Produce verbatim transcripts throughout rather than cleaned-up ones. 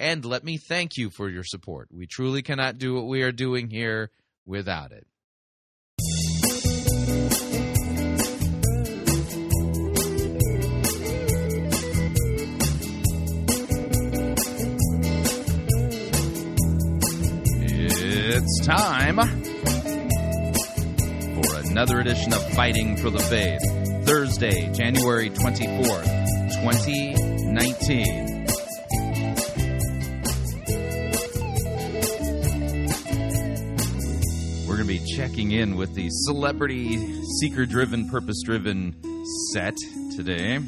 And let me thank you for your support. We truly cannot do what we are doing here without it. It's time for another edition of Fighting for the Faith, Thursday, January twenty-fourth, twenty nineteen. We're going to be checking in with the celebrity, seeker-driven, purpose-driven set today.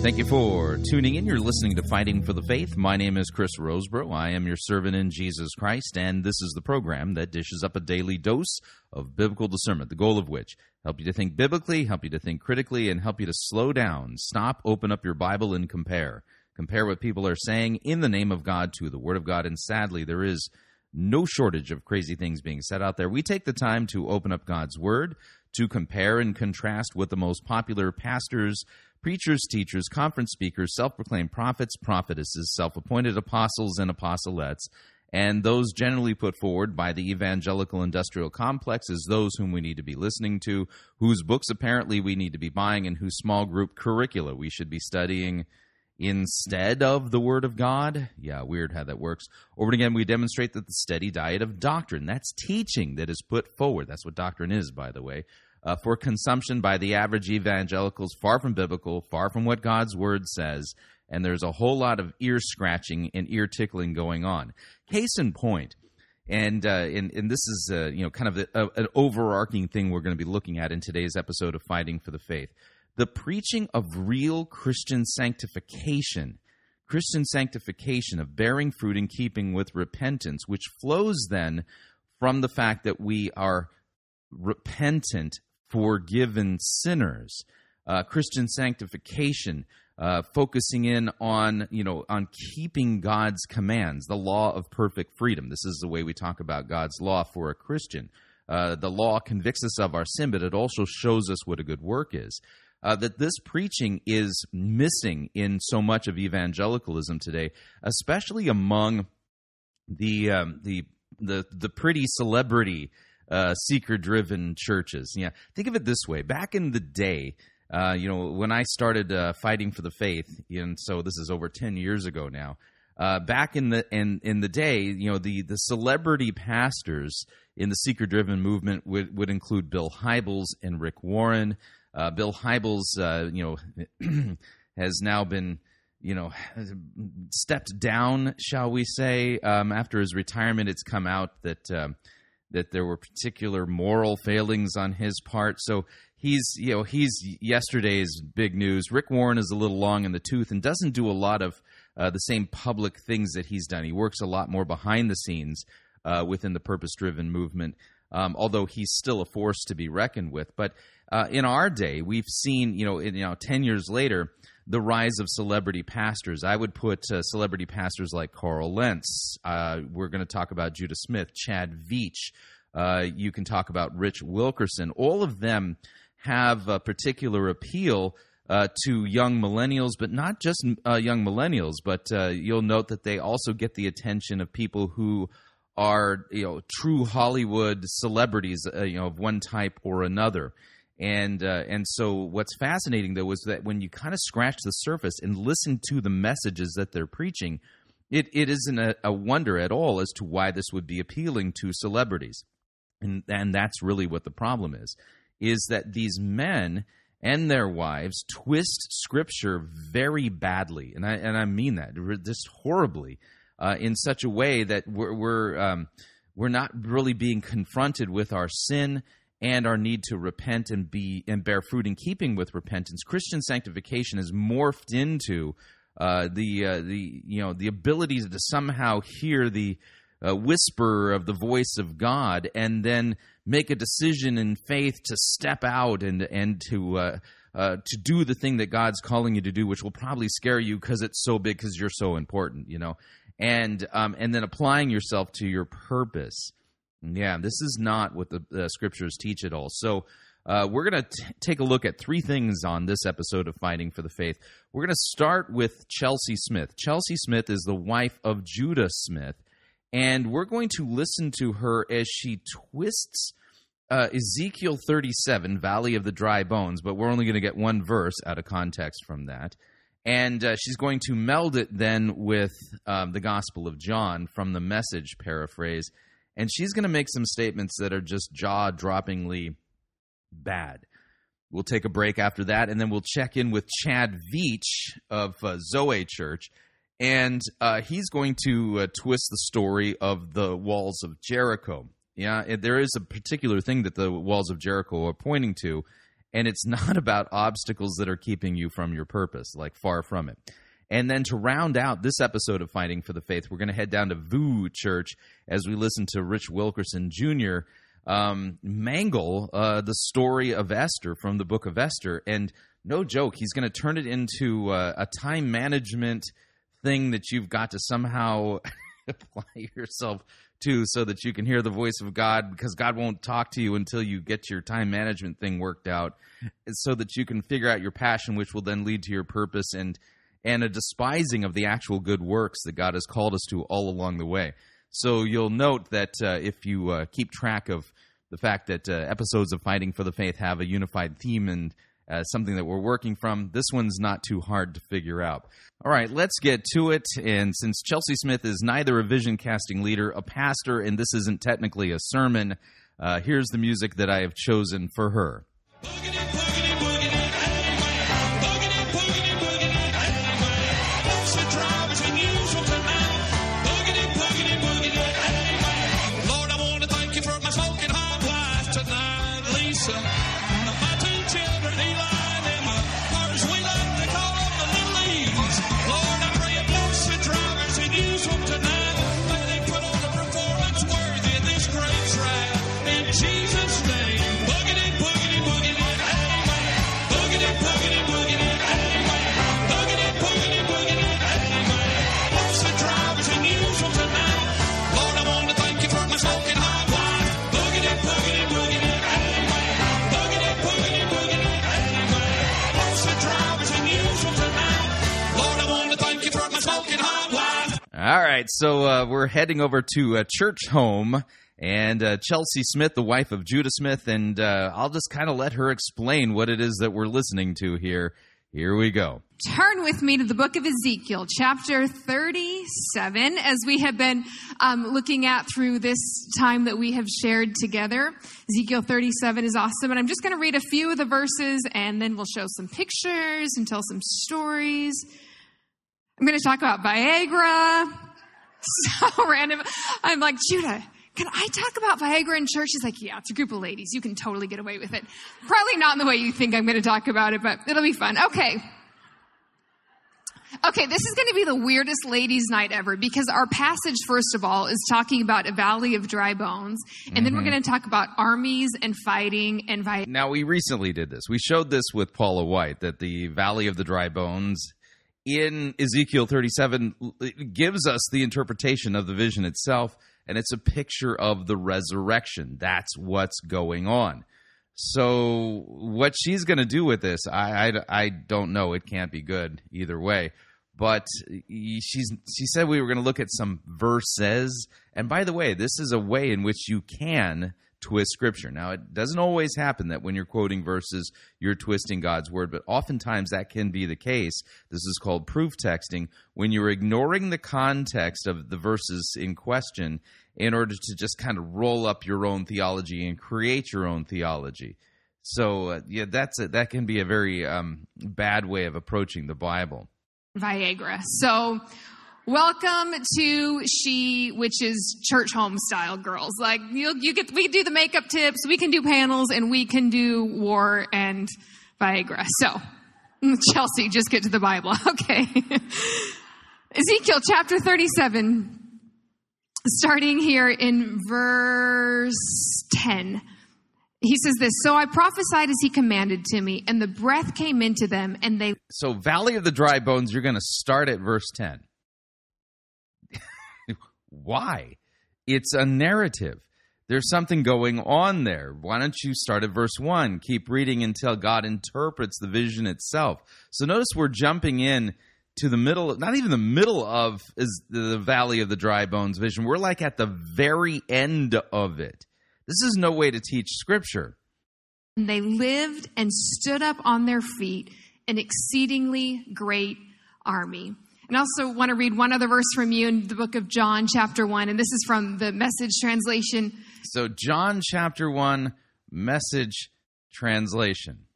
Thank you for tuning in. You're listening to Fighting for the Faith. My name is Chris Roseborough. I am your servant in Jesus Christ, and this is the program that dishes up a daily dose of biblical discernment, the goal of which help you to think biblically, help you to think critically, and help you to slow down, stop, open up your Bible, and compare. Compare what people are saying in the name of God to the Word of God, and sadly, there is no shortage of crazy things being said out there. We take the time to open up God's Word, to compare and contrast with the most popular pastors, preachers, teachers, conference speakers, self-proclaimed prophets, prophetesses, self-appointed apostles and apostolettes, and those generally put forward by the evangelical industrial complex as those whom we need to be listening to, whose books apparently we need to be buying, and whose small group curricula we should be studying instead of the Word of God. Yeah, weird how that works. Over and again, we demonstrate that the steady diet of doctrine, that's teaching that is put forward, that's what doctrine is, by the way, Uh, for consumption by the average evangelicals, far from biblical, far from what God's Word says, and there's a whole lot of ear-scratching and ear-tickling going on. Case in point, and uh, and, and this is uh, you know kind of a, a, an overarching thing we're going to be looking at in today's episode of Fighting for the Faith, the preaching of real Christian sanctification, Christian sanctification of bearing fruit in keeping with repentance, which flows then from the fact that we are repentant, forgiven sinners, uh, Christian sanctification, uh, focusing in on, you know, on keeping God's commands, the law of perfect freedom. This is the way we talk about God's law for a Christian. Uh, the law convicts us of our sin, but it also shows us what a good work is. Uh, that this preaching is missing in so much of evangelicalism today, especially among the um, the the the pretty celebrity Uh, seeker-driven churches. Yeah, think of it this way. Back in the day, uh, you know, when I started uh, Fighting for the Faith, and so this is over ten years ago now. Uh, back in the in in the day, you know, the the celebrity pastors in the seeker-driven movement would would include Bill Hybels and Rick Warren. Uh, Bill Hybels, uh, you know, has now been, you know, stepped down, shall we say, um, after his retirement. It's come out that Um, that there were particular moral failings on his part. So he's, you know, he's yesterday's big news. Rick Warren is a little long in the tooth and doesn't do a lot of uh, the same public things that he's done. He works a lot more behind the scenes uh, within the purpose-driven movement, um, although he's still a force to be reckoned with. But uh, in our day, we've seen, you know, in, you know, ten years later, the rise of celebrity pastors. I would put uh, celebrity pastors like Carl Lentz. Uh, we're going to talk about Judah Smith, Chad Veach. Uh, you can talk about Rich Wilkerson. All of them have a particular appeal uh, to young millennials, but not just uh, young millennials. But uh, you'll note that they also get the attention of people who are, you know, true Hollywood celebrities, uh, you know, of one type or another. And uh, and so what's fascinating, though, is that when you kind of scratch the surface and listen to the messages that they're preaching, it, it isn't a, a wonder at all as to why this would be appealing to celebrities. and, and that's really what the problem is, is that these men and their wives twist Scripture very badly, and I and I mean that, just horribly, uh, in such a way that we're we're, um, we're not really being confronted with our sin and our need to repent and be and bear fruit in keeping with repentance. Christian sanctification has morphed into uh, the uh, the you know the ability to somehow hear the uh, whisper of the voice of God and then make a decision in faith to step out and and to uh, uh, to do the thing that God's calling you to do, which will probably scare you because it's so big, because you're so important, you know, and um, and then applying yourself to your purpose. Yeah, this is not what the uh, Scriptures teach at all. So uh, we're going to take a look at three things on this episode of Fighting for the Faith. We're going to start with Chelsea Smith. Chelsea Smith is the wife of Judah Smith, and we're going to listen to her as she twists Uh, Ezekiel thirty-seven, Valley of the Dry Bones, but we're only going to get one verse out of context from that. And uh, she's going to meld it then with um, the Gospel of John from the Message paraphrase, and she's going to make some statements that are just jaw-droppingly bad. We'll take a break after that, and then we'll check in with Chad Veach of uh, Zoe Church, and uh, he's going to uh, twist the story of the walls of Jericho. Yeah, there is a particular thing that the walls of Jericho are pointing to, and it's not about obstacles that are keeping you from your purpose, like far from it. And then to round out this episode of Fighting for the Faith, we're going to head down to Vous Church as we listen to Rich Wilkerson Junior um, mangle uh, the story of Esther from the book of Esther. And no joke, he's going to turn it into uh, a time management thing that you've got to somehow apply yourself too, so that you can hear the voice of God, because God won't talk to you until you get your time management thing worked out, so that you can figure out your passion, which will then lead to your purpose and and a despising of the actual good works that God has called us to all along the way. So you'll note that uh, if you uh, keep track of the fact that uh, episodes of Fighting for the Faith have a unified theme and Uh, something that we're working from, this one's not too hard to figure out. All right, let's get to it. And since Chelsea Smith is neither a vision casting leader, a pastor, and this isn't technically a sermon, uh, here's the music that I have chosen for her. Lord, I want to thank you for my smoking hot wife tonight, Lisa. All right, so uh, we're heading over to a church home, and uh, Chelsea Smith, the wife of Judah Smith, and uh, I'll just kind of let her explain what it is that we're listening to here. Here we go. Turn with me to the book of Ezekiel, chapter thirty-seven, as we have been um, looking at through this time that we have shared together. Ezekiel thirty-seven is awesome, and I'm just going to read a few of the verses, and then we'll show some pictures and tell some stories. I'm going to talk about Viagra. So random. I'm like, Judah, can I talk about Viagra in church? She's like, yeah, it's a group of ladies. You can totally get away with it. Probably not in the way you think I'm going to talk about it, but it'll be fun. Okay. Okay, this is going to be the weirdest ladies' night ever, because our passage, first of all, is talking about a valley of dry bones, and mm-hmm. then we're going to talk about armies and fighting and Viagra. Now, we recently did this. We showed this with Paula White, that the valley of the dry bones in Ezekiel thirty-seven, it gives us the interpretation of the vision itself, and it's a picture of the resurrection. That's what's going on. So what she's going to do with this, I, I, I don't know. It can't be good either way. But she's she said we were going to look at some verses. And by the way, this is a way in which you can twist Scripture. Now, it doesn't always happen that when you're quoting verses, you're twisting God's word, but oftentimes that can be the case. This is called proof texting, when you're ignoring the context of the verses in question in order to just kind of roll up your own theology and create your own theology. So, uh, yeah, that's a, that can be a very um, bad way of approaching the Bible. Viagra. So... welcome to She, which is church home style girls. Like you, you get, we do the makeup tips, we can do panels, and we can do war and Viagra. So, Chelsea, just get to the Bible, okay? Ezekiel chapter thirty-seven, starting here in verse ten. He says this, so I prophesied as he commanded to me, and the breath came into them, and they... So, Valley of the Dry Bones, you're going to start at verse ten. Why? It's a narrative. There's something going on there. Why don't you start at verse one? Keep reading until God interprets the vision itself. So notice we're jumping in to the middle, not even the middle of is the Valley of the Dry Bones vision. We're like at the very end of it. This is no way to teach Scripture. And they lived and stood up on their feet, an exceedingly great army. And I also want to read one other verse from you in the book of John, chapter one, and this is from the Message translation. So John, chapter one, Message translation.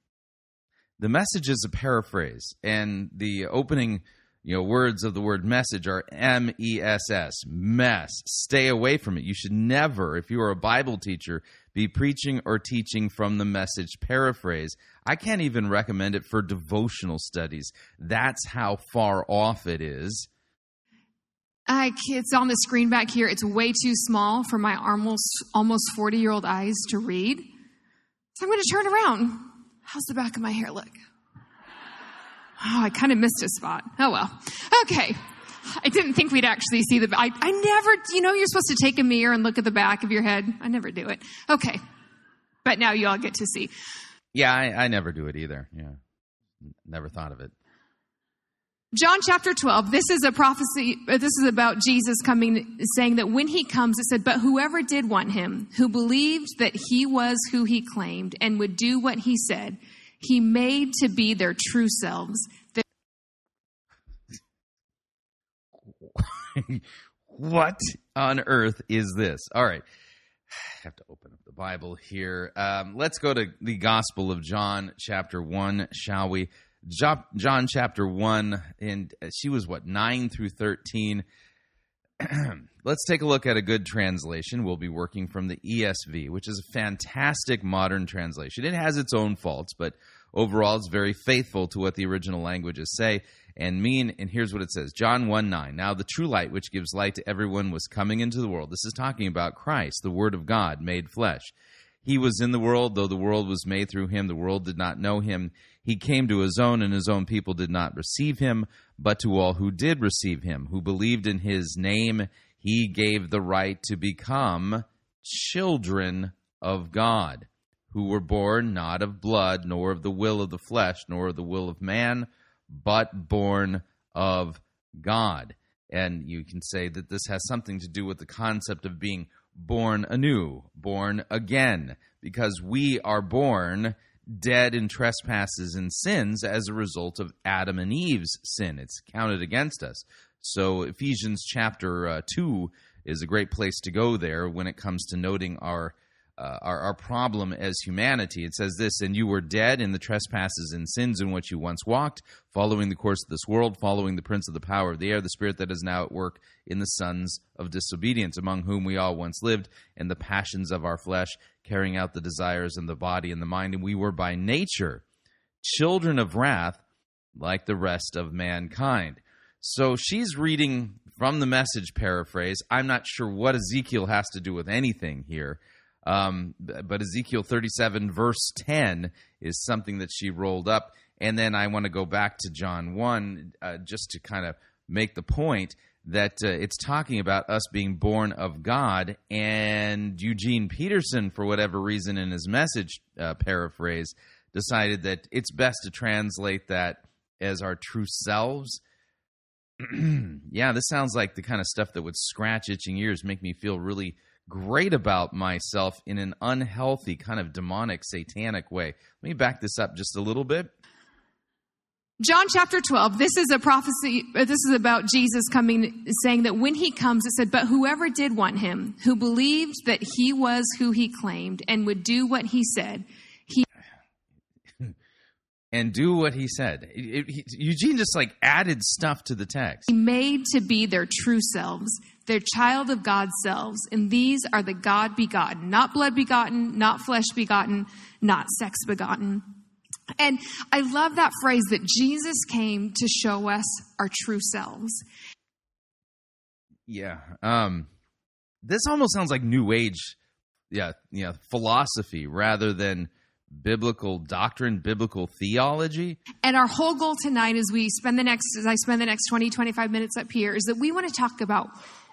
The Message is a paraphrase, and the opening, you know, words of the word message are M E S S, mess. Stay away from it. You should never, if you are a Bible teacher, be preaching or teaching from the Message paraphrase. I can't even recommend it for devotional studies. That's how far off it is. I, it's on the screen back here. It's way too small for my almost almost forty-year-old eyes to read. So I'm going to turn around. How's the back of my hair look? Oh, I kind of missed a spot. Oh, well. Okay. I didn't think we'd actually see the back. I, I never, you know, you're supposed to take a mirror and look at the back of your head. I never do it. Okay. But now you all get to see. Yeah, I, I never do it either. Yeah. Never thought of it. John chapter twelve. This is a prophecy. This is about Jesus coming, saying that when he comes, it said, but whoever did want him, who believed that he was who he claimed and would do what he said, he made to be their true selves. What on earth is this? All right. I have to open up the Bible here. Um, let's go to the Gospel of John, chapter one, shall we? John, chapter one, and she was, what, nine through thirteen? Let's take a look at a good translation. We'll be working from the E S V, which is a fantastic modern translation. It has its own faults, but overall it's very faithful to what the original languages say and mean. And here's what it says, John one nine. Now the true light which gives light to everyone was coming into the world. This is talking about Christ, the Word of God made flesh. He was in the world, though the world was made through him. The world did not know him. He came to his own, and his own people did not receive him. But to all who did receive him, who believed in his name, he gave the right to become children of God, who were born not of blood, nor of the will of the flesh, nor of the will of man, but born of God. And you can say that this has something to do with the concept of being born anew, born again, because we are born dead in trespasses and sins as a result of Adam and Eve's sin. It's counted against us. So Ephesians chapter uh, two is a great place to go there when it comes to noting our, uh, our our problem as humanity. It says this, and you were dead in the trespasses and sins in which you once walked, following the course of this world, following the prince of the power of the air, the spirit that is now at work in the sons of disobedience, among whom we all once lived, in the passions of our flesh, carrying out the desires in the body and the mind, and we were by nature children of wrath like the rest of mankind. So she's reading from the Message paraphrase. I'm not sure what Ezekiel has to do with anything here, um, but Ezekiel thirty-seven verse ten is something that she rolled up. And then I want to go back to John one uh, just to kind of make the point that uh, it's talking about us being born of God, and Eugene Peterson, for whatever reason in his Message uh, paraphrase, decided that it's best to translate that as our true selves. Yeah, this sounds like the kind of stuff that would scratch itching ears, make me feel really great about myself in an unhealthy, kind of demonic, satanic way. Let me back this up just a little bit. John chapter twelve, this is a prophecy, this is about Jesus coming, saying that when he comes, it said, but whoever did want him, who believed that he was who he claimed and would do what he said, he... and do what he said. It, it, Eugene just like added stuff to the text. He made to be their true selves, their child of God selves, and these are the God begotten, not blood begotten, not flesh begotten, not sex begotten. And I love that phrase that Jesus came to show us our true selves. Yeah. Um, this almost sounds like New Age yeah, yeah, philosophy rather than biblical doctrine, biblical theology. And our whole goal tonight as we spend the next, as I spend the next twenty, twenty-five minutes up here, is that we want to talk about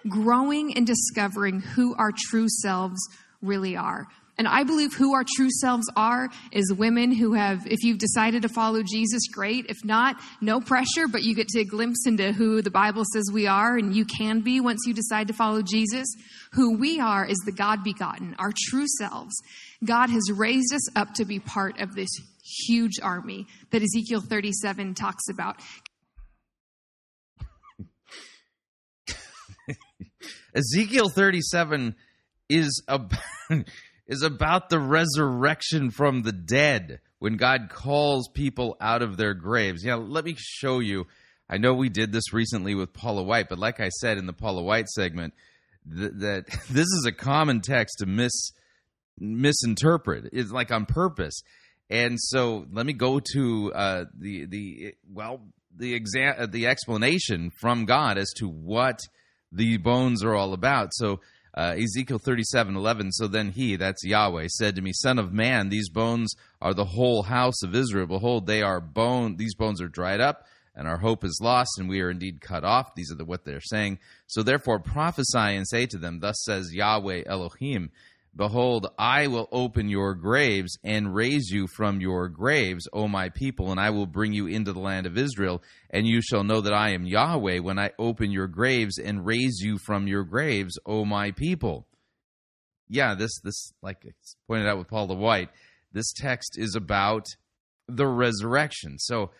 growing and discovering who our true selves really are. And I believe who our true selves are is women who have, if you've decided to follow Jesus, great. If not, no pressure, but you get to glimpse into who the Bible says we are and you can be once you decide to follow Jesus. Who we are is the God-begotten, our true selves. God has raised us up to be part of this huge army that Ezekiel thirty-seven talks about. Ezekiel thirty-seven is about... is about the resurrection from the dead when God calls people out of their graves. Yeah, let me show you. I know we did this recently with Paula White, but like I said in the Paula White segment, th- that this is a common text to mis- misinterpret. It's like on purpose. And so let me go to uh, the the well the exa- the explanation from God as to what the bones are all about. So. Uh, Ezekiel thirty-seven eleven, so then he, that's Yahweh, said to me, Son of man, these bones are the whole house of Israel. Behold, they are bone; these bones are dried up, and our hope is lost, and we are indeed cut off. These are the, what they're saying. So therefore prophesy and say to them, thus says Yahweh Elohim, behold, I will open your graves and raise you from your graves, O my people, and I will bring you into the land of Israel, and you shall know that I am Yahweh when I open your graves and raise you from your graves, O my people. Yeah, this, this like it's pointed out with Paula White, this text is about the resurrection. So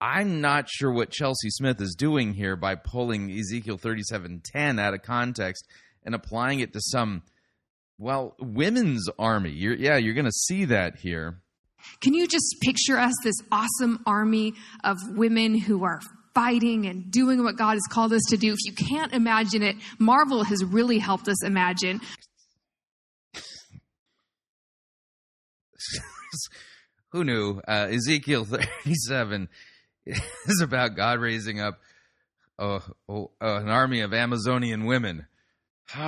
I'm not sure what Chelsea Smith is doing here by pulling Ezekiel thirty-seven ten out of context and applying it to some... well, women's army. You're, yeah, you're going to see that here. Can you just picture us, this awesome army of women who are fighting and doing what God has called us to do? If you can't imagine it, Marvel has really helped us imagine. Who knew? Uh, Ezekiel thirty-seven is about God raising up uh, uh, an army of Amazonian women. We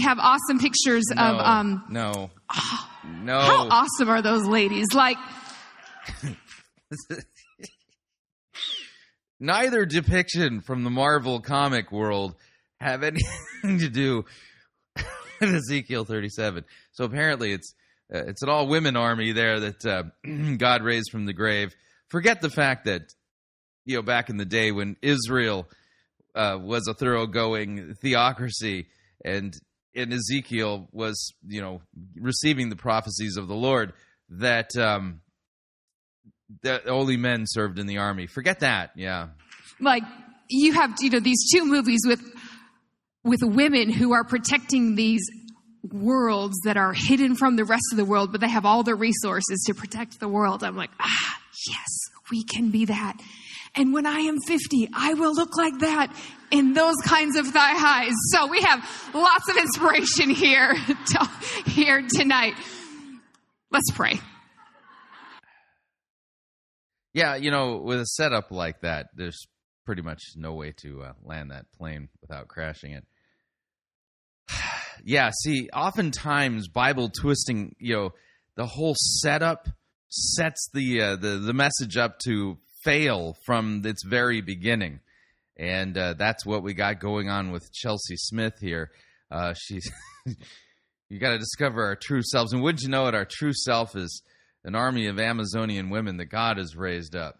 have awesome pictures no, of um no oh, no how awesome are those ladies, like neither depiction from the Marvel comic world have anything to do with Ezekiel thirty-seven. So apparently it's uh, it's an all women army there that uh, God raised from the grave. Forget the fact that, you know, back in the day when Israel Uh, was a thoroughgoing theocracy, and and Ezekiel was, you know, receiving the prophecies of the Lord that um, that only men served in the army. Forget that, yeah. Like you have, you know, these two movies with with women who are protecting these worlds that are hidden from the rest of the world, but they have all the resources to protect the world. I'm like, ah, yes, we can be that. And when I am fifty, I will look like that in those kinds of thigh highs. So we have lots of inspiration here, to, here tonight. Let's pray. Yeah, you know, with a setup like that, there's pretty much no way to uh, land that plane without crashing it. Yeah, see, oftentimes Bible twisting, you know, the whole setup sets the uh, the, the message up to fail from its very beginning, and uh, that's what we got going on with Chelsea Smith here. Uh, she's you got to discover our true selves, and would you know it? Our true self is an army of Amazonian women that God has raised up.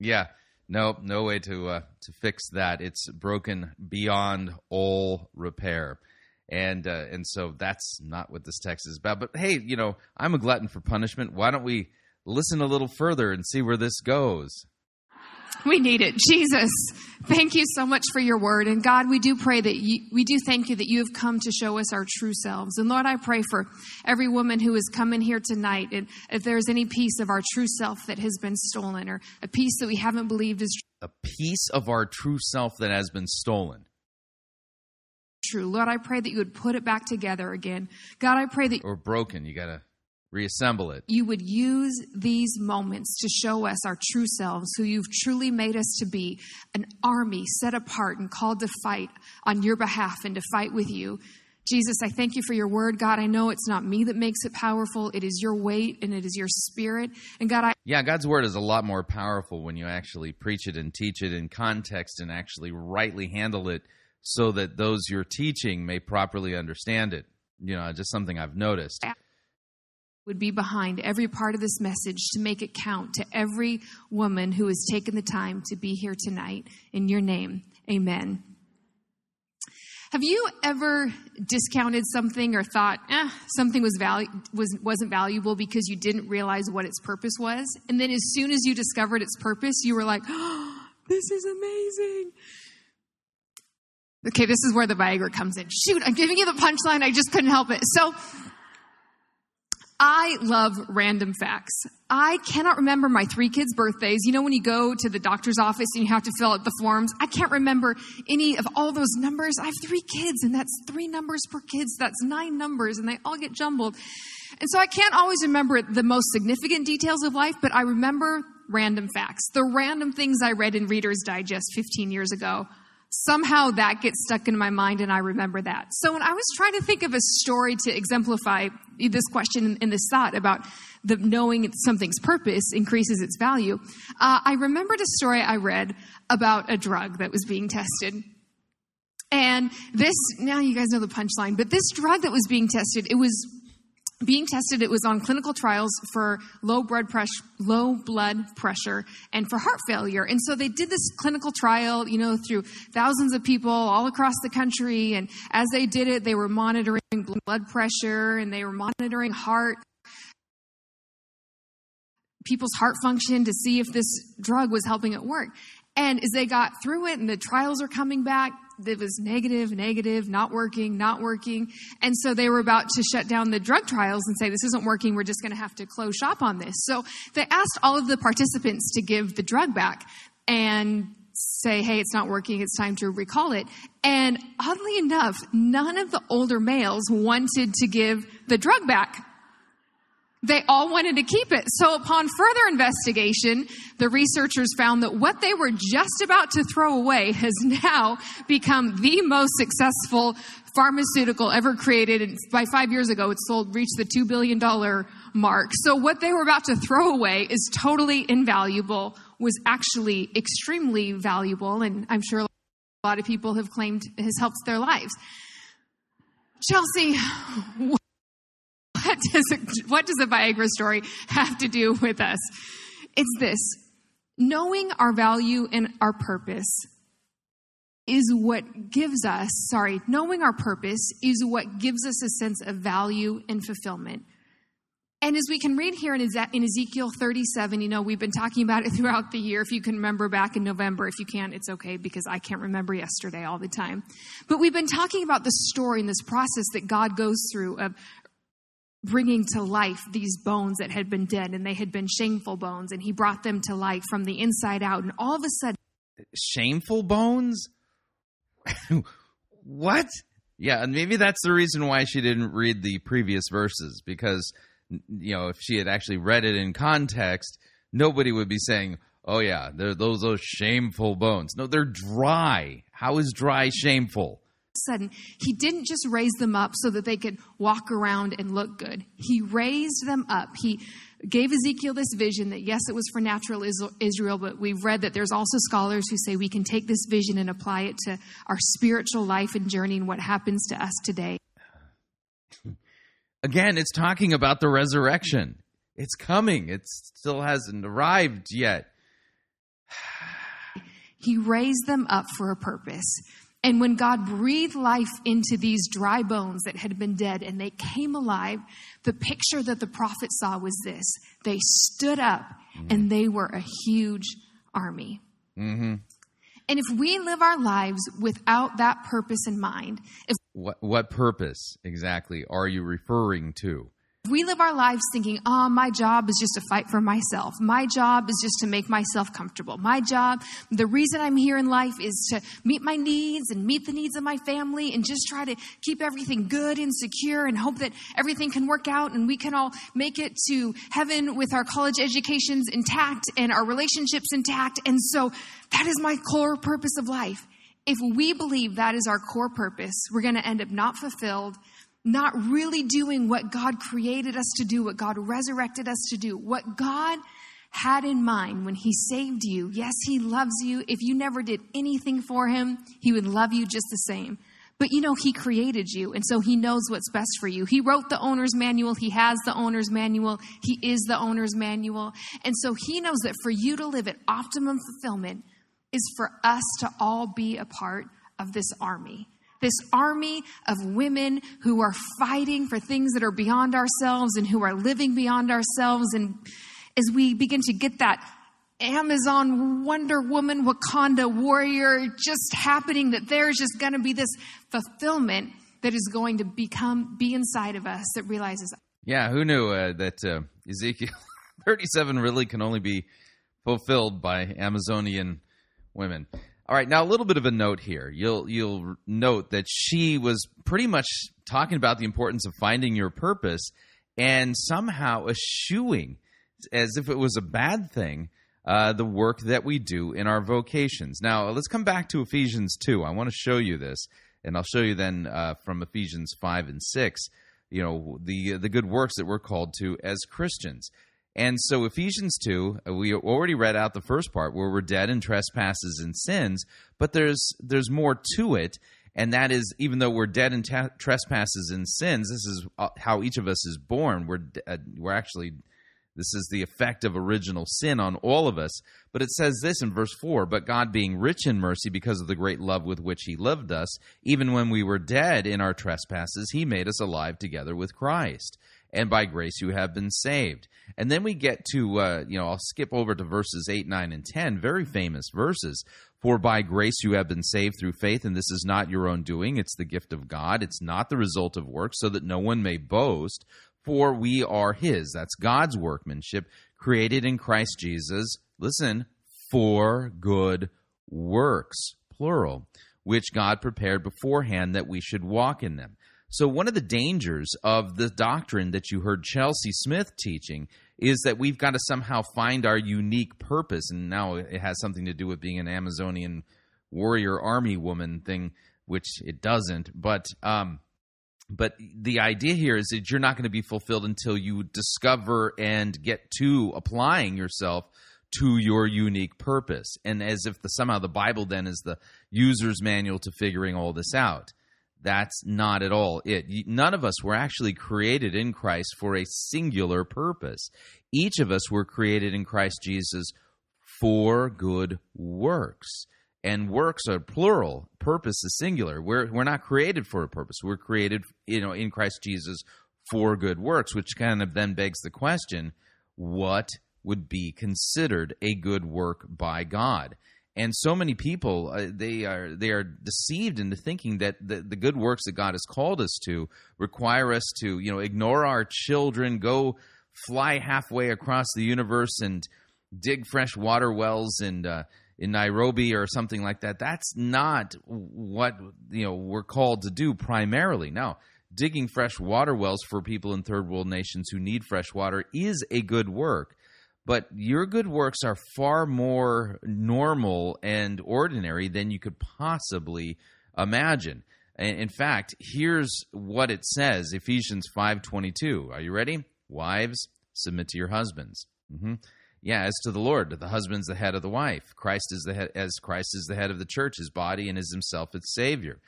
Yeah, no, no way to uh, to fix that. It's broken beyond all repair, And uh, and so that's not what this text is about. But hey, you know, I'm a glutton for punishment. Why don't we listen a little further and see where this goes? We need it. Jesus, thank you so much for your word. And God, we do pray that you, we do thank you that you have come to show us our true selves. And Lord, I pray for every woman who is coming here tonight. And if there's any piece of our true self that has been stolen, or a piece that we haven't believed is true. A piece of our true self that has been stolen. True. Lord, I pray that you would put it back together again. God, I pray that... Or broken. You got to reassemble it. You would use these moments to show us our true selves, who you've truly made us to be, an army set apart and called to fight on your behalf and to fight with you. Jesus, I thank you for your word. God, I know it's not me that makes it powerful. It is your weight and it is your spirit. And God, I... Yeah, God's word is a lot more powerful when you actually preach it and teach it in context and actually rightly handle it, so that those you're teaching may properly understand it. You know, just something I've noticed. Would be behind every part of this message to make it count to every woman who has taken the time to be here tonight. In your name, amen. Have you ever discounted something or thought, eh, something was valu- was, wasn't valuable because you didn't realize what its purpose was? And then as soon as you discovered its purpose, you were like, oh, this is amazing. Okay, this is where the Viagra comes in. Shoot, I'm giving you the punchline. I just couldn't help it. So I love random facts. I cannot remember my three kids' birthdays. You know, when you go to the doctor's office and you have to fill out the forms, I can't remember any of all those numbers. I have three kids, and that's three numbers per kid. That's nine numbers, and they all get jumbled. And so I can't always remember the most significant details of life, but I remember random facts, the random things I read in Reader's Digest fifteen years ago. Somehow that gets stuck in my mind and I remember that. So when I was trying to think of a story to exemplify this question and this thought about the knowing something's purpose increases its value, uh, I remembered a story I read about a drug that was being tested. And this, now you guys know the punchline, but this drug that was being tested, it was being tested, it was on clinical trials for low blood pressure, low blood pressure and for heart failure. And so they did this clinical trial, you know, through thousands of people all across the country. And as they did it, they were monitoring blood pressure and they were monitoring heart, people's heart function to see if this drug was helping it work. And as they got through it and the trials are coming back, it was negative, negative, not working, not working. And so they were about to shut down the drug trials and say, this isn't working. We're just going to have to close shop on this. So they asked all of the participants to give the drug back and say, hey, it's not working. It's time to recall it. And oddly enough, none of the older males wanted to give the drug back. They all wanted to keep it. So upon further investigation, the researchers found that what they were just about to throw away has now become the most successful pharmaceutical ever created. And by five years ago, it sold, reached the two billion dollars mark. So what they were about to throw away is totally invaluable, was actually extremely valuable. And I'm sure a lot of people have claimed has helped their lives. Chelsea, what? What does, a, what does a Viagra story have to do with us? It's this. Knowing our value and our purpose is what gives us, sorry, knowing our purpose is what gives us a sense of value and fulfillment. And as we can read here in Ezekiel thirty-seven, you know, we've been talking about it throughout the year. If you can remember back in November, if you can't, it's okay because I can't remember yesterday all the time. But we've been talking about the story and this process that God goes through of bringing to life these bones that had been dead, and they had been shameful bones, and he brought them to life from the inside out, and all of a sudden... Shameful bones? What? Yeah, and maybe that's the reason why she didn't read the previous verses, because, you know, if she had actually read it in context, nobody would be saying, oh yeah, they're those, those shameful bones. No, they're dry. How is dry shameful? Sudden, he didn't just raise them up so that they could walk around and look good. He raised them up. He gave Ezekiel this vision that, yes, it was for natural Israel, but we've read that there's also scholars who say we can take this vision and apply it to our spiritual life and journey and what happens to us today. Again, it's talking about the resurrection. It's coming. It still hasn't arrived yet. He raised them up for a purpose. And when God breathed life into these dry bones that had been dead and they came alive, the picture that the prophet saw was this. They stood up mm-hmm. and they were a huge army. Mm-hmm. And if we live our lives without that purpose in mind... if what, what purpose exactly are you referring to? If we live our lives thinking, oh, my job is just to fight for myself. My job is just to make myself comfortable. My job, the reason I'm here in life is to meet my needs and meet the needs of my family and just try to keep everything good and secure and hope that everything can work out and we can all make it to heaven with our college educations intact and our relationships intact. And so that is my core purpose of life. If we believe that is our core purpose, we're going to end up not fulfilled, not really doing what God created us to do, what God resurrected us to do, what God had in mind when he saved you. Yes, he loves you. If you never did anything for him, he would love you just the same. But you know, he created you, and so he knows what's best for you. He wrote the owner's manual. He has the owner's manual. He is the owner's manual. And so he knows that for you to live at optimum fulfillment is for us to all be a part of this army. This army of women who are fighting for things that are beyond ourselves and who are living beyond ourselves. And as we begin to get that Amazon Wonder Woman Wakanda warrior just happening, that there's just going to be this fulfillment that is going to become be inside of us that realizes. Yeah, who knew uh, that uh, Ezekiel thirty-seven really can only be fulfilled by Amazonian women. All right, now a little bit of a note here. You'll you'll note that she was pretty much talking about the importance of finding your purpose and somehow eschewing, as if it was a bad thing, uh, the work that we do in our vocations. Now, let's come back to Ephesians two. I want to show you this, and I'll show you then uh, from Ephesians five and six, you know, the the good works that we're called to as Christians. And so Ephesians two, we already read out the first part where we're dead in trespasses and sins, but there's there's more to it, and that is even though we're dead in ta- trespasses and sins, this is how each of us is born. We're uh, we're actually, this is the effect of original sin on all of us. But it says this in verse four, "But God being rich in mercy because of the great love with which he loved us, even when we were dead in our trespasses, he made us alive together with Christ. And by grace you have been saved." And then we get to, uh, you know, I'll skip over to verses eight, nine, and ten, very famous verses. "For by grace you have been saved through faith, and this is not your own doing. It's the gift of God. It's not the result of works, so that no one may boast. For we are his," that's God's workmanship, "created in Christ Jesus," listen, "for good works," plural, "which God prepared beforehand that we should walk in them." So one of the dangers of the doctrine that you heard Chelsea Smith teaching is that we've got to somehow find our unique purpose, and now it has something to do with being an Amazonian warrior army woman thing, which it doesn't. But um, but the idea here is that you're not going to be fulfilled until you discover and get to applying yourself to your unique purpose, and as if the, somehow the Bible then is the user's manual to figuring all this out. That's not at all it. None of us were actually created in Christ for a singular purpose. Each of us were created in Christ Jesus for good works. And works are plural, purpose is singular. We're we're not created for a purpose. We're created, you know, in Christ Jesus for good works, which kind of then begs the question, what would be considered a good work by God? And so many people, uh, they are they are deceived into thinking that the, the good works that God has called us to require us to, you know, ignore our children, go fly halfway across the universe and dig fresh water wells in, uh, in Nairobi or something like that. That's not what, you know, we're called to do primarily. Now, digging fresh water wells for people in third world nations who need fresh water is a good work. But your good works are far more normal and ordinary than you could possibly imagine. In fact, here's what it says, Ephesians five twenty-two. Are you ready? "Wives, submit to your husbands." Mm-hmm. "Yeah, as to the Lord, the husband's the head of the wife. Christ is the head, as Christ is the head of the church, his body, and is himself its Savior."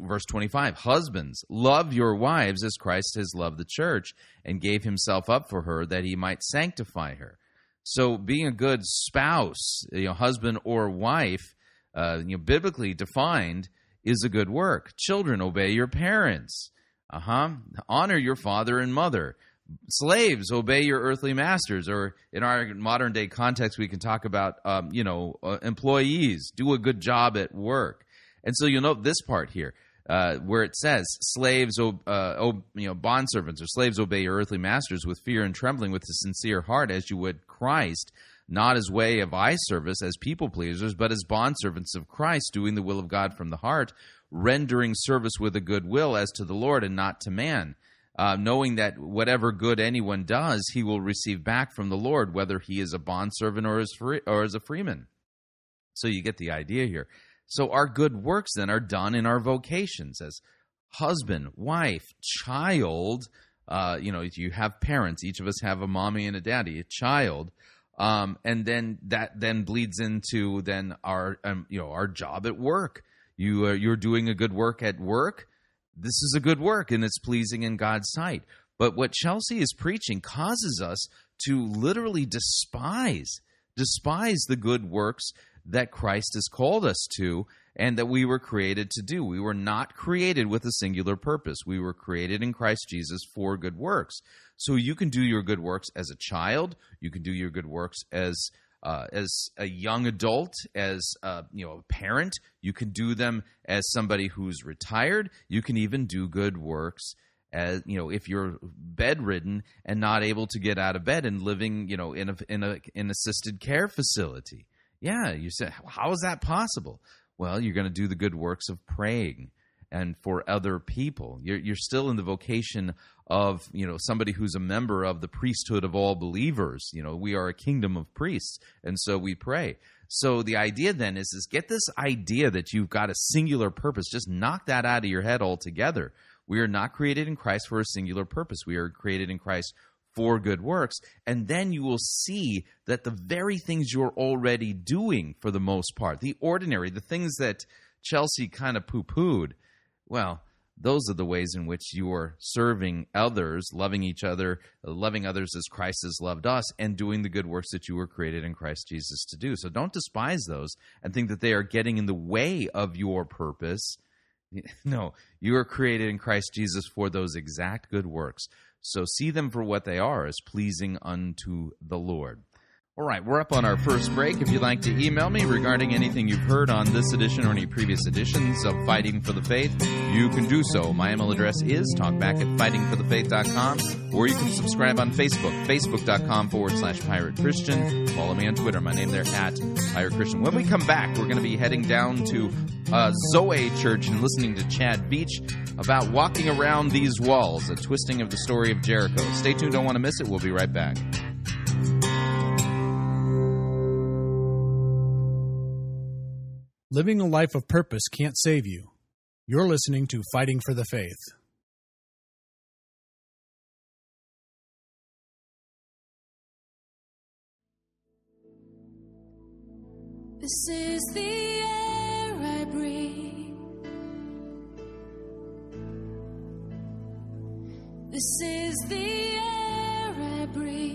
Verse twenty-five, "Husbands, love your wives as Christ has loved the church and gave himself up for her that he might sanctify her." So being a good spouse, you know, husband or wife, uh, you know, biblically defined is a good work. Children, obey your parents. Uh-huh. Honor your father and mother. Slaves, obey your earthly masters. Or in our modern day context, we can talk about, um, you know, uh, employees. Do a good job at work. And so you'll note this part here uh, where it says, slaves, uh, ob- you know, bondservants or slaves, obey your earthly masters with fear and trembling, with a sincere heart, as you would Christ, not as way of eye service as people pleasers, but as bondservants of Christ, doing the will of God from the heart, rendering service with a good will as to the Lord and not to man, uh, knowing that whatever good anyone does, he will receive back from the Lord, whether he is a bondservant or is free, or is a freeman. So you get the idea here. So our good works then are done in our vocations as husband, wife, child. Uh, you know, you have parents. Each of us have a mommy and a daddy, a child. Um, and then that then bleeds into then our um, you know our job at work. You uh, you're doing a good work at work. This is a good work, and it's pleasing in God's sight. But what Chelsea is preaching causes us to literally despise despise the good works that Christ has called us to, and that we were created to do. We were not created with a singular purpose. We were created in Christ Jesus for good works. So you can do your good works as a child. You can do your good works as uh, as a young adult, as uh, you know, a parent. You can do them as somebody who's retired. You can even do good works as, you know, if you're bedridden and not able to get out of bed and living, you know, in a in a in assisted care facility. Yeah, you said, how is that possible? Well, you're going to do the good works of praying and for other people. You're, you're still in the vocation of, you know, somebody who's a member of the priesthood of all believers. You know, we are a kingdom of priests, and so we pray. So the idea then is, is get this idea that you've got a singular purpose. Just knock that out of your head altogether. We are not created in Christ for a singular purpose. We are created in Christ for good works, and then you will see that the very things you're already doing for the most part, the ordinary, the things that Chelsea kind of poo-pooed, well, those are the ways in which you are serving others, loving each other, loving others as Christ has loved us, and doing the good works that you were created in Christ Jesus to do. So don't despise those and think that they are getting in the way of your purpose. No, you are created in Christ Jesus for those exact good works. So see them for what they are, as pleasing unto the Lord. All right, we're up on our first break. If you'd like to email me regarding anything you've heard on this edition or any previous editions of Fighting for the Faith, you can do so. My email address is talkback at fighting for the faith dot com, or you can subscribe on Facebook, facebook.com forward slash Pirate Christian. Follow me on Twitter. My name there, at Pirate Christian. When we come back, we're going to be heading down to uh, Zoe Church and listening to Chad Veach about walking around these walls, a twisting of the story of Jericho. Stay tuned. Don't want to miss it. We'll be right back. Living a life of purpose can't save you. You're listening to Fighting for the Faith. This is the air I breathe. This is the air I breathe.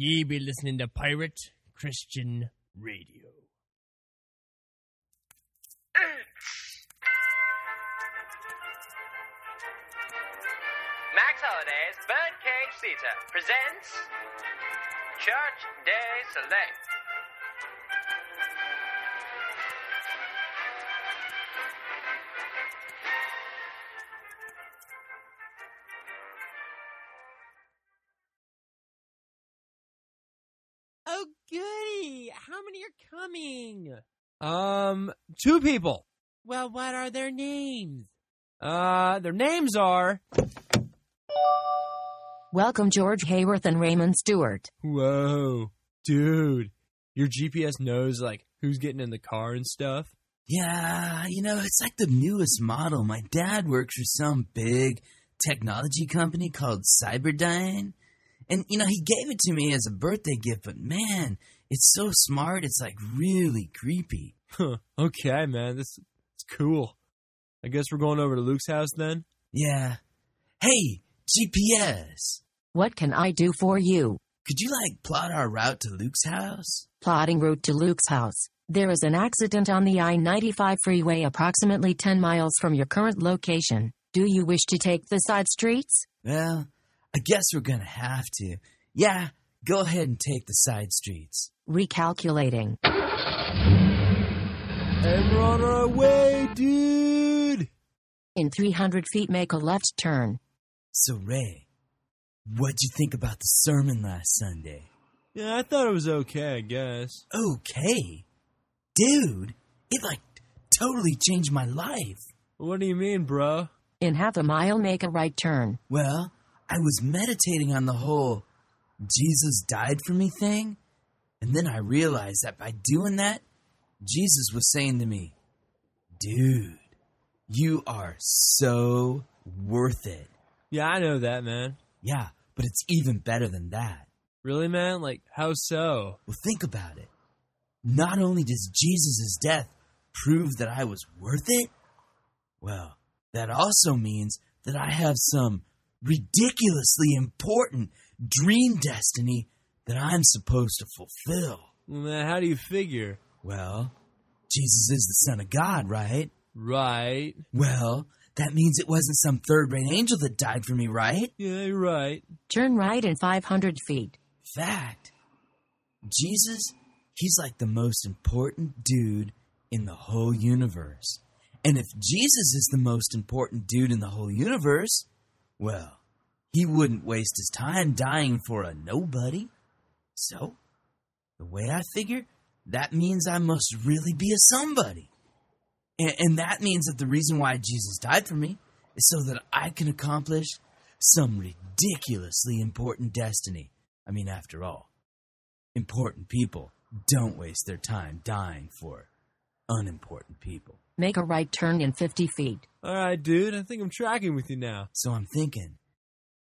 Ye be listening to Pirate Christian Radio. Max Holliday's Birdcage Theater presents Church Day Select. How many are coming? Um, two people. Well, what are their names? Uh, their names are... Welcome George Hayworth and Raymond Stewart. Whoa, dude. your G P S knows like who's getting in the car and stuff. Yeah, you know, it's like the newest model. My dad works for some big technology company called Cyberdyne. And, you know, he gave it to me as a birthday gift, but man, it's so smart. It's like really creepy. Huh, okay, man, this it's cool. I guess we're going over to Luke's house then? Yeah. Hey, G P S. What can I do for you? Could you, like, plot our route to Luke's house? Plotting route to Luke's house. There is an accident on the I ninety-five freeway approximately ten miles from your current location. Do you wish to take the side streets? Well, I guess we're gonna have to. Yeah, go ahead and take the side streets. Recalculating. And we're on our way, dude! In three hundred feet, make a left turn. So, Ray, what'd you think about the sermon last Sunday? Yeah, I thought it was okay, I guess. Okay? Dude, it like totally changed my life. What do you mean, bro? In half a mile, make a right turn. Well, I was meditating on the whole Jesus died for me thing, and then I realized that by doing that, Jesus was saying to me, dude, you are so worth it. Yeah, I know that, man. Yeah, but it's even better than that. Really, man? Like, how so? Well, think about it. Not only does Jesus' death prove that I was worth it, well, that also means that I have some ridiculously important dream destiny that I'm supposed to fulfill. Well, how do you figure? Well, Jesus is the Son of God, right? Right. Well, that means it wasn't some third-rate angel that died for me, right? Yeah, you're right. Turn right in five hundred feet. Fact. Jesus, he's like the most important dude in the whole universe. And if Jesus is the most important dude in the whole universe, well, he wouldn't waste his time dying for a nobody. So, the way I figure, that means I must really be a somebody. And, and that means that the reason why Jesus died for me is so that I can accomplish some ridiculously important destiny. I mean, after all, important people don't waste their time dying for unimportant people. Make a right turn in fifty feet. All right, dude. I think I'm tracking with you now. So I'm thinking,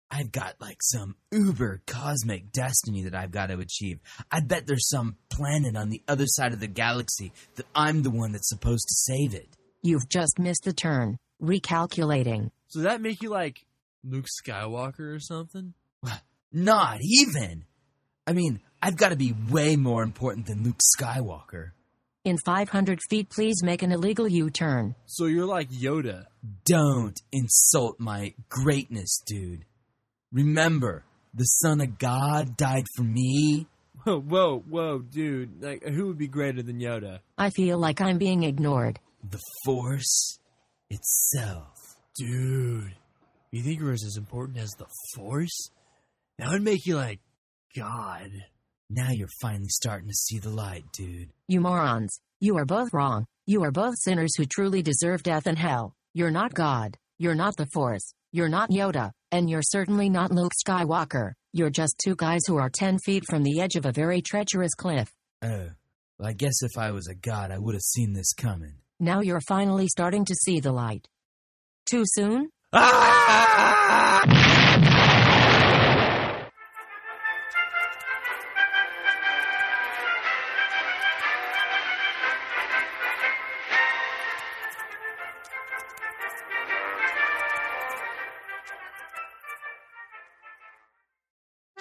I've got like some uber cosmic destiny that I've got to achieve. I bet there's some planet on the other side of the galaxy that I'm the one that's supposed to save it. You've just missed the turn. Recalculating. So that make you like Luke Skywalker or something? Not even. I mean, I've got to be way more important than Luke Skywalker. In five hundred feet, please make an illegal U-turn. So you're like Yoda. Don't insult my greatness, dude. Remember, the Son of God died for me. Whoa, whoa, whoa, dude. Like, who would be greater than Yoda? I feel like I'm being ignored. The Force itself. Dude, you think you're as important as the Force? That would make you like God. Now you're finally starting to see the light, dude. You morons. You are both wrong. You are both sinners who truly deserve death and hell. You're not God. You're not the Force. You're not Yoda. And you're certainly not Luke Skywalker. You're just two guys who are ten feet from the edge of a very treacherous cliff. Oh, well, I guess if I was a god, I would have seen this coming. Now you're finally starting to see the light. Too soon? Ah!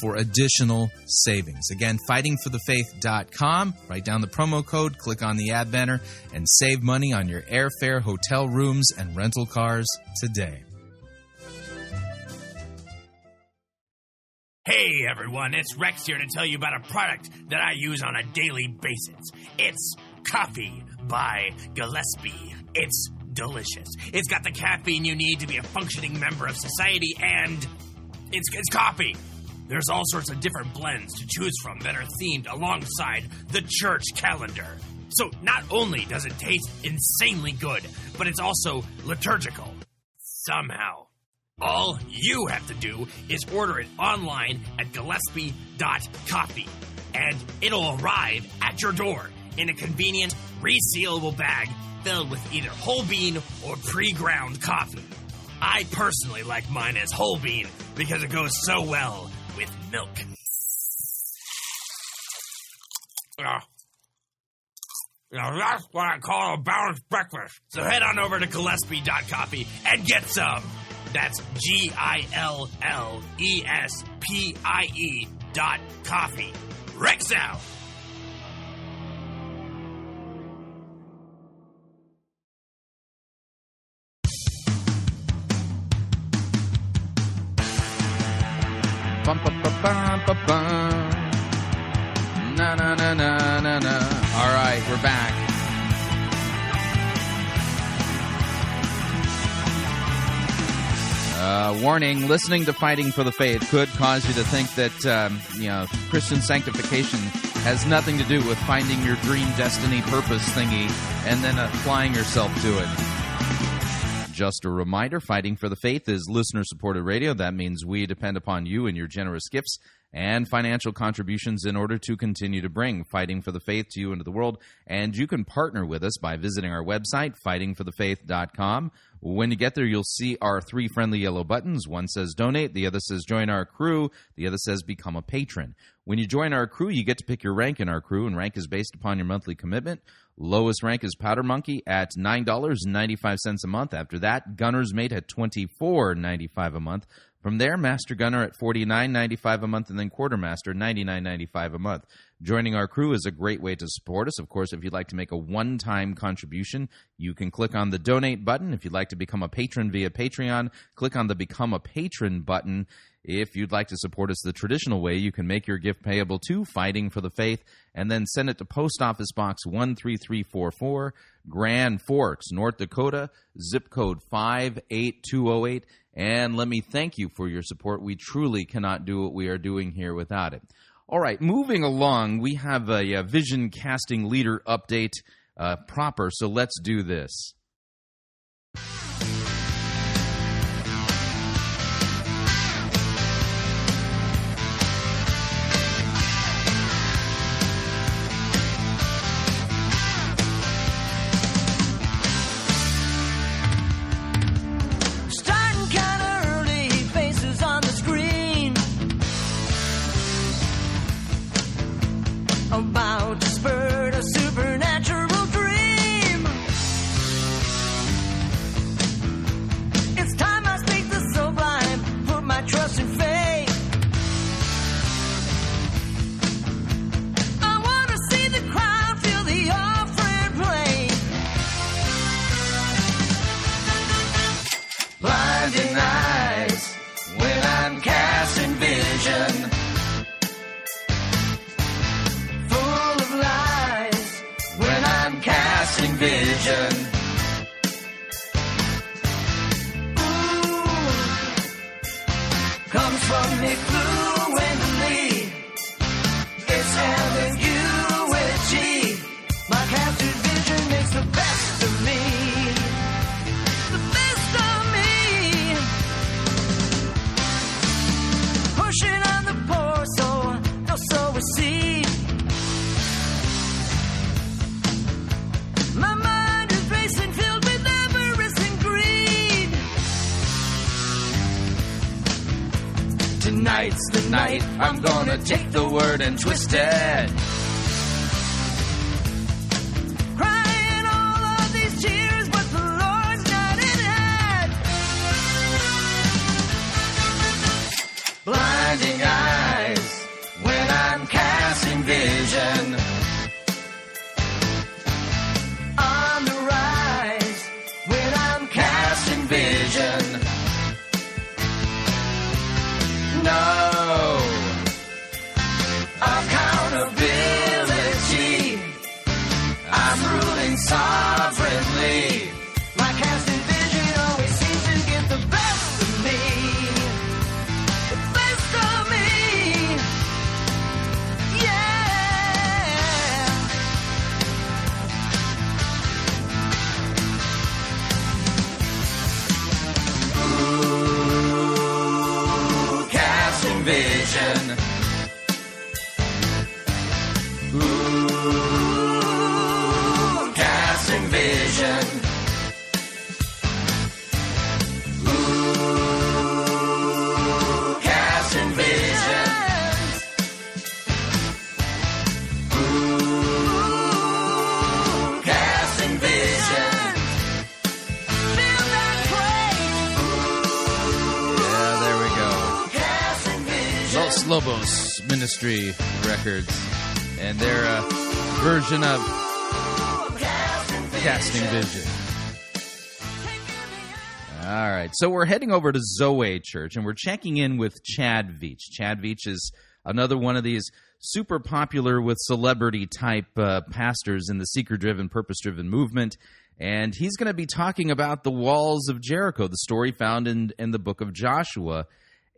for additional savings. Again, fighting for the faith dot com. Write down the promo code, click on the ad banner, and save money on your airfare, hotel rooms, and rental cars today. Hey everyone, it's Rex here to tell you about a product that I use on a daily basis. It's Coffee by Gillespie. It's delicious. It's got the caffeine you need to be a functioning member of society, and it's, it's coffee. There's all sorts of different blends to choose from that are themed alongside the church calendar. So not only does it taste insanely good, but it's also liturgical. Somehow. All you have to do is order it online at Gillespie dot coffee, and it'll arrive at your door in a convenient, resealable bag filled with either whole bean or pre-ground coffee. I personally like mine as whole bean because it goes so well with milk. Uh, now that's what I call a balanced breakfast. So head on over to Gillespie dot coffee and get some. That's G I L L E S P I E dot coffee. Rex out. Bum, bum, bum, bum, bum, bum. Na, na, na, na, na, na. All right, we're back. Uh, warning, listening to Fighting for the Faith could cause you to think that, um, you know, Christian sanctification has nothing to do with finding your dream destiny purpose thingy and then applying yourself to it. Just a reminder, Fighting for the Faith is listener-supported radio. That means we depend upon you and your generous gifts and financial contributions in order to continue to bring Fighting for the Faith to you and to the world. And you can partner with us by visiting our website, fighting for the faith dot com. When you get there, you'll see our three friendly yellow buttons. One says donate, the other says join our crew, the other says become a patron. When you join our crew, you get to pick your rank in our crew, and rank is based upon your monthly commitment. Lowest rank is Powder Monkey at nine dollars and ninety-five cents a month. After that, Gunner's Mate at twenty-four dollars and ninety-five cents a month. From there, Master Gunner at forty-nine dollars and ninety-five cents a month, and then Quartermaster, ninety-nine dollars and ninety-five cents a month. Joining our crew is a great way to support us. Of course, if you'd like to make a one-time contribution, you can click on the Donate button. If you'd like to become a patron via Patreon, click on the Become a Patron button. If you'd like to support us the traditional way, you can make your gift payable to Fighting for the Faith, and then send it to Post Office Box one three three four four, Grand Forks, North Dakota, zip code five eight two oh eight. And let me thank you for your support. We truly cannot do what we are doing here without it. All right, moving along, we have a, a Vision Casting Leader update uh, proper, so let's do this. About to spurt a supernatural dream. It's time I speak the sublime, put my trust in faith. I want to see the crowd feel the offering play. Blinding eyes when I'm casting vision. Vision. Ooh, comes from Nick Blue and me. It's having you with G. My captured vision makes the best of me. The best of me. Pushing on the poor soul, no soul we see. Tonight's the night I'm gonna take the word and twist it. Crying all of these tears, but the Lord's not in it. Blinding eyes. Ooh, casting vision. Ooh, casting vision. Ooh, casting vision. Feel that place. Yeah, there we go. Casting vision. Los Lobos Ministry Records. And their uh, version of Casting Vision. All right, so we're heading over to Zoe Church, and we're checking in with Chad Veach. Chad Veach is another one of these super popular with celebrity-type uh, pastors in the seeker-driven, purpose-driven movement. And he's going to be talking about the walls of Jericho, the story found in, in the book of Joshua.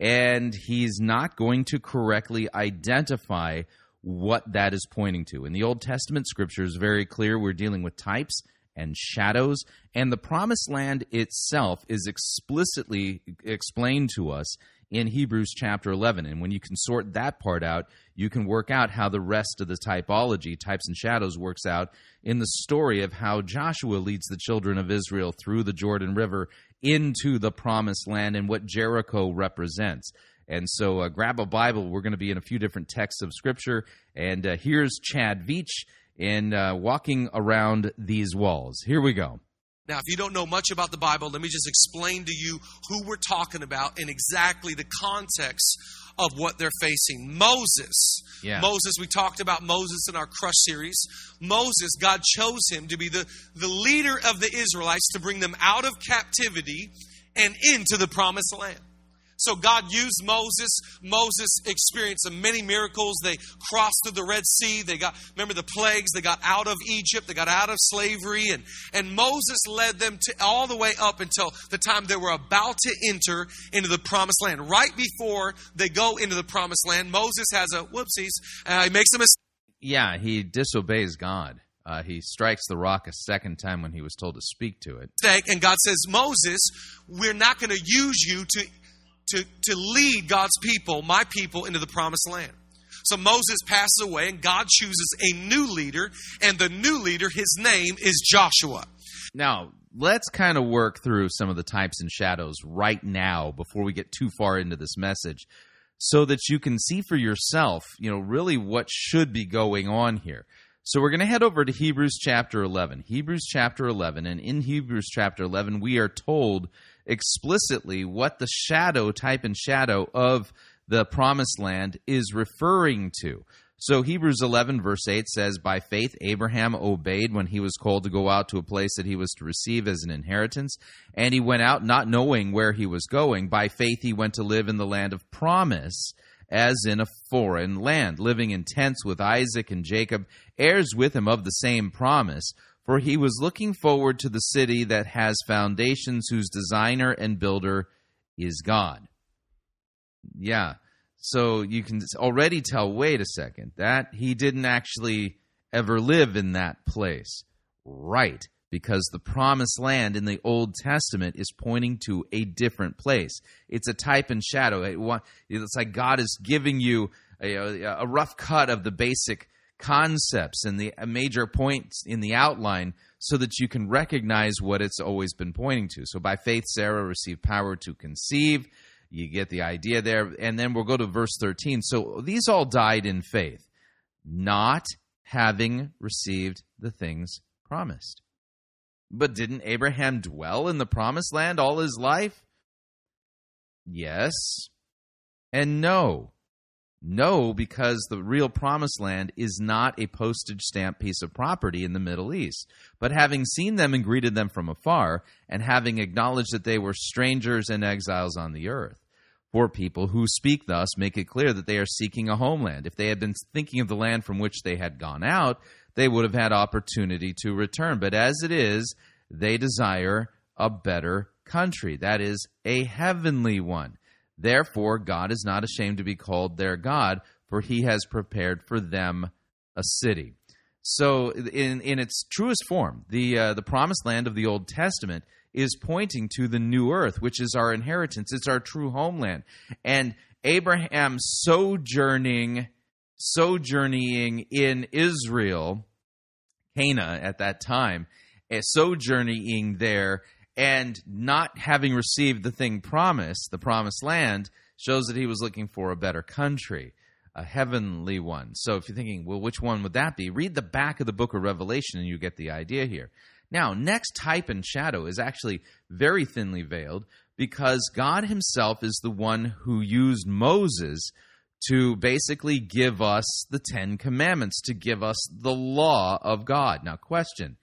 And he's not going to correctly identify what that is pointing to. In the Old Testament, Scripture is very clear. We're dealing with types and shadows, and the Promised Land itself is explicitly explained to us in Hebrews chapter eleven. And when you can sort that part out, you can work out how the rest of the typology, types and shadows, works out in the story of how Joshua leads the children of Israel through the Jordan River into the Promised Land and what Jericho represents. And so uh, grab a Bible. We're going to be in a few different texts of Scripture. And uh, here's Chad Veach in uh, Walking Around These Walls. Here we go. Now, if you don't know much about the Bible, let me just explain to you who we're talking about and exactly the context of what they're facing. Moses. Yeah. Moses, we talked about Moses in our Crush series. Moses, God chose him to be the, the leader of the Israelites to bring them out of captivity and into the Promised Land. So God used Moses. Moses experienced many miracles. They crossed through the Red Sea. They got, remember the plagues, they got out of Egypt. They got out of slavery. And, and Moses led them to all the way up until the time they were about to enter into the Promised Land. Right before they go into the Promised Land, Moses has a, whoopsies, uh, he makes a mistake. Yeah, he disobeys God. Uh, he strikes the rock a second time when he was told to speak to it. And God says, Moses, we're not going to use you to... To, to lead God's people, my people, into the Promised Land. So Moses passes away, and God chooses a new leader, and the new leader, his name is Joshua. Now, let's kind of work through some of the types and shadows right now before we get too far into this message so that you can see for yourself, you know, really what should be going on here. So we're going to head over to Hebrews chapter eleven. Hebrews chapter eleven, and in Hebrews chapter eleven, we are told explicitly what the shadow, type and shadow of the Promised Land is referring to. So Hebrews eleven verse eight says, "By faith Abraham obeyed when he was called to go out to a place that he was to receive as an inheritance, and he went out not knowing where he was going. By faith he went to live in the land of promise, as in a foreign land, living in tents with Isaac and Jacob, heirs with him of the same promise. For he was looking forward to the city that has foundations, whose designer and builder is God." Yeah, so you can already tell, wait a second, that he didn't actually ever live in that place. Right, because the Promised Land in the Old Testament is pointing to a different place. It's a type and shadow. It's like God is giving you a, a rough cut of the basic concepts and the major points in the outline so that you can recognize what it's always been pointing to. So by faith, Sarah received power to conceive. You get the idea there. And then we'll go to verse thirteen. So these all died in faith, not having received the things promised. But didn't Abraham dwell in the Promised Land all his life? Yes and no. No, because the real Promised Land is not a postage stamp piece of property in the Middle East. But having seen them and greeted them from afar, and having acknowledged that they were strangers and exiles on the earth. For people who speak thus make it clear that they are seeking a homeland. If they had been thinking of the land from which they had gone out, they would have had opportunity to return. But as it is, they desire a better country, that is, a heavenly one. Therefore, God is not ashamed to be called their God, for he has prepared for them a city. So in, in its truest form, the, uh, the Promised Land of the Old Testament is pointing to the new earth, which is our inheritance. It's our true homeland. And Abraham sojourning sojourning in Israel, Cana at that time, sojourning there and not having received the thing promised, the promised land, shows that he was looking for a better country, a heavenly one. So if you're thinking, well, which one would that be? Read the back of the book of Revelation and you get the idea here. Now, next type and shadow is actually very thinly veiled because God himself is the one who used Moses to basically give us the Ten Commandments, to give us the law of God. Now, question,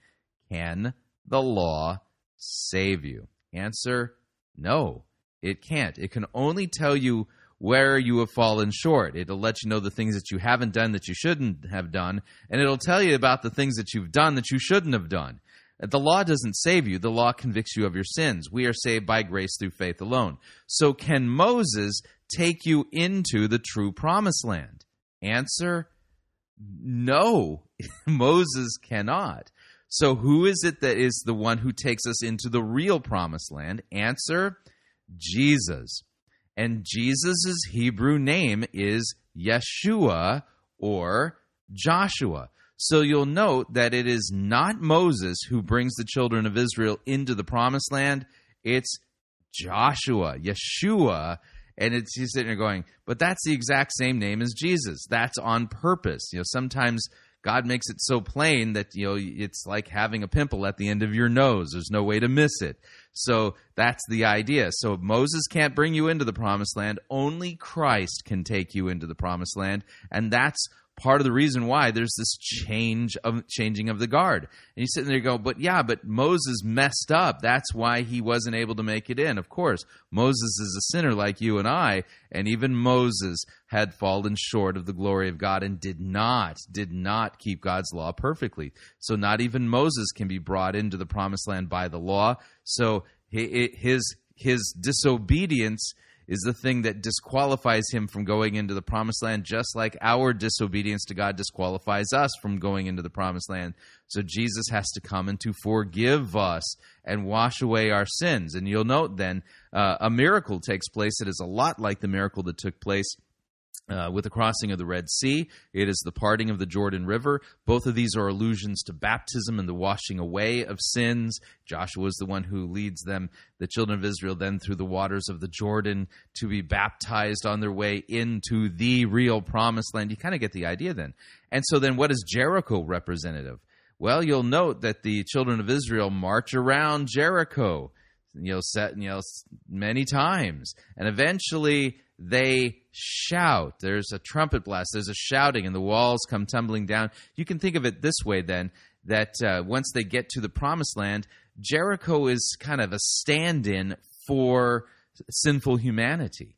can the law save you? Answer, no, it can't. It can only tell you where you have fallen short. It'll let you know the things that you haven't done that you shouldn't have done, and it'll tell you about the things that you've done that you shouldn't have done. The law doesn't save you. The law convicts you of your sins. We are saved by grace through faith alone. So can Moses take you into the true promised land? Answer, no, Moses cannot. So who is it that is the one who takes us into the real promised land? Answer, Jesus. And Jesus' Hebrew name is Yeshua or Joshua. So you'll note that it is not Moses who brings the children of Israel into the promised land. It's Joshua, Yeshua. And it's, he's sitting there going, but that's the exact same name as Jesus. That's on purpose. You know, sometimes God makes it so plain that, you know, it's like having a pimple at the end of your nose. There's no way to miss it. So that's the idea. So Moses can't bring you into the promised land. Only Christ can take you into the promised land. And that's part of the reason why there's this change of changing of the guard. And you sit there and go, but yeah, but Moses messed up. That's why he wasn't able to make it in. Of course, Moses is a sinner like you and I, and even Moses had fallen short of the glory of God and did not, did not keep God's law perfectly. So not even Moses can be brought into the promised land by the law. So his, his disobedience is the thing that disqualifies him from going into the promised land, just like our disobedience to God disqualifies us from going into the promised land. So Jesus has to come and to forgive us and wash away our sins. And you'll note then uh, a miracle takes place. It is a lot like the miracle that took place Uh, with the crossing of the Red Sea. It is the parting of the Jordan River. Both of these are allusions to baptism and the washing away of sins. Joshua is the one who leads them, the children of Israel, then through the waters of the Jordan to be baptized on their way into the real promised land. You kind of get the idea then. And so then what is Jericho representative? Well, you'll note that the children of Israel march around Jericho, you know, set, you know, many times. And eventually they shout. There's a trumpet blast. There's a shouting, and the walls come tumbling down. You can think of it this way then, that uh, once they get to the promised land, Jericho is kind of a stand-in for sinful humanity.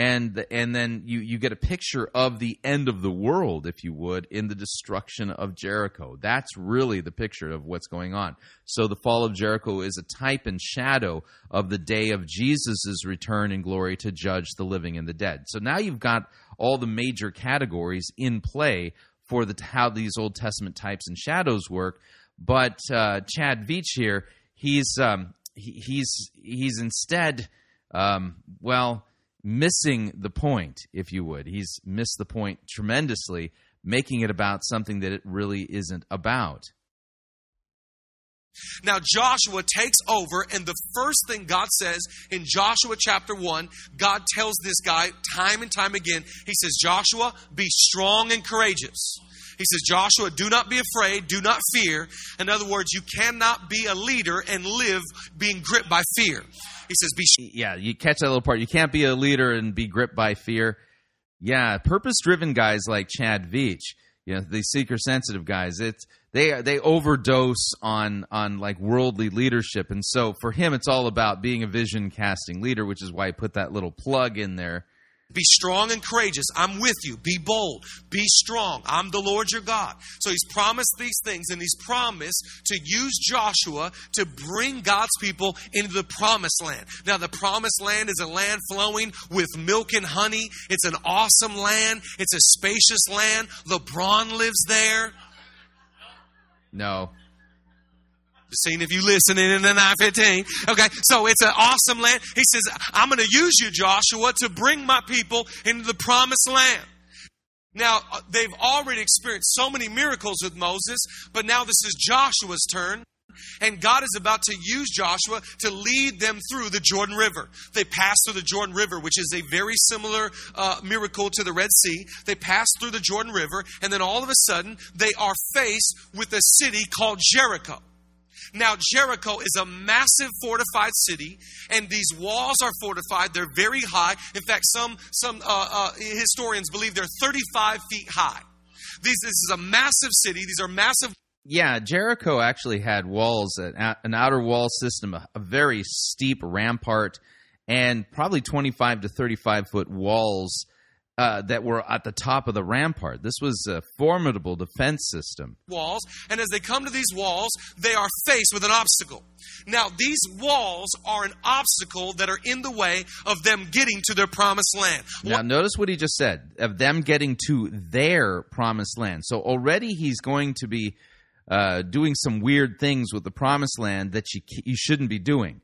And and then you, you get a picture of the end of the world, if you would, in the destruction of Jericho. That's really the picture of what's going on. So the fall of Jericho is a type and shadow of the day of Jesus' return in glory to judge the living and the dead. So now you've got all the major categories in play for the how these Old Testament types and shadows work. But uh, Chad Veach here, he's, um, he, he's, he's instead, um, well... missing the point, if you would. He's missed the point tremendously, making it about something that it really isn't about. Now Joshua takes over, and the first thing God says in Joshua chapter one, God tells this guy time and time again, he says, Joshua, be strong and courageous. He says, Joshua, do not be afraid, do not fear. In other words, you cannot be a leader and live being gripped by fear. He says, be... Sh- yeah, you catch that little part. You can't be a leader and be gripped by fear. Yeah, purpose-driven guys like Chad Veach, you know, the seeker-sensitive guys, it's they they overdose on on like worldly leadership. And so for him, it's all about being a vision-casting leader, which is why he put that little plug in there. Be strong and courageous. I'm with you. Be bold. Be strong. I'm the Lord your God. So he's promised these things, and he's promised to use Joshua to bring God's people into the promised land. Now, the promised land is a land flowing with milk and honey. It's an awesome land. It's a spacious land. LeBron lives there. No. Seeing if you listening in the nine fifteen. Okay, so it's an awesome land. He says, I'm going to use you, Joshua, to bring my people into the promised land. Now, they've already experienced so many miracles with Moses, but now this is Joshua's turn. And God is about to use Joshua to lead them through the Jordan River. They pass through the Jordan River, which is a very similar uh, miracle to the Red Sea. They pass through the Jordan River, and then all of a sudden, they are faced with a city called Jericho. Now, Jericho is a massive fortified city, and these walls are fortified. They're very high. In fact, some some uh, uh, historians believe they're thirty-five feet high. These, this is a massive city. These are massive. Yeah, Jericho actually had walls, an outer wall system, a very steep rampart, and probably twenty-five to thirty-five foot walls uh, that were at the top of the rampart. This was a formidable defense system. Walls, and as they come to these walls, they are faced with an obstacle. Now, these walls are an obstacle that are in the way of them getting to their promised land. Now, notice what he just said, of them getting to their promised land. So already he's going to be Uh, doing some weird things with the promised land that you, you shouldn't be doing.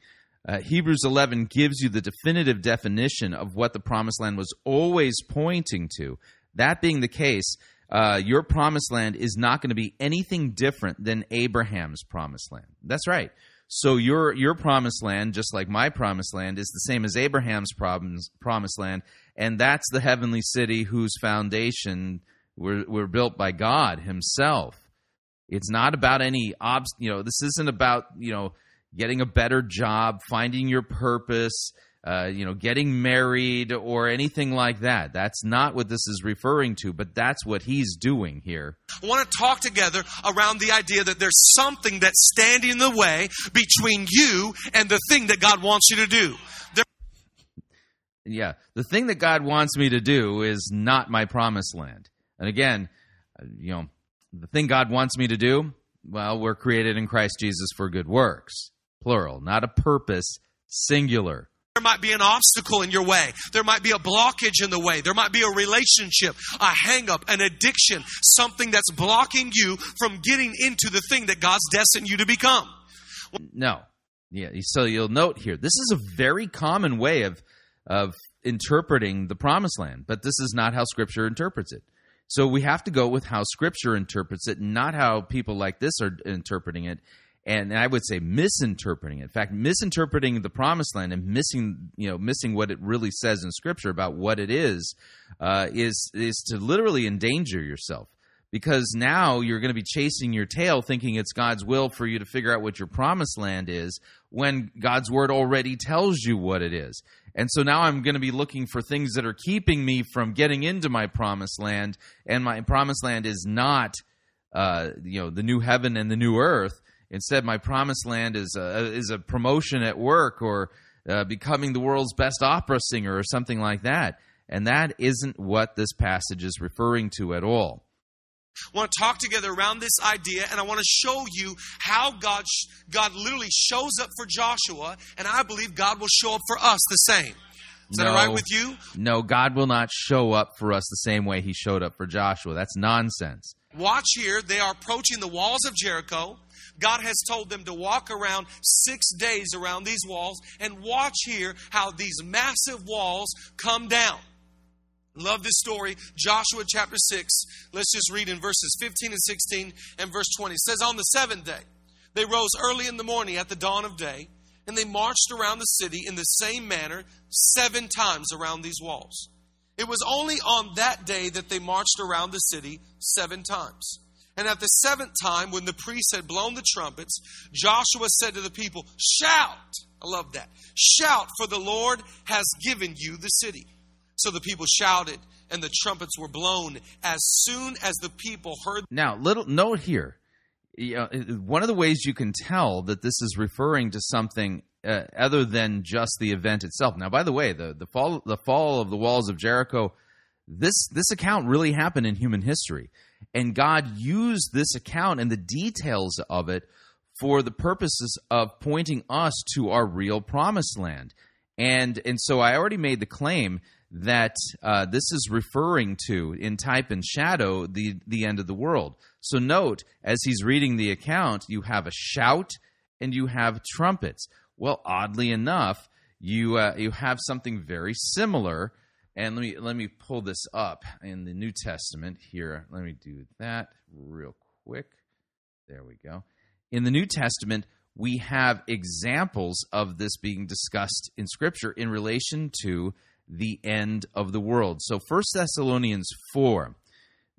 Uh, Hebrews eleven gives you the definitive definition of what the promised land was always pointing to. That being the case, uh, your promised land is not going to be anything different than Abraham's promised land. That's right. So your your promised land, just like my promised land, is the same as Abraham's problems, promised land, and that's the heavenly city whose foundation were, were built by God himself. It's not about any, ob- you know, this isn't about, you know, getting a better job, finding your purpose, uh, you know, getting married or anything like that. That's not what this is referring to, but that's what he's doing here. I want to talk together around the idea that there's something that's standing in the way between you and the thing that God wants you to do. There- yeah, the thing that God wants me to do is not my promised land. And again, you know, the thing God wants me to do, well, we're created in Christ Jesus for good works, plural, not a purpose, singular. There might be an obstacle in your way. There might be a blockage in the way. There might be a relationship, a hang-up, an addiction, something that's blocking you from getting into the thing that God's destined you to become. No. Yeah. So you'll note here, this is a very common way of, of interpreting the promised land, but this is not how Scripture interprets it. So we have to go with how Scripture interprets it, not how people like this are interpreting it, and I would say misinterpreting it. In fact, misinterpreting the promised land and missing, you know, missing what it really says in Scripture about what it is, uh, is is to literally endanger yourself, because now you're going to be chasing your tail, thinking it's God's will for you to figure out what your promised land is when God's Word already tells you what it is. And so now I'm going to be looking for things that are keeping me from getting into my promised land. And my promised land is not, uh, you know, the new heaven and the new earth. Instead, my promised land is a, is a promotion at work or uh, becoming the world's best opera singer or something like that. And that isn't what this passage is referring to at all. I want to talk together around this idea, and I want to show you how God God literally shows up for Joshua, and I believe God will show up for us the same. Is no, that all right with you? No, God will not show up for us the same way he showed up for Joshua. That's nonsense. Watch here. They are approaching the walls of Jericho. God has told them to walk around six days around these walls, and watch here how these massive walls come down. Love this story, Joshua chapter six. Let's just read in verses fifteen and sixteen and verse twenty. It says, on the seventh day, they rose early in the morning at the dawn of day, and they marched around the city in the same manner seven times around these walls. It was only on that day that they marched around the city seven times. And at the seventh time, when the priests had blown the trumpets, Joshua said to the people, shout, I love that, shout, for the Lord has given you the city. So the people shouted, and the trumpets were blown as soon as the people heard. Now, little note here. You know, one of the ways you can tell that this is referring to something uh, other than just the event itself. Now, by the way, the, the fall the fall of the walls of Jericho, this, this account really happened in human history. And God used this account and the details of it for the purposes of pointing us to our real promised land. And, and so I already made the claim that uh, this is referring to, in type and shadow, the, the end of the world. So note, as he's reading the account, you have a shout and you have trumpets. Well, oddly enough, you uh, you have something very similar And let me let me pull this up in the New Testament here. Let me do that real quick. There we go. In the New Testament, we have examples of this being discussed in Scripture in relation to the end of the world. So First Thessalonians four,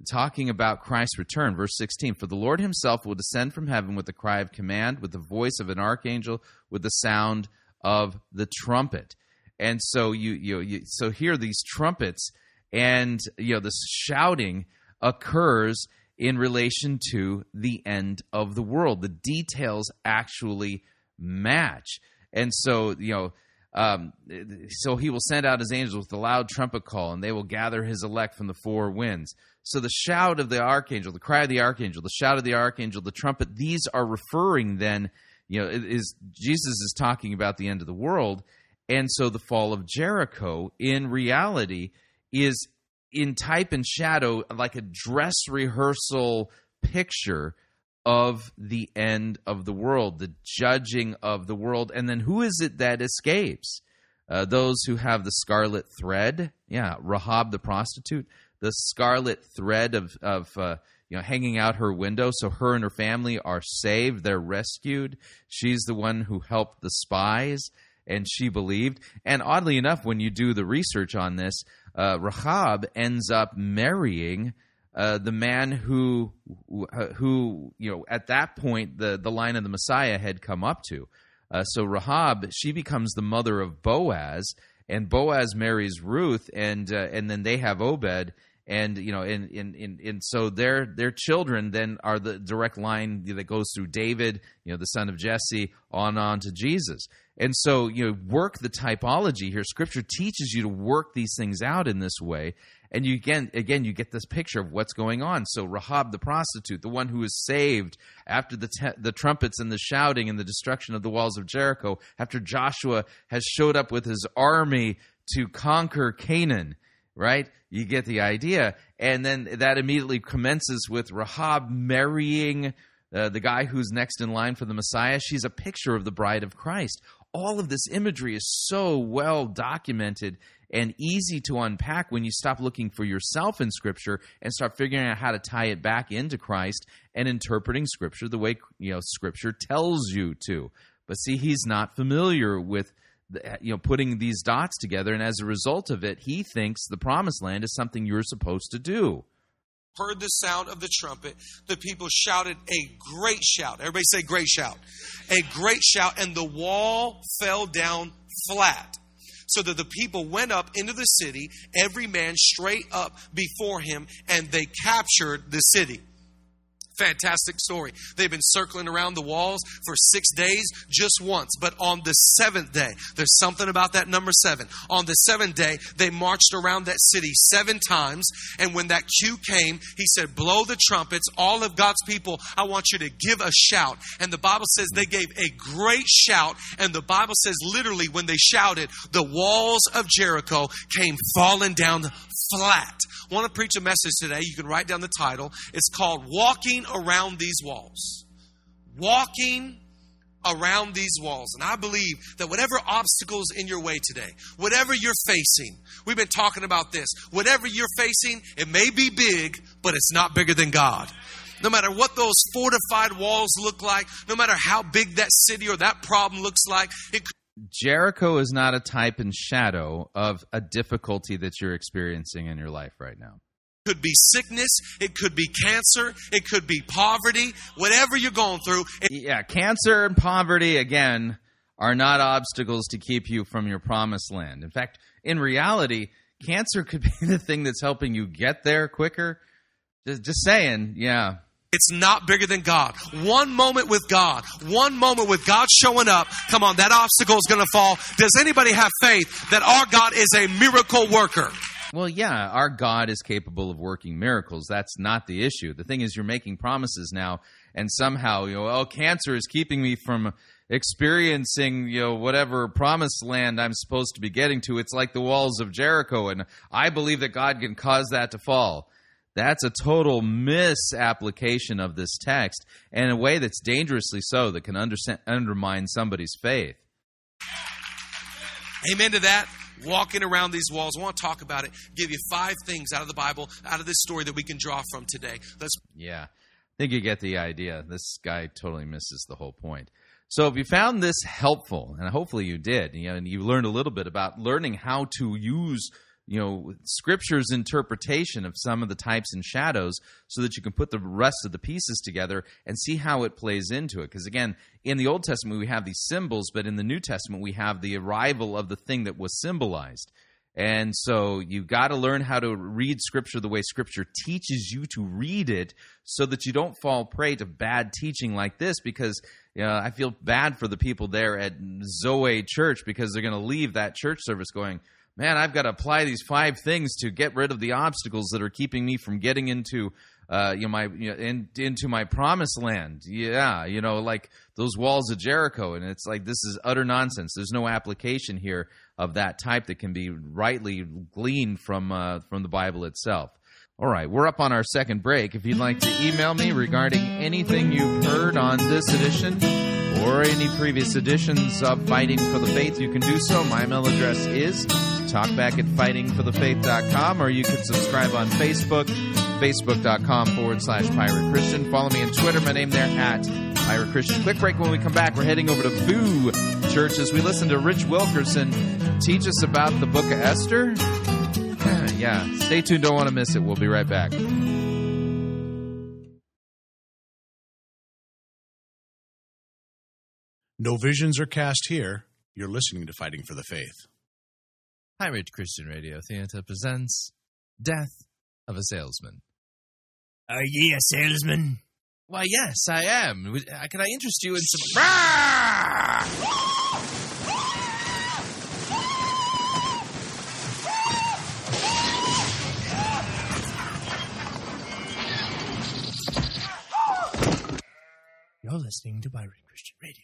talking about Christ's return, verse sixteen, "For the Lord himself will descend from heaven with the cry of command, with the voice of an archangel, with the sound of the trumpet." And so you, you, you so here these trumpets and, you know, this shouting occurs in relation to the end of the world. The details actually match. And so, you know, um, so he will send out his angels with a loud trumpet call, and they will gather his elect from the four winds. So the shout of the archangel, the cry of the archangel, the shout of the archangel, the trumpet, these are referring then, you know, it is, Jesus is talking about the end of the world. And so the fall of Jericho, in reality, is in type and shadow, like a dress rehearsal picture of the end of the world, the judging of the world. And then who is it that escapes? Uh, those who have the scarlet thread. Yeah, Rahab the prostitute, the scarlet thread of, of uh, you know, hanging out her window. So her and her family are saved. They're rescued. She's the one who helped the spies, and she believed. And oddly enough, when you do the research on this, uh, Rahab ends up marrying uh, the man who, who you know, at that point, the, the line of the Messiah had come up to. Uh, so Rahab, she becomes the mother of Boaz, and Boaz marries Ruth, and uh, and then they have Obed, and you know, and and and, and so their their children then are the direct line that goes through David, you know, the son of Jesse, on on to Jesus. And so, you know, work the typology here. Scripture teaches you to work these things out in this way. And you again, again, you get this picture of what's going on. So Rahab the prostitute, the one who is saved after the te- the trumpets and the shouting and the destruction of the walls of Jericho, after Joshua has showed up with his army to conquer Canaan, right? You get the idea. And then that immediately commences with Rahab marrying uh, the guy who's next in line for the Messiah. She's a picture of the bride of Christ. All of this imagery is so well documented and easy to unpack when you stop looking for yourself in Scripture and start figuring out how to tie it back into Christ and interpreting Scripture the way, you know, Scripture tells you to. But see, he's not familiar with the, you know, putting these dots together, and as a result of it, he thinks the Promised Land is something you're supposed to do. Heard the sound of the trumpet, the people shouted a great shout. Everybody say great shout. A great shout, and the wall fell down flat, so that the people went up into the city, every man straight up before him, and they captured the city. Fantastic story. They've been circling around the walls for six days, just once. But on the seventh day, there's something about that number seven. On the seventh day, they marched around that city seven times. And when that cue came, he said, blow the trumpets, all of God's people, I want you to give a shout. And the Bible says they gave a great shout. And the Bible says literally when they shouted, the walls of Jericho came falling down flat. I want to preach a message today. You can write down the title. It's called Walking Around These Walls. Walking around these walls. And I believe that whatever obstacles in your way today, whatever you're facing, we've been talking about this, whatever you're facing, it may be big, but it's not bigger than God. No matter what those fortified walls look like, no matter how big that city or that problem looks like, it could... Jericho is not a type and shadow of a difficulty that you're experiencing in your life right now. It could be sickness, it could be cancer, it could be poverty, whatever you're going through. It- yeah, cancer and poverty, again, are not obstacles to keep you from your promised land. In fact, in reality, cancer could be the thing that's helping you get there quicker. Just, just saying, yeah. It's not bigger than God. One moment with God, one moment with God showing up, come on, that obstacle is going to fall. Does anybody have faith that our God is a miracle worker? Well, yeah, our God is capable of working miracles. That's not the issue. The thing is, you're making promises now, and somehow, you know, oh, cancer is keeping me from experiencing, you know, whatever promised land I'm supposed to be getting to. It's like the walls of Jericho, and I believe that God can cause that to fall. That's a total misapplication of this text, and in a way that's dangerously so, that can undermine somebody's faith. Amen to that. walking around these walls. I want to talk about it, give you five things out of the Bible, out of this story that we can draw from today. Let's. Yeah, I think you get the idea. This guy totally misses the whole point. So if you found this helpful, and hopefully you did, you know, and you learned a little bit about learning how to use, you know, Scripture's interpretation of some of the types and shadows so that you can put the rest of the pieces together and see how it plays into it. Because, again, in the Old Testament, we have these symbols, but in the New Testament, we have the arrival of the thing that was symbolized. And so you've got to learn how to read Scripture the way Scripture teaches you to read it so that you don't fall prey to bad teaching like this, because uh, I feel bad for the people there at Zoe Church, because they're going to leave that church service going, man, I've got to apply these five things to get rid of the obstacles that are keeping me from getting into uh, you know, my you know, in, into my promised land. Yeah, you know, like those walls of Jericho. And it's like, this is utter nonsense. There's no application here of that type that can be rightly gleaned from uh, from the Bible itself. All right, we're up on our second break. If you'd like to email me regarding anything you've heard on this edition or any previous editions of Fighting for the Faith, you can do so. My email address is talkback at fighting for the faith dot com, or you can subscribe on Facebook, facebook.com forward slash Pirate Christian. Follow me on Twitter, my name there at Pirate Christian. Quick break. When we come back, we're heading over to Vous Church as we listen to Rich Wilkerson teach us about the book of Esther. Yeah, stay tuned, don't want to miss it. We'll be right back. No visions are cast here. You're listening to Fighting for the Faith. Pirate Christian Radio Theater presents Death of a Salesman. Are ye a salesman? Why, yes, I am. Can I interest you in some... You're listening to Pirate Christian Radio.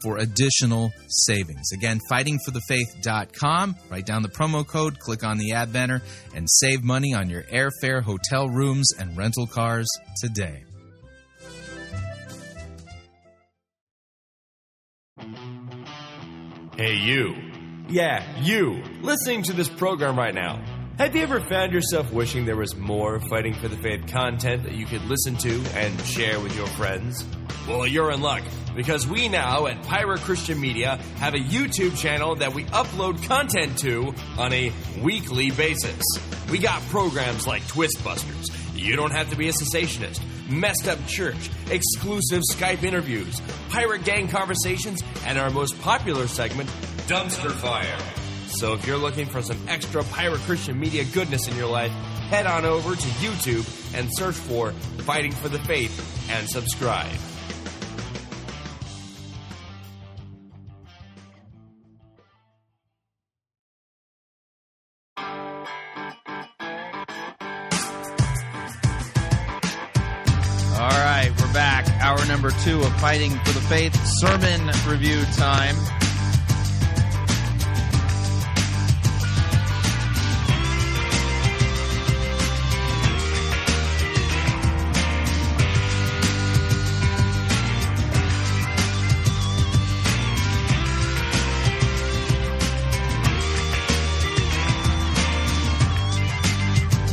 for additional savings. Again, fighting for the faith dot com. Write down the promo code, click on the ad banner, and save money on your airfare, hotel rooms, and rental cars today. Hey, you. Yeah, you. Listening to this program right now. Have you ever found yourself wishing there was more Fighting for the Faith content that you could listen to and share with your friends? Well, you're in luck, because we now at Pirate Christian Media have a YouTube channel that we upload content to on a weekly basis. We got programs like Twist Busters, You Don't Have to Be a Cessationist, Messed Up Church, exclusive Skype interviews, Pirate Gang Conversations, and our most popular segment, Dumpster Fire. So if you're looking for some extra Pirate Christian Media goodness in your life, head on over to YouTube and search for Fighting for the Faith and subscribe. All right, we're back. Hour number two of Fighting for the Faith, sermon review time.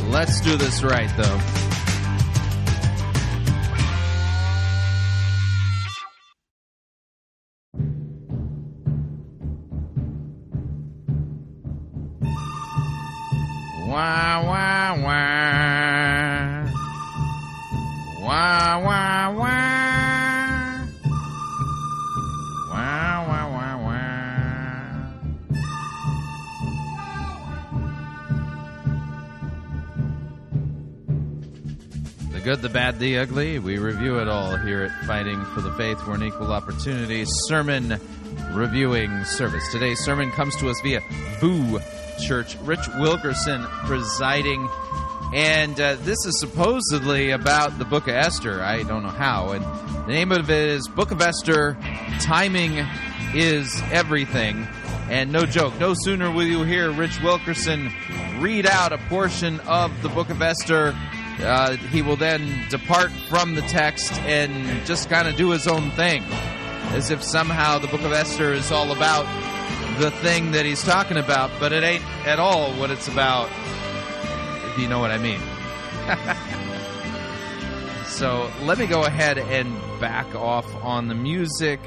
Let's do this right, though. Wah, wah, wah. Wah, wah, wah. Wah, wah, wah, wah. good, the bad, the ugly. We review it all here at Fighting for the Faith. We're an equal opportunity sermon reviewing service. Today's sermon comes to us via Vous Church. Rich Wilkerson presiding. And uh, this is supposedly about the Book of Esther. I don't know how. And the name of it is Book of Esther, Timing is Everything. And no joke, no sooner will you hear Rich Wilkerson read out a portion of the Book of Esther. Uh, he will then depart from the text and just kind of do his own thing, as if somehow the Book of Esther is all about the thing that he's talking about, but it ain't at all what it's about, if you know what I mean. So let me go ahead and back off on the music.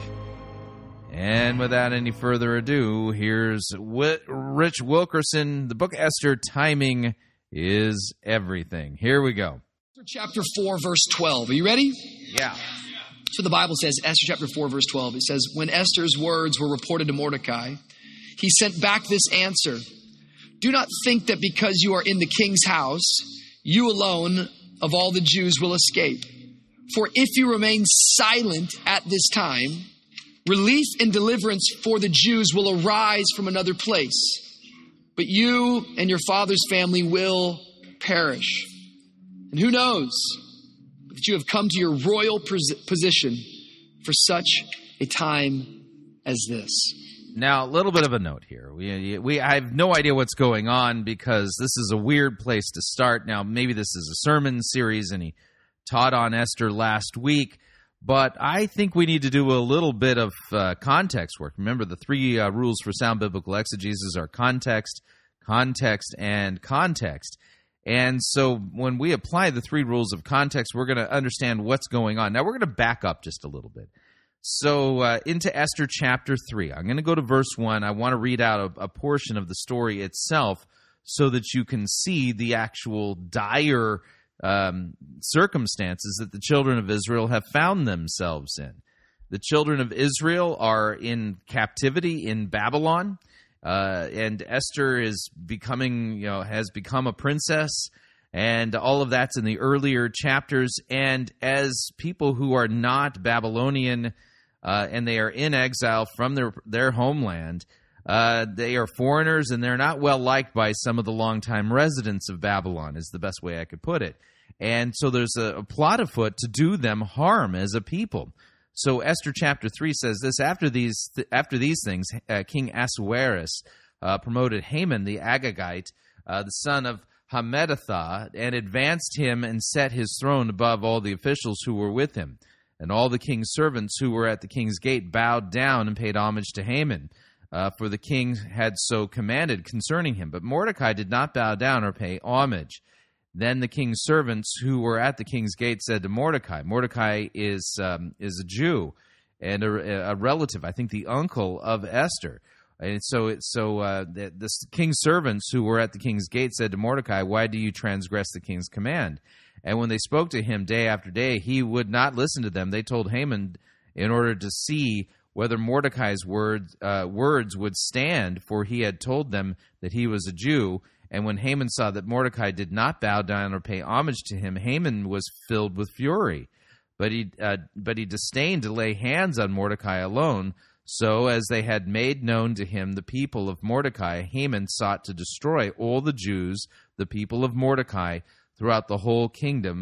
And without any further ado, here's Rich Wilkerson. The Book of Esther, Timing is Everything. Here we go. Chapter four, verse twelve. Are you ready? Yeah. So the Bible says, Esther chapter four, verse twelve. It says, when Esther's words were reported to Mordecai, he sent back this answer. Do not think that because you are in the king's house, you alone of all the Jews will escape. For if you remain silent at this time, relief and deliverance for the Jews will arise from another place, but you and your father's family will perish. And who knows that you have come to your royal position for such a time as this. Now, a little bit of a note here. We, we, I have no idea what's going on because this is a weird place to start. Now, maybe this is a sermon series and he taught on Esther last week. But I think we need to do a little bit of uh, context work. Remember, the three uh, rules for sound biblical exegesis are context, context, and context. And so when we apply the three rules of context, we're going to understand what's going on. Now, we're going to back up just a little bit. So uh, into Esther chapter three. I'm going to go to verse one. I want to read out a, a portion of the story itself so that you can see the actual dire Um, circumstances that the children of Israel have found themselves in. The children of Israel are in captivity in Babylon, uh, and Esther is becoming, you know, has become a princess, and all of that's in the earlier chapters. And as people who are not Babylonian, uh, and they are in exile from their their homeland, Uh, they are foreigners, and they're not well liked by some of the longtime residents of Babylon, is the best way I could put it. And so there's a, a plot afoot to do them harm as a people. So Esther chapter three says this, after these th- after these things, uh, King Ahasuerus uh, promoted Haman the Agagite, uh, the son of Hammedatha, and advanced him and set his throne above all the officials who were with him. And all the king's servants who were at the king's gate bowed down and paid homage to Haman. Uh, for the king had so commanded concerning him. But Mordecai did not bow down or pay homage. Then the king's servants who were at the king's gate said to Mordecai, Mordecai is um, is a Jew and a, a relative, I think the uncle of Esther. And so it, so uh, the, the king's servants who were at the king's gate said to Mordecai, why do you transgress the king's command? And when they spoke to him day after day, he would not listen to them. They told Haman in order to see whether Mordecai's words, uh, words would stand, for he had told them that he was a Jew. And when Haman saw that Mordecai did not bow down or pay homage to him, Haman was filled with fury. But he uh, but he disdained to lay hands on Mordecai alone. So as they had made known to him the people of Mordecai, Haman sought to destroy all the Jews, the people of Mordecai, throughout the whole kingdom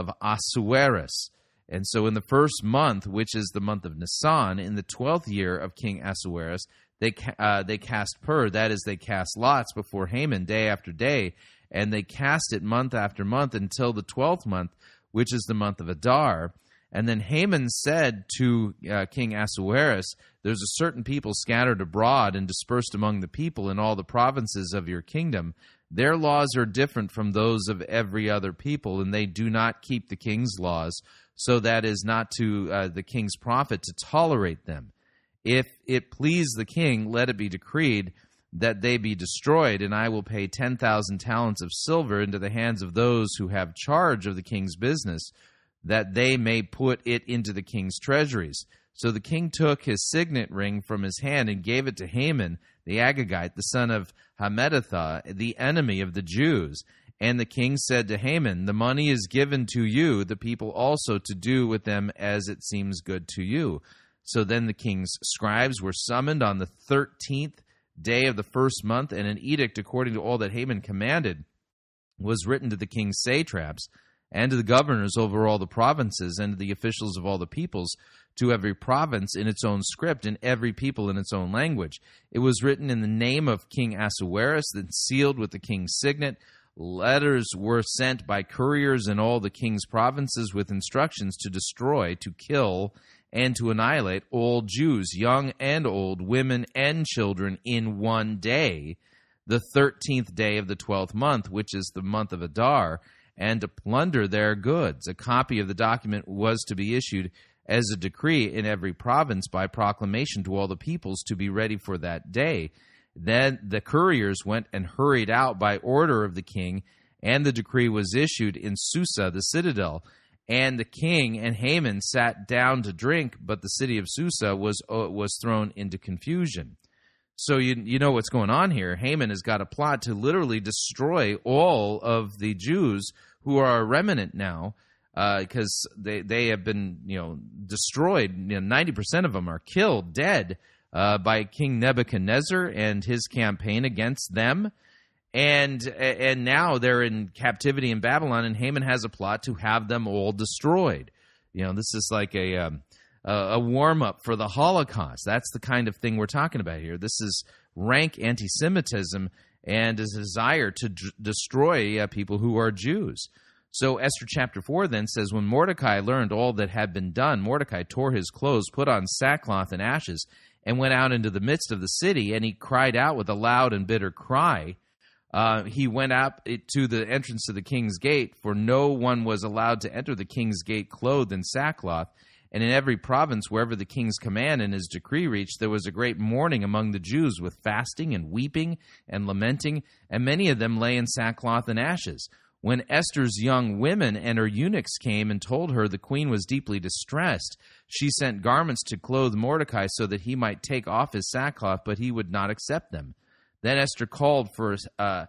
of Ahasuerus. And so in the first month, which is the month of Nisan, in the twelfth year of King Ahasuerus, they uh, they cast pur, that is, they cast lots before Haman day after day, and they cast it month after month until the twelfth month, which is the month of Adar. And then Haman said to uh, King Ahasuerus, there's a certain people scattered abroad and dispersed among the people in all the provinces of your kingdom. Their laws are different from those of every other people, and they do not keep the king's laws. So that is not to uh, the king's profit to tolerate them. If it please the king, let it be decreed that they be destroyed, and I will pay ten thousand talents of silver into the hands of those who have charge of the king's business, that they may put it into the king's treasuries. So the king took his signet ring from his hand and gave it to Haman, the Agagite, the son of Hammedatha, the enemy of the Jews. And the king said to Haman, the money is given to you, the people also, to do with them as it seems good to you. So then the king's scribes were summoned on the thirteenth day of the first month, and an edict according to all that Haman commanded was written to the king's satraps and to the governors over all the provinces and to the officials of all the peoples, to every province in its own script and every people in its own language. It was written in the name of King Ahasuerus, then sealed with the king's signet. Letters were sent by couriers in all the king's provinces with instructions to destroy, to kill, and to annihilate all Jews, young and old, women and children, in one day, the thirteenth day of the twelfth month, which is the month of Adar, and to plunder their goods. A copy of the document was to be issued as a decree in every province by proclamation to all the peoples to be ready for that day. Then the couriers went and hurried out by order of the king, and the decree was issued in Susa, the citadel. And the king and Haman sat down to drink, but the city of Susa was uh, was thrown into confusion. So you you know what's going on here. Haman has got a plot to literally destroy all of the Jews who are a remnant now, because uh, they they have been you know destroyed. You know, ninety percent of them are killed, dead uh, by King Nebuchadnezzar and his campaign against them. And and now they're in captivity in Babylon, and Haman has a plot to have them all destroyed. You know, this is like a um, a warm-up for the Holocaust. That's the kind of thing we're talking about here. This is rank anti-Semitism and a desire to d- destroy uh, people who are Jews. So Esther chapter four then says, when Mordecai learned all that had been done, Mordecai tore his clothes, put on sackcloth and ashes, and went out into the midst of the city, and he cried out with a loud and bitter cry. Uh, he went up to the entrance to the king's gate, for no one was allowed to enter the king's gate clothed in sackcloth. And in every province, wherever the king's command and his decree reached, there was a great mourning among the Jews with fasting and weeping and lamenting, and many of them lay in sackcloth and ashes. When Esther's young women and her eunuchs came and told her the queen was deeply distressed, she sent garments to clothe Mordecai so that he might take off his sackcloth, but he would not accept them. Then Esther called for uh,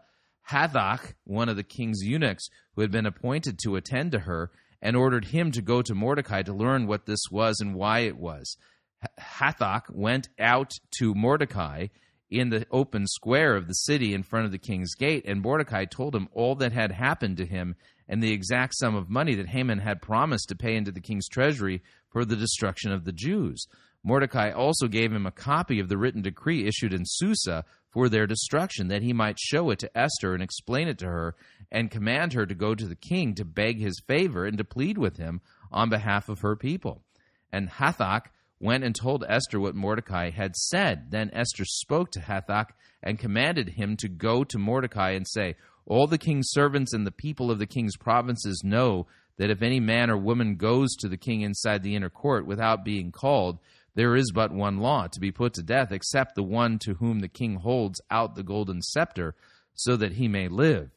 Hathach, one of the king's eunuchs, who had been appointed to attend to her, and ordered him to go to Mordecai to learn what this was and why it was. Hathach went out to Mordecai in the open square of the city in front of the king's gate, and Mordecai told him all that had happened to him and the exact sum of money that Haman had promised to pay into the king's treasury for the destruction of the Jews. Mordecai also gave him a copy of the written decree issued in Susa for their destruction, that he might show it to Esther and explain it to her, and command her to go to the king to beg his favor and to plead with him on behalf of her people. And Hathach went and told Esther what Mordecai had said. Then Esther spoke to Hathach and commanded him to go to Mordecai and say, all the king's servants and the people of the king's provinces know that if any man or woman goes to the king inside the inner court without being called, there is but one law, to be put to death, except the one to whom the king holds out the golden scepter, so that he may live.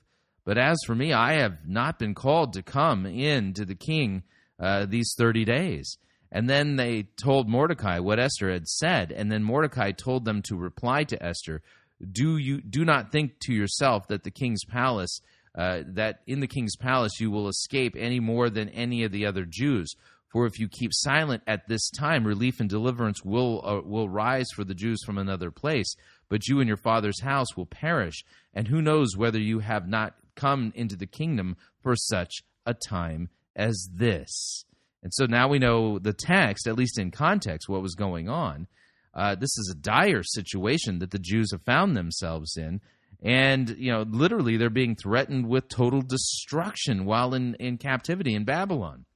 But as for me, I have not been called to come in to the king uh, these thirty days. And then they told Mordecai what Esther had said, and then Mordecai told them to reply to Esther, Do you do not think to yourself that the king's palace, uh, that in the king's palace you will escape any more than any of the other Jews. For if you keep silent at this time, relief and deliverance will uh, will rise for the Jews from another place, but you and your father's house will perish, and who knows whether you have not come into the kingdom for such a time as this. And so now we know the text, at least in context, what was going on. Uh, this is a dire situation that the Jews have found themselves in, and you know, literally they're being threatened with total destruction while in, in captivity in Babylon.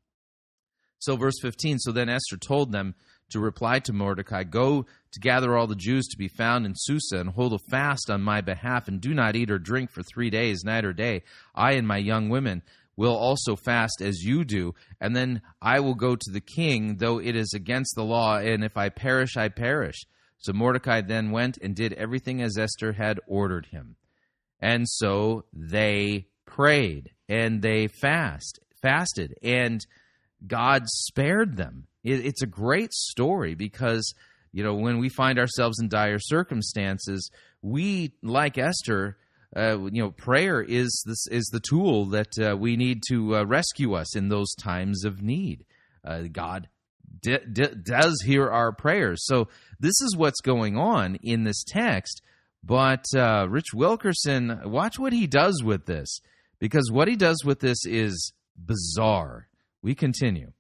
So verse fifteen, so then Esther told them to reply to Mordecai, go to gather all the Jews to be found in Susa and hold a fast on my behalf, and do not eat or drink for three days, night or day. I and my young women will also fast as you do, and then I will go to the king, though it is against the law, and if I perish, I perish. So Mordecai then went and did everything as Esther had ordered him. And so they prayed, and they fast, fasted, and God spared them. It's a great story because, you know, when we find ourselves in dire circumstances, we, like Esther, uh, you know, prayer is this is the tool that uh, we need to uh, rescue us in those times of need. Uh, God d- d- does hear our prayers. So this is what's going on in this text. But uh, Rich Wilkerson, watch what he does with this, because what he does with this is bizarre. We continue.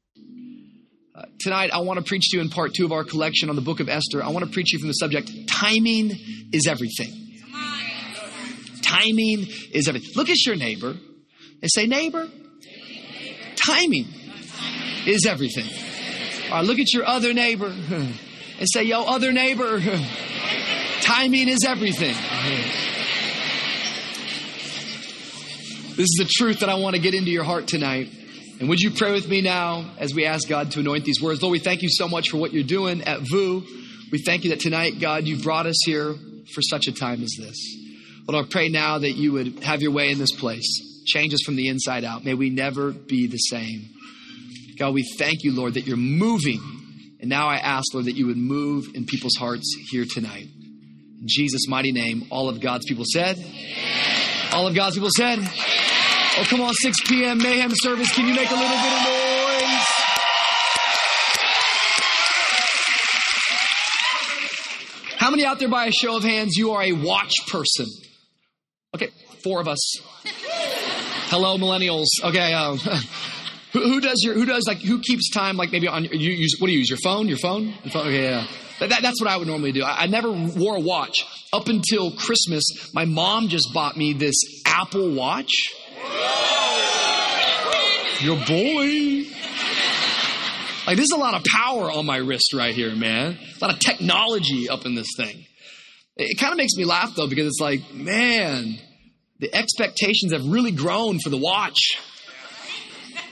Uh, tonight, I want to preach to you in part two of our collection on the book of Esther. I want to preach to you from the subject, timing is everything. Timing is everything. Look at your neighbor and say, neighbor, timing is everything. All right, look at your other neighbor and say, yo, other neighbor, timing is everything. This is the truth that I want to get into your heart tonight. And would you pray with me now as we ask God to anoint these words? Lord, we thank you so much for what you're doing at Vous. We thank you that tonight, God, you've brought us here for such a time as this. Lord, I pray now that you would have your way in this place. Change us from the inside out. May we never be the same. God, we thank you, Lord, that you're moving. And now I ask, Lord, that you would move in people's hearts here tonight. In Jesus' mighty name, all of God's people said? Yeah. All of God's people said? Yeah. Oh, come on, six p.m. Mayhem service. Can you make a little bit of noise? How many out there, by a show of hands, you are a watch person? Okay, four of us. Hello, millennials. Okay, um, who, who does your, who does, like, who keeps time, like, maybe on, you use, what do you use, your phone? Your phone? Your phone? Okay, yeah. That, that's what I would normally do. I, I never wore a watch. Up until Christmas, my mom just bought me this Apple Watch. Your boy. Like, there's a lot of power on my wrist right here, man. A lot of technology up in this thing. It, it kind of makes me laugh, though, because it's like, man, the expectations have really grown for the watch.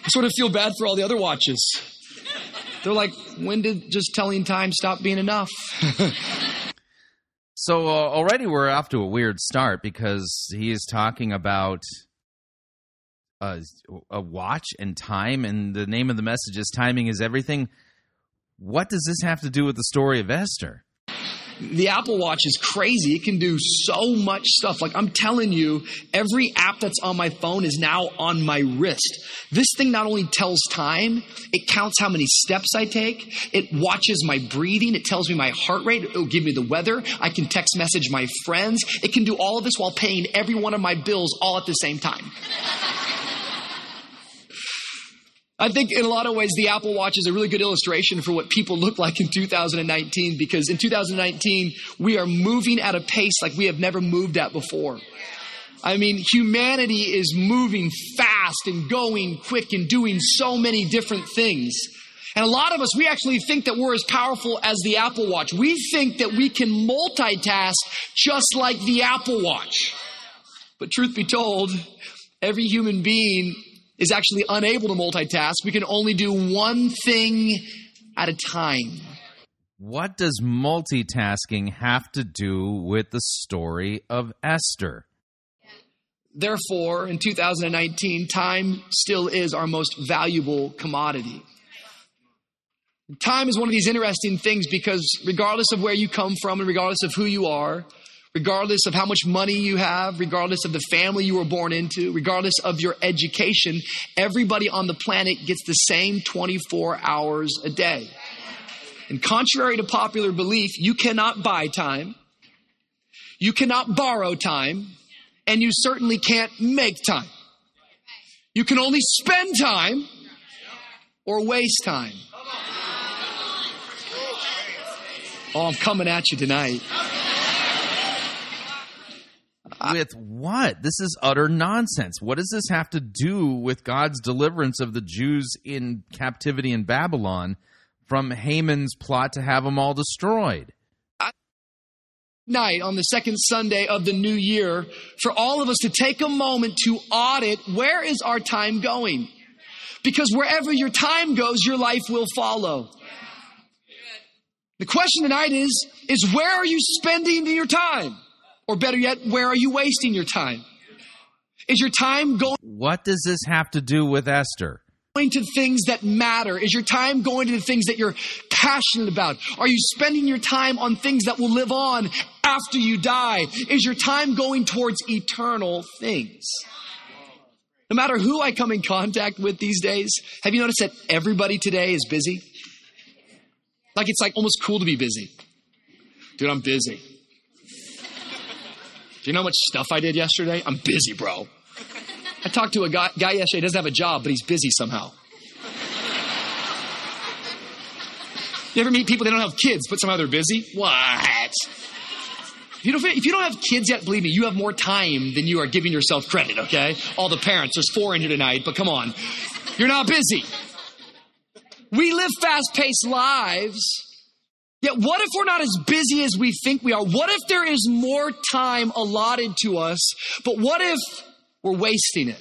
I sort of feel bad for all the other watches. They're like, when did just telling time stop being enough? So uh, already we're off to a weird start, because he is talking about a, a watch and time, and the name of the message is Timing is Everything. What does this have to do with the story of Esther? The Apple Watch is crazy. It can do so much stuff. Like, I'm telling you, every app that's on my phone is now on my wrist. This thing not only tells time, it counts how many steps I take. It watches my breathing. It tells me my heart rate. It'll give me the weather. I can text message my friends. It can do all of this while paying every one of my bills all at the same time. I think in a lot of ways, the Apple Watch is a really good illustration for what people look like in two thousand nineteen, because in two thousand nineteen, we are moving at a pace like we have never moved at before. I mean, humanity is moving fast and going quick and doing so many different things. And a lot of us, we actually think that we're as powerful as the Apple Watch. We think that we can multitask just like the Apple Watch. But truth be told, every human being is actually unable to multitask. We can only do one thing at a time. What does multitasking have to do with the story of Esther? Therefore, in two thousand nineteen, time still is our most valuable commodity. Time is one of these interesting things, because regardless of where you come from and regardless of who you are, regardless of how much money you have, regardless of the family you were born into, regardless of your education, everybody on the planet gets the same twenty-four hours a day. And contrary to popular belief, you cannot buy time, you cannot borrow time, and you certainly can't make time. You can only spend time or waste time. Oh, I'm coming at you tonight. With what? This is utter nonsense. What does this have to do with God's deliverance of the Jews in captivity in Babylon from Haman's plot to have them all destroyed? Night on the second Sunday of the new year, for all of us to take a moment to audit, where is our time going? Because wherever your time goes, your life will follow. The question tonight is, is where are you spending your time? Or better yet, where are you wasting your time? Is your time going... What does this have to do with Esther? going to things that matter? Is your time going to the things that you're passionate about? Are you spending your time on things that will live on after you die? Is your time going towards eternal things? No matter who I come in contact with these days, have you noticed that everybody today is busy? Like, it's like almost cool to be busy. Dude, I'm busy. Do you know how much stuff I did yesterday? I'm busy, bro. I talked to a guy, guy yesterday, doesn't have a job, but he's busy somehow. You ever meet people, they don't have kids, but somehow they're busy? What? If you don't, if you don't have kids yet, believe me, you have more time than you are giving yourself credit, okay? All the parents, there's four in here tonight, but come on. You're not busy. We live fast-paced lives, yet what if we're not as busy as we think we are? What if there is more time allotted to us, but what if we're wasting it?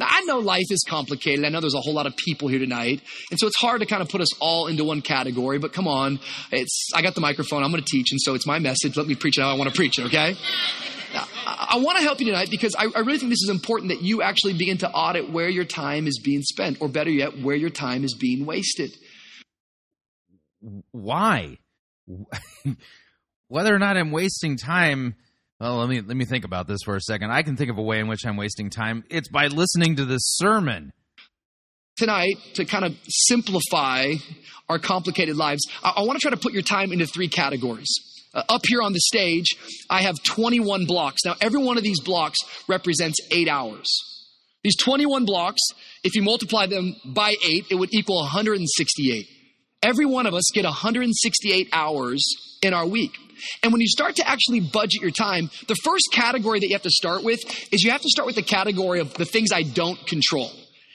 Now, I know life is complicated. I know there's a whole lot of people here tonight, and so it's hard to kind of put us all into one category, but come on. It's I got the microphone. I'm going to teach, and so it's my message. Let me preach it how I want to preach it, okay? Now, I want to help you tonight because I, I really think this is important that you actually begin to audit where your time is being spent, or better yet, where your time is being wasted. Why? Whether or not I'm wasting time, well, let me let me think about this for a second. I can think of a way in which I'm wasting time. It's by listening to this sermon. Tonight, to kind of simplify our complicated lives, I, I want to try to put your time into three categories. Uh, up here on the stage, I have twenty-one blocks. Now, every one of these blocks represents eight hours. These twenty-one blocks, if you multiply them by eight, it would equal one hundred sixty-eight. Every one of us get one hundred sixty-eight hours in our week. And when you start to actually budget your time, the first category that you have to start with is you have to start with the category of the things I don't control.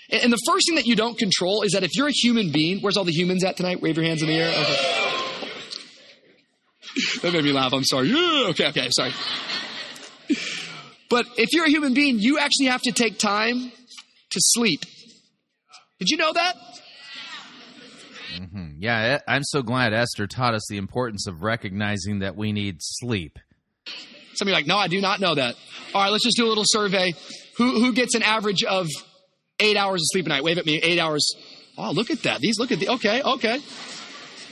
And the first thing that you don't control is that if you're a human being, where's all the humans at tonight? Wave your hands in the air. Okay. That made me laugh. I'm sorry. Yeah, okay, okay, sorry. But if you're a human being, you actually have to take time to sleep. Did you know that? Mm-hmm. Yeah, I'm so glad Esther taught us the importance of recognizing that we need sleep. Some of you are like, no, I do not know that. All right, let's just do a little survey. Who who gets an average of eight hours of sleep a night? Wave at me, eight hours. Oh, look at that. These, look at the. Okay, okay.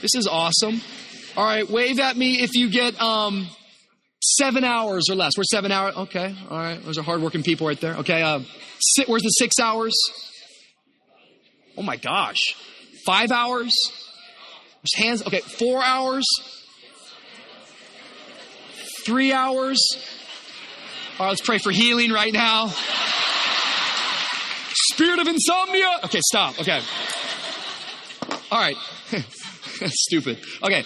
This is awesome. All right, wave at me if you get um, seven hours or less. We're seven hours. Okay, all right. Those are hardworking people right there. Okay, uh, sit. Where's the six hours? Oh, my gosh. Five hours? Just hands. Okay, four hours? Three hours? All right, let's pray for healing right now. Spirit of insomnia. Okay, stop. Okay. All right. That's stupid. Okay.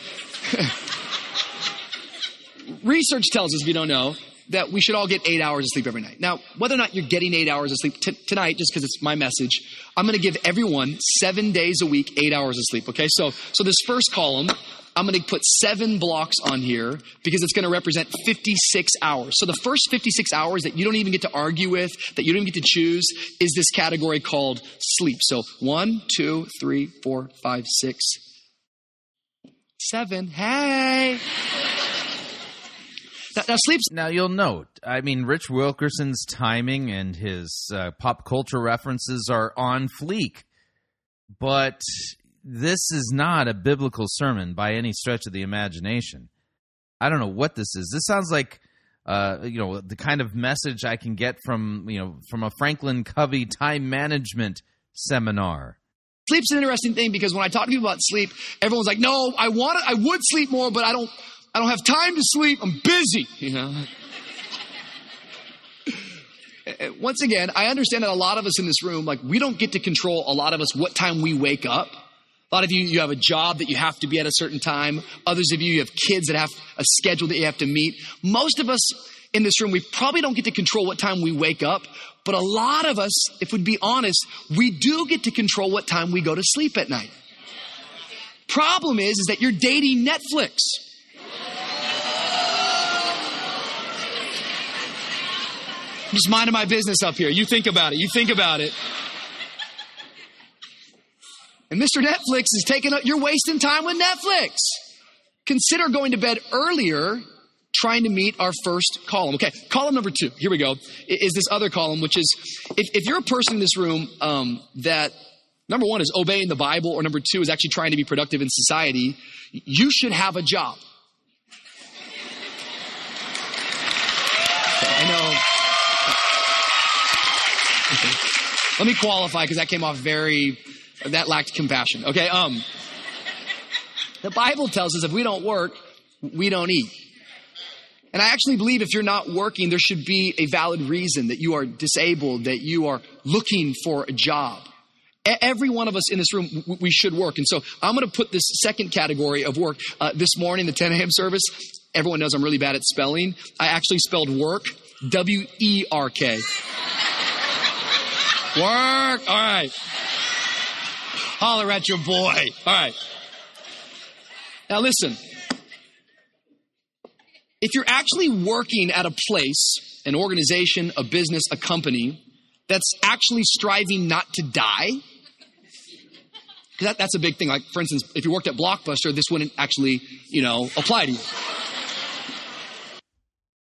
Research tells us, if you don't know, that we should all get eight hours of sleep every night. Now, whether or not you're getting eight hours of sleep t- tonight, just because it's my message, I'm going to give everyone seven days a week, eight hours of sleep. Okay, so so this first column, I'm going to put seven blocks on here because it's going to represent fifty-six hours. So the first fifty-six hours that you don't even get to argue with, that you don't even get to choose, is this category called sleep. So one, two, three, four, five, six, seven. Hey. Now, now, sleeps. Now, you'll note, I mean, Rich Wilkerson's timing and his uh, pop culture references are on fleek. But this is not a biblical sermon by any stretch of the imagination. I don't know what this is. This sounds like, uh, you know, the kind of message I can get from, you know, from a Franklin Covey time management seminar. Sleep's an interesting thing because when I talk to people about sleep, everyone's like, no, I want to, I would sleep more, but I don't. I don't have time to sleep. I'm busy, you know. Once again, I understand that a lot of us in this room, like, we don't get to control a lot of us what time we wake up. A lot of you, you have a job that you have to be at a certain time. Others of you, you have kids that have a schedule that you have to meet. Most of us in this room, we probably don't get to control what time we wake up. But a lot of us, if we'd be honest, we do get to control what time we go to sleep at night. Problem is, is that you're dating Netflix. I'm just minding my business up here. You think about it. You think about it. And Mister Netflix is taking up. You're wasting time with Netflix. Consider going to bed earlier. trying to meet our first column. Okay, column number two, here we go, is this other column, which is if, if you're a person in this room um, that, number one, is obeying the Bible, or number two, is actually trying to be productive in society, you should have a job. I know. Okay. Let me qualify because that came off very, that lacked compassion. Okay, um, the Bible tells us if we don't work, we don't eat. And I actually believe if you're not working, there should be a valid reason that you are disabled, that you are looking for a job. Every one of us in this room, we should work. And so I'm going to put this second category of work. Uh, this morning, the ten a.m. service, everyone knows I'm really bad at spelling. I actually spelled work, W E R K. Work. All right. Holler at your boy. All right. Now listen. If you're actually working at a place, an organization, a business, a company that's actually striving not to die, that, that's a big thing. Like, for instance, if you worked at Blockbuster, this wouldn't actually, you know, apply to you.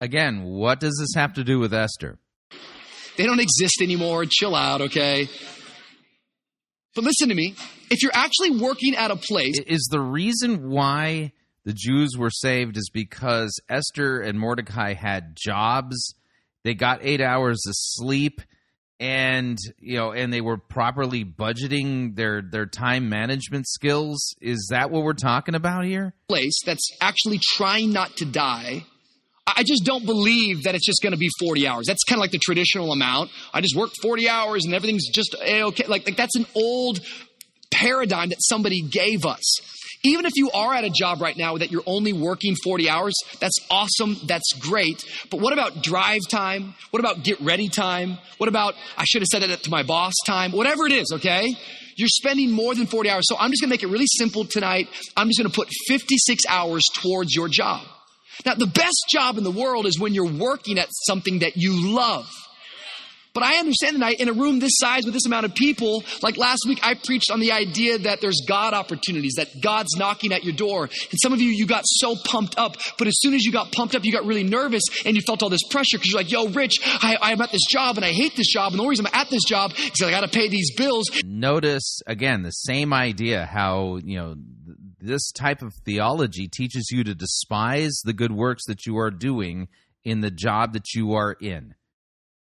Again, what does this have to do with Esther? They don't exist anymore. Chill out, okay? But listen to me. If you're actually working at a place... Is the reason why the Jews were saved is because Esther and Mordecai had jobs, they got eight hours of sleep, and you know, and they were properly budgeting their, their time management skills? Is that what we're talking about here? Place that's actually trying not to die. I just don't believe that it's just going to be forty hours. That's kind of like the traditional amount. I just work forty hours and everything's just a-okay. Like, like that's an old paradigm that somebody gave us. Even if you are at a job right now that you're only working forty hours, that's awesome, that's great. But what about drive time? What about get ready time? What about, I should have said that to my boss time? Whatever it is, okay? You're spending more than forty hours. So I'm just going to make it really simple tonight. I'm just going to put fifty-six hours towards your job. Now, the best job in the world is when you're working at something that you love. But I understand tonight, in a room this size with this amount of people, like last week I preached on the idea that there's God opportunities, that God's knocking at your door. And some of you, you got so pumped up, but as soon as you got pumped up, you got really nervous and you felt all this pressure because you're like, yo, Rich, I, I'm at this job and I hate this job. And the only reason I'm at this job is because I got to pay these bills. Notice, again, the same idea, how, you know, this type of theology teaches you to despise the good works that you are doing in the job that you are in.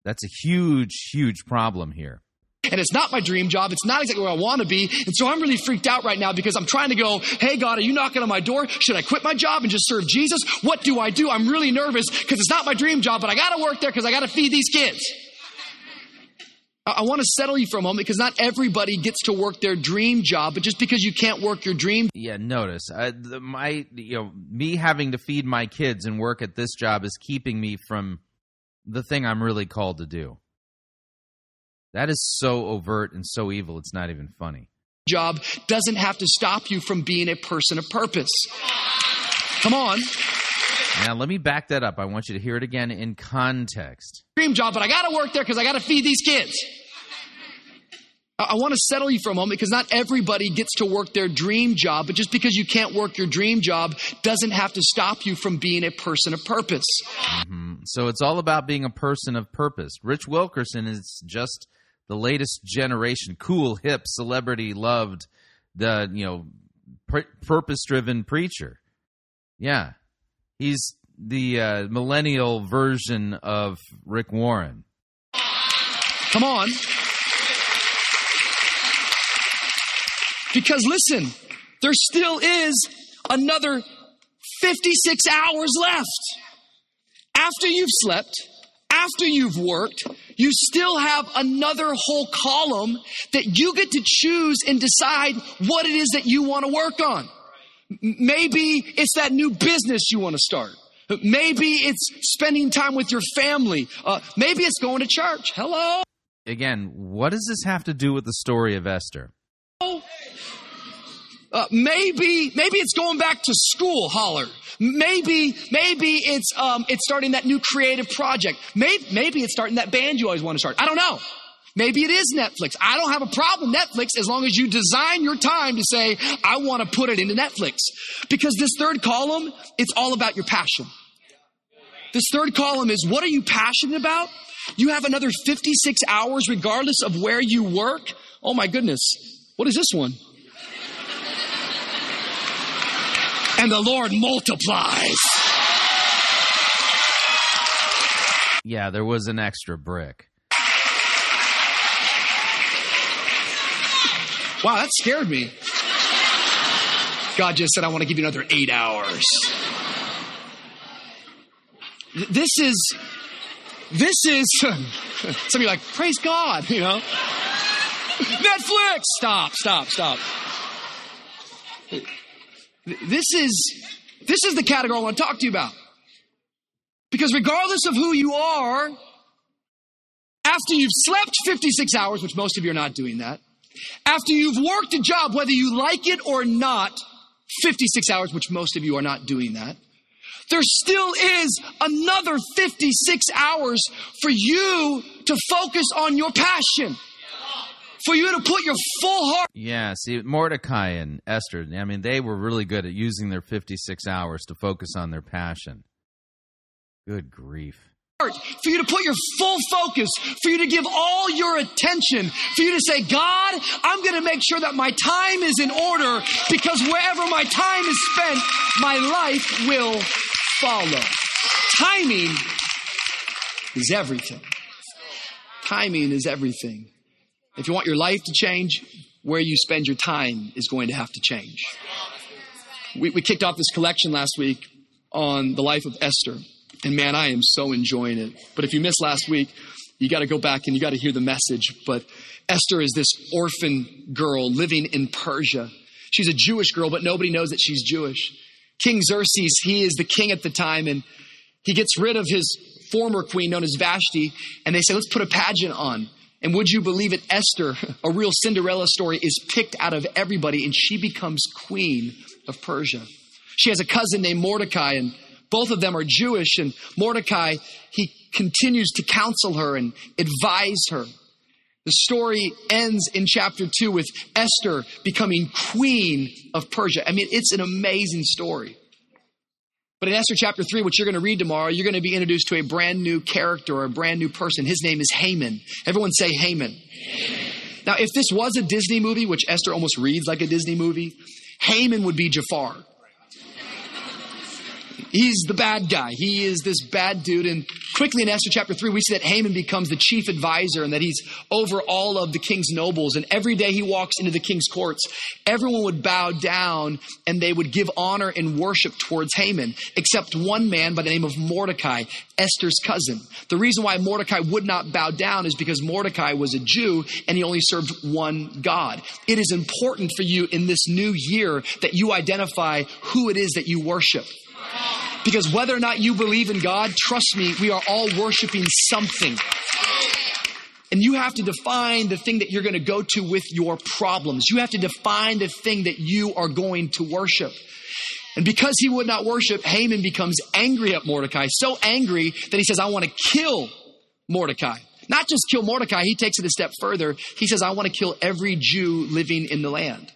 That's a huge, huge problem here. And it's not my dream job. It's not exactly where I want to be. And so I'm really freaked out right now because I'm trying to go, hey, God, are you knocking on my door? Should I quit my job and just serve Jesus? What do I do? I'm really nervous because it's not my dream job, but I got to work there because I got to feed these kids. I want to settle you for a moment because not everybody gets to work their dream job, but just because you can't work your dream. Yeah, notice uh, the, my, you know, me having to feed my kids and work at this job is keeping me from the thing I'm really called to do. That is so overt and so evil, it's not even funny. Job doesn't have to stop you from being a person of purpose. Come on. Now, let me back that up. I want you to hear it again in context. Dream job, but I got to work there because I got to feed these kids. I want to settle you for a moment because not everybody gets to work their dream job, but just because you can't work your dream job doesn't have to stop you from being a person of purpose. Mm-hmm. So it's all about being a person of purpose. Rich Wilkerson is just the latest generation, cool, hip, celebrity, loved, the, you know, pr- purpose-driven preacher. Yeah. He's the uh, millennial version of Rick Warren. Come on. Because listen, there still is another fifty-six hours left. After you've slept, after you've worked, you still have another whole column that you get to choose and decide what it is that you want to work on. Maybe it's that new business you want to start. Maybe it's spending time with your family. Uh, maybe it's going to church. Hello? Again, what does this have to do with the story of Esther? Uh, maybe, maybe it's going back to school, holler. Maybe, maybe it's um, it's starting that new creative project. Maybe, maybe it's starting that band you always want to start. I don't know. Maybe it is Netflix. I don't have a problem, Netflix, as long as you design your time to say, I want to put it into Netflix. Because this third column, it's all about your passion. This third column is, what are you passionate about? You have another fifty-six hours regardless of where you work. Oh my goodness. What is this one? And the Lord multiplies. Yeah, there was an extra brick. Wow, that scared me. God just said, I want to give you another eight hours. This is, this is, some of you are like, praise God, you know. Netflix! Stop, stop, stop. This is, this is the category I want to talk to you about. Because regardless of who you are, after you've slept fifty-six hours, which most of you are not doing that, after you've worked a job, whether you like it or not, fifty-six hours, which most of you are not doing that, there still is another fifty-six hours for you to focus on your passion, for you to put your full heart. Yeah, see, Mordecai and Esther, I mean, they were really good at using their fifty-six hours to focus on their passion. Good grief. For you to put your full focus, for you to give all your attention, for you to say, God, I'm going to make sure that my time is in order, because wherever my time is spent, my life will follow. Timing is everything. Timing is everything. If you want your life to change, where you spend your time is going to have to change. We, we kicked off this collection last week on the life of Esther. And man, I am so enjoying it. But if you missed last week, you got to go back and you got to hear the message. But Esther is this orphan girl living in Persia. She's a Jewish girl, but nobody knows that she's Jewish. King Xerxes, he is the king at the time, and he gets rid of his former queen known as Vashti. And they say, let's put a pageant on. And would you believe it, Esther, a real Cinderella story, is picked out of everybody, and she becomes queen of Persia. She has a cousin named Mordecai, and both of them are Jewish, and Mordecai, he continues to counsel her and advise her. The story ends in chapter two with Esther becoming queen of Persia. I mean, it's an amazing story. But in Esther chapter three, which you're going to read tomorrow, you're going to be introduced to a brand new character or a brand new person. His name is Haman. Everyone say Haman. Haman. Now, if this was a Disney movie, which Esther almost reads like a Disney movie, Haman would be Jafar. He's the bad guy. He is this bad dude. And quickly in Esther chapter three, we see that Haman becomes the chief advisor and that he's over all of the king's nobles. And every day he walks into the king's courts, everyone would bow down and they would give honor and worship towards Haman, except one man by the name of Mordecai, Esther's cousin. The reason why Mordecai would not bow down is because Mordecai was a Jew and he only served one God. It is important for you in this new year that you identify who it is that you worship. Because whether or not you believe in God, trust me, we are all worshiping something. And you have to define the thing that you're going to go to with your problems. You have to define the thing that you are going to worship. And because he would not worship, Haman becomes angry at Mordecai, so angry that he says, I want to kill Mordecai. Not just kill Mordecai, he takes it a step further. He says, I want to kill every Jew living in the land.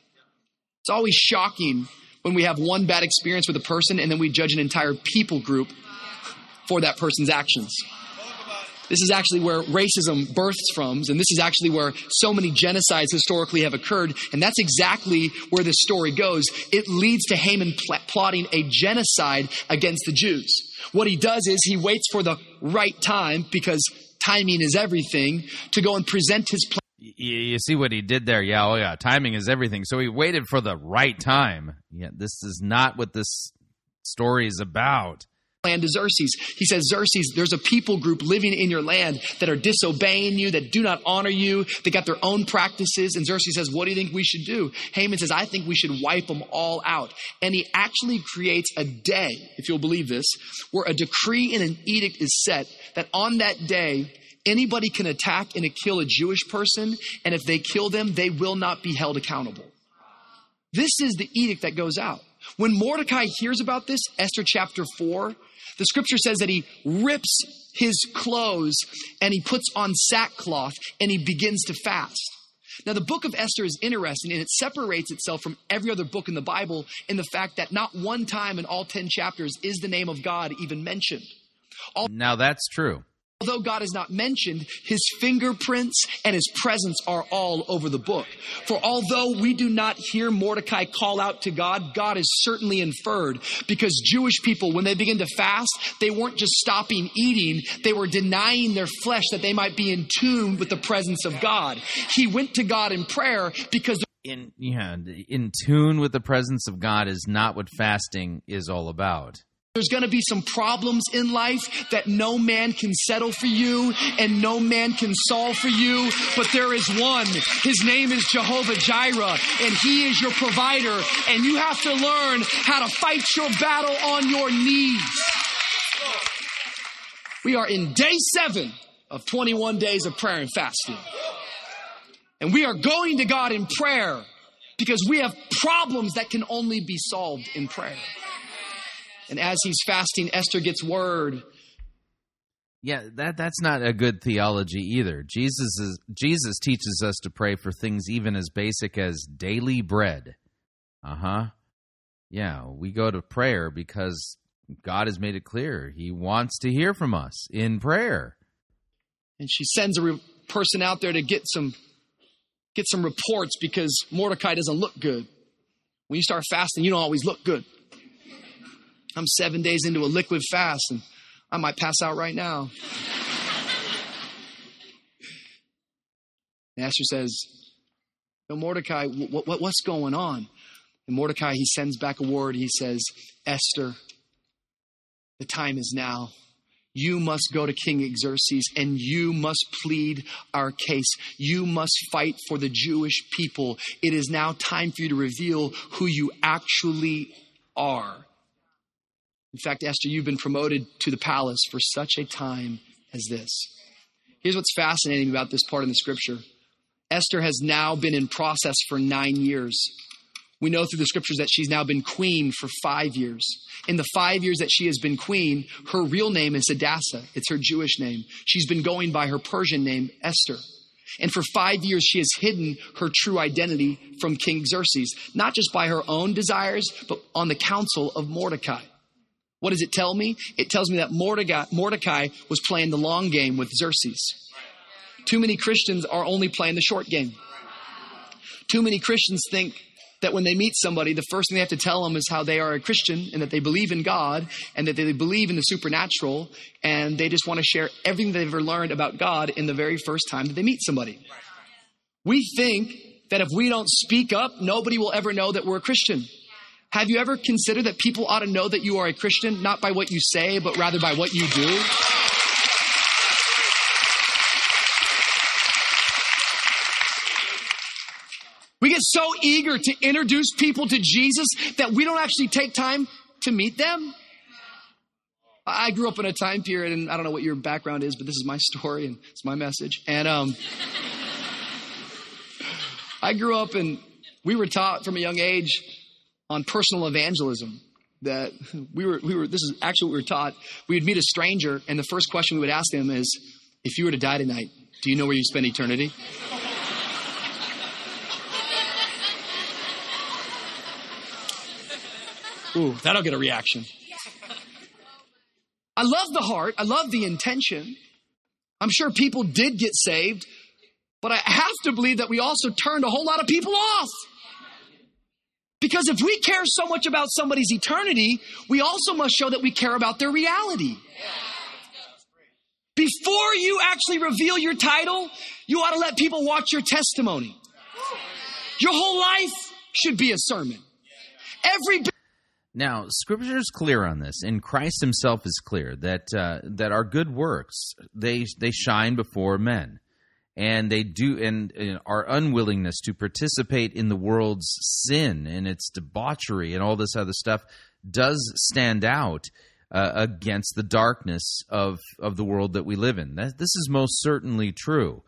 It's always shocking when we have one bad experience with a person and then we judge an entire people group for that person's actions. This is actually where racism births from, and this is actually where so many genocides historically have occurred, and that's exactly where this story goes. It leads to Haman pl- plotting a genocide against the Jews. What he does is he waits for the right time, because timing is everything, to go and present his plan. You see what he did there? Yeah, oh yeah, timing is everything. So he waited for the right time. Yeah, this is not what this story is about. Plan to Xerxes. He says, Xerxes, there's a people group living in your land that are disobeying you, that do not honor you. They got their own practices. And Xerxes says, what do you think we should do? Haman says, I think we should wipe them all out. And he actually creates a day, if you'll believe this, where a decree and an edict is set that on that day, anybody can attack and kill a Jewish person, and if they kill them, they will not be held accountable. This is the edict that goes out. When Mordecai hears about this, Esther chapter four, the scripture says that he rips his clothes and he puts on sackcloth and he begins to fast. Now, the book of Esther is interesting, and it separates itself from every other book in the Bible in the fact that not one time in all ten chapters is the name of God even mentioned. Now that's true. Although God is not mentioned, his fingerprints and his presence are all over the book. For although we do not hear Mordecai call out to God, God is certainly inferred, because Jewish people, when they begin to fast, they weren't just stopping eating. They were denying their flesh that they might be in tune with the presence of God. He went to God in prayer because... In, yeah, in tune with the presence of God is not what fasting is all about. There's going to be some problems in life that no man can settle for you and no man can solve for you, but there is one. His name is Jehovah Jireh, and he is your provider, and you have to learn how to fight your battle on your knees. We are in day seven of twenty-one days of prayer and fasting, and we are going to God in prayer because we have problems that can only be solved in prayer. And as he's fasting, Esther gets word. Yeah, that, that's not a good theology either. Jesus is, Jesus teaches us to pray for things even as basic as daily bread. Uh-huh. Yeah, we go to prayer because God has made it clear he wants to hear from us in prayer. And she sends a re- person out there to get some, get some reports because Mordecai doesn't look good. When you start fasting, you don't always look good. I'm seven days into a liquid fast, and I might pass out right now. And Esther says, no, Mordecai, what, what, what's going on? And Mordecai, he sends back a word. He says, Esther, the time is now. You must go to King Xerxes, and you must plead our case. You must fight for the Jewish people. It is now time for you to reveal who you actually are. In fact, Esther, you've been promoted to the palace for such a time as this. Here's what's fascinating about this part in the scripture. Esther has now been in process for nine years. We know through the scriptures that she's now been queen for five years. In the five years that she has been queen, her real name is Hadassah. It's her Jewish name. She's been going by her Persian name, Esther. And for five years, she has hidden her true identity from King Xerxes, not just by her own desires, but on the counsel of Mordecai. What does it tell me? It tells me that Mordecai, Mordecai was playing the long game with Xerxes. Too many Christians are only playing the short game. Too many Christians think that when they meet somebody, the first thing they have to tell them is how they are a Christian and that they believe in God and that they believe in the supernatural, and they just want to share everything they've ever learned about God in the very first time that they meet somebody. We think that if we don't speak up, nobody will ever know that we're a Christian. Have you ever considered that people ought to know that you are a Christian, not by what you say, but rather by what you do? We get so eager to introduce people to Jesus that we don't actually take time to meet them. I grew up in a time period, and I don't know what your background is, but this is my story and it's my message. And um, I grew up and we were taught from a young age on personal evangelism, that we were, we were, this is actually what we were taught. We would meet a stranger, and the first question we would ask them is, if you were to die tonight, do you know where you spend eternity? Ooh, that'll get a reaction. I love the heart. I love the intention. I'm sure people did get saved, but I have to believe that we also turned a whole lot of people off. Because if we care so much about somebody's eternity, we also must show that we care about their reality. Before you actually reveal your title, you ought to let people watch your testimony. Your whole life should be a sermon. Every Now, Scripture is clear on this, and Christ himself is clear that uh, that our good works, they they shine before men. And they do, and, and our unwillingness to participate in the world's sin and its debauchery and all this other stuff does stand out uh, against the darkness of, of the world that we live in. That, this is most certainly true.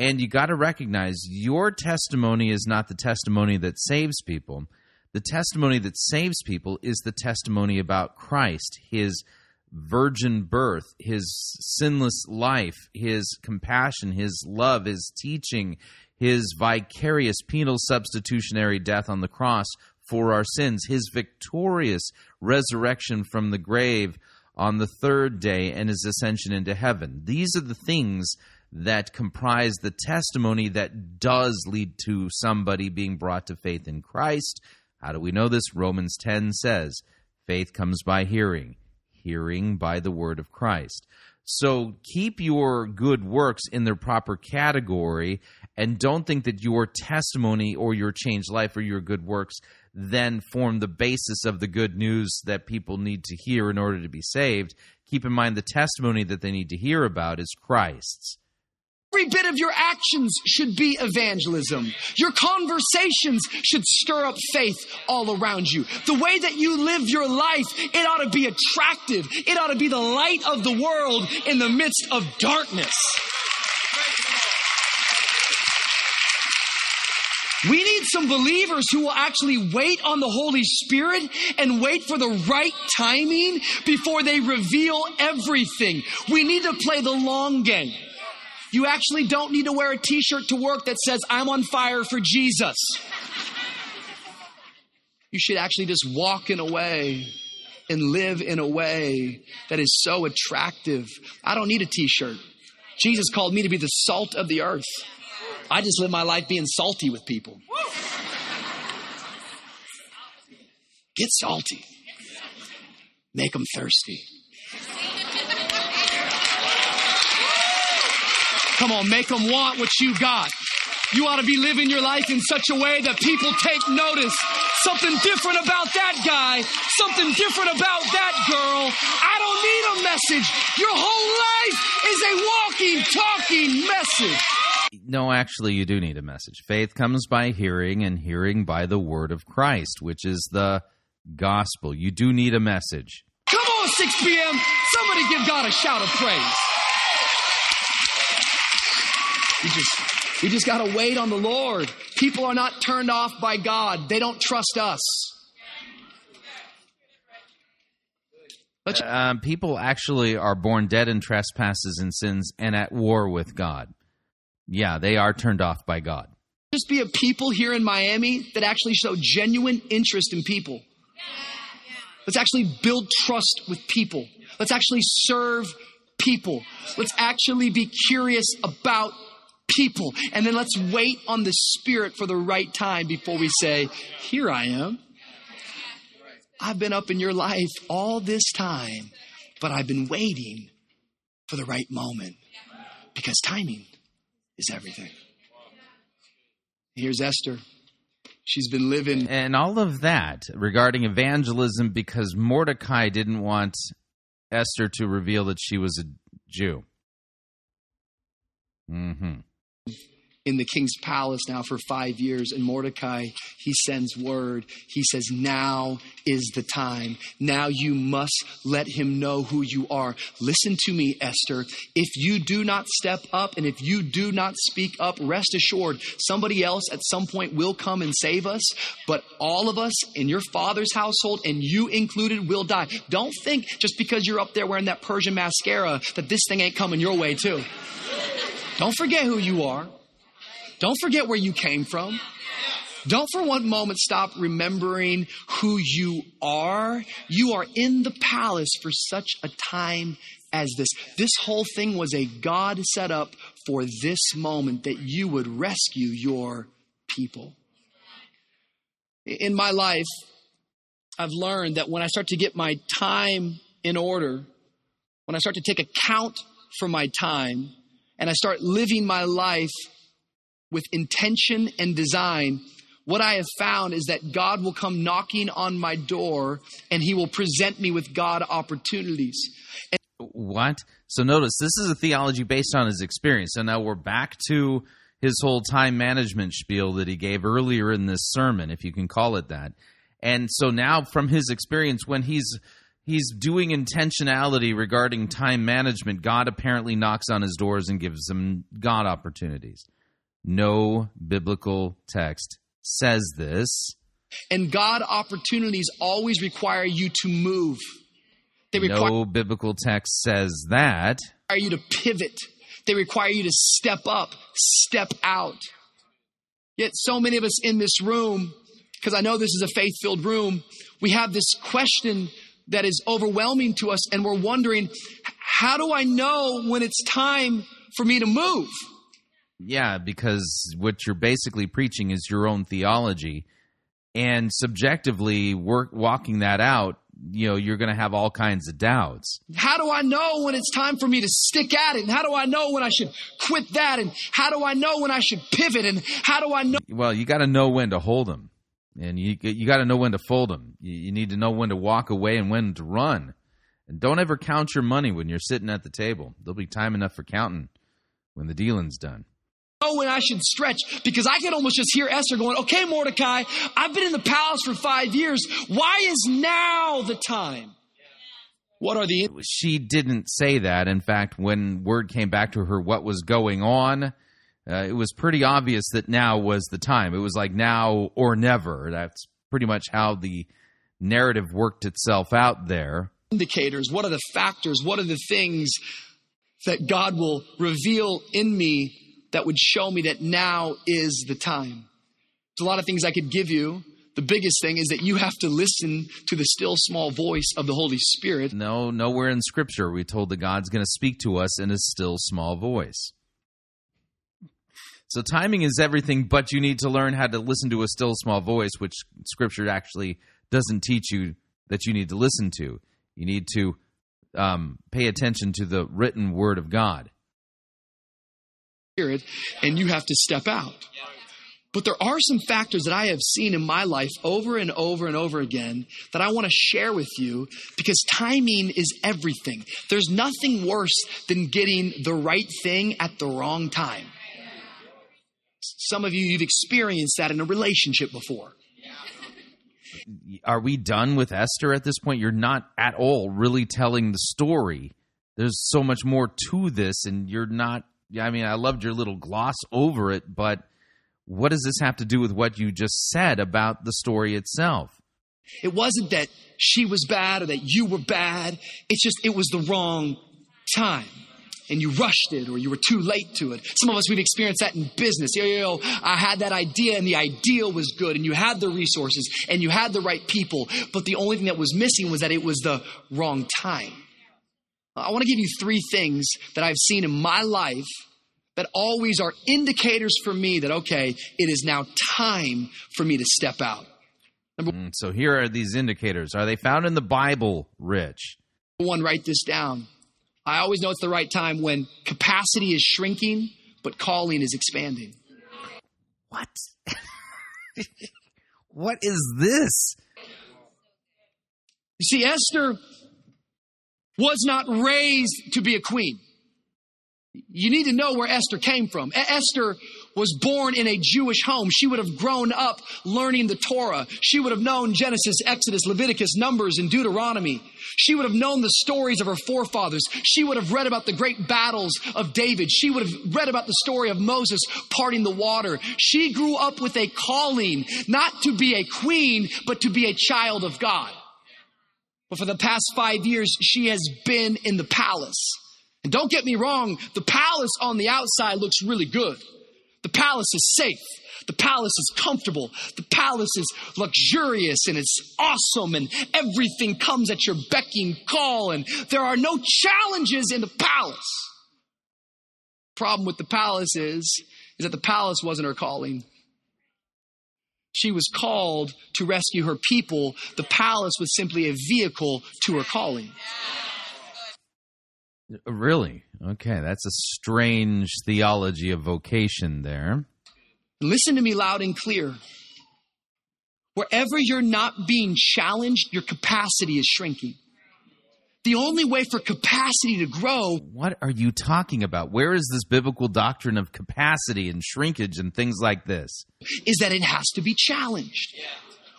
And you got to recognize your testimony is not the testimony that saves people. The testimony that saves people is the testimony about Christ, his virgin birth, his sinless life, his compassion, his love, his teaching, his vicarious penal substitutionary death on the cross for our sins, his victorious resurrection from the grave, on the third day and his ascension into heaven. These are the things that comprise the testimony that does lead to somebody being brought to faith in Christ. How do we know this? Romans ten says, faith comes by hearing, hearing by the word of Christ. So keep your good works in their proper category, and don't think that your testimony or your changed life or your good works then form the basis of the good news that people need to hear in order to be saved. Keep in mind the testimony that they need to hear about is Christ's. Every bit of your actions should be evangelism. Your conversations should stir up faith all around you. The way that you live your life, it ought to be attractive. It ought to be the light of the world in the midst of darkness. We need some believers who will actually wait on the Holy Spirit and wait for the right timing before they reveal everything. We need to play the long game. You actually don't need to wear a t-shirt to work that says, I'm on fire for Jesus. You should actually just walk in a way and live in a way that is so attractive. I don't need a t-shirt. Jesus called me to be the salt of the earth. I just live my life being salty with people. Get salty. Make them thirsty. Come on, make them want what you got. You ought to be living your life in such a way that people take notice. Something different about that guy. Something different about that girl. I don't need a message. Your whole life is a walking, talking message. No, actually, you do need a message. Faith comes by hearing, and hearing by the word of Christ, which is the gospel. You do need a message. Come on, six p.m. Somebody give God a shout of praise. You just, you just got to wait on the Lord. People are not turned off by God. They don't trust us. Uh, people actually are born dead in trespasses and sins and at war with God. Yeah, they are turned off by God. Just be a people here in Miami that actually show genuine interest in people. Let's actually build trust with people. Let's actually serve people. Let's actually be curious about people. And then let's wait on the Spirit for the right time before we say, here I am. I've been up in your life all this time, but I've been waiting for the right moment, because timing is everything. Here's Esther. She's been living. And all of that regarding evangelism, because Mordecai didn't want Esther to reveal that she was a Jew. Mm-hmm. In the king's palace now for five years. And Mordecai, he sends word. He says, now is the time. Now you must let him know who you are. Listen to me, Esther. If you do not step up and if you do not speak up, rest assured, somebody else at some point will come and save us. But all of us in your father's household, and you included, will die. Don't think just because you're up there wearing that Persian mascara that this thing ain't coming your way too. Don't forget who you are. Don't forget where you came from. Don't for one moment stop remembering who you are. You are in the palace for such a time as this. This whole thing was a God set up for this moment, that you would rescue your people. In my life, I've learned that when I start to get my time in order, when I start to take account for my time, and I start living my life with intention and design, what I have found is that God will come knocking on my door, and he will present me with God opportunities. And- what? So notice, this is a theology based on his experience. So now we're back to his whole time management spiel that he gave earlier in this sermon, if you can call it that. And so now from his experience, when he's he's doing intentionality regarding time management, God apparently knocks on his doors and gives him God opportunities. No biblical text says this. And God opportunities always require you to move. They require no biblical text says that. They require you to pivot. They require you to step up, step out. Yet so many of us in this room, because I know this is a faith-filled room, we have this question that is overwhelming to us, and we're wondering, how do I know when it's time for me to move? Yeah, because what you're basically preaching is your own theology. And subjectively, work, walking that out, you know, you're going to have all kinds of doubts. How do I know when it's time for me to stick at it? And how do I know when I should quit that? And how do I know when I should pivot? And how do I know? Well, you got to know when to hold them. And you you got to know when to fold them. You, you need to know when to walk away and when to run. And don't ever count your money when you're sitting at the table. There'll be time enough for counting when the dealing's done. Oh, when I should stretch, because I can almost just hear Esther going, okay, Mordecai, I've been in the palace for five years. Why is now the time? What are the... She didn't say that. In fact, when word came back to her what was going on, uh, it was pretty obvious that now was the time. It was like now or never. That's pretty much how the narrative worked itself out there. Indicators, what are the factors, what are the things that God will reveal in me that would show me that now is the time? There's a lot of things I could give you. The biggest thing is that you have to listen to the still small voice of the Holy Spirit. No, nowhere in Scripture we're told that God's going to speak to us in a still small voice. So timing is everything, but you need to learn how to listen to a still small voice, which Scripture actually doesn't teach you that you need to listen to. You need to um, pay attention to the written Word of God. Spirit, and you have to step out. But there are some factors that I have seen in my life over and over and over again that I want to share with you, because timing is everything. There's nothing worse than getting the right thing at the wrong time. Some of you, you've experienced that in a relationship before. Are we done with Esther at this point? You're not at all really telling the story. There's so much more to this, and you're not... Yeah, I mean, I loved your little gloss over it, but what does this have to do with what you just said about the story itself? It wasn't that she was bad or that you were bad. It's just it was the wrong time, and you rushed it, or you were too late to it. Some of us, we've experienced that in business. Yo, yo, yo, I had that idea, and the idea was good, and you had the resources, and you had the right people, but the only thing that was missing was that it was the wrong time. I want to give you three things that I've seen in my life that always are indicators for me that, okay, it is now time for me to step out. Number- so here are these indicators. Are they found in the Bible, Rich? One, write this down. I always know it's the right time when capacity is shrinking, but calling is expanding. What? What is this? You see, Esther was not raised to be a queen. You need to know where Esther came from. E- Esther was born in a Jewish home. She would have grown up learning the Torah. She would have known Genesis, Exodus, Leviticus, Numbers, and Deuteronomy. She would have known the stories of her forefathers. She would have read about the great battles of David. She would have read about the story of Moses parting the water. She grew up with a calling, not to be a queen, but to be a child of God. But for the past five years, she has been in the palace. And don't get me wrong, the palace on the outside looks really good. The palace is safe. The palace is comfortable. The palace is luxurious, and it's awesome, and everything comes at your beck and call, and there are no challenges in the palace. The problem with the palace is, is that the palace wasn't her calling. She was called to rescue her people. The palace was simply a vehicle to her calling. Really? Okay, that's a strange theology of vocation there. Listen to me loud and clear. Wherever you're not being challenged, your capacity is shrinking. The only way for capacity to grow... What are you talking about? Where is this biblical doctrine of capacity and shrinkage and things like this? Is that it has to be challenged. Yeah.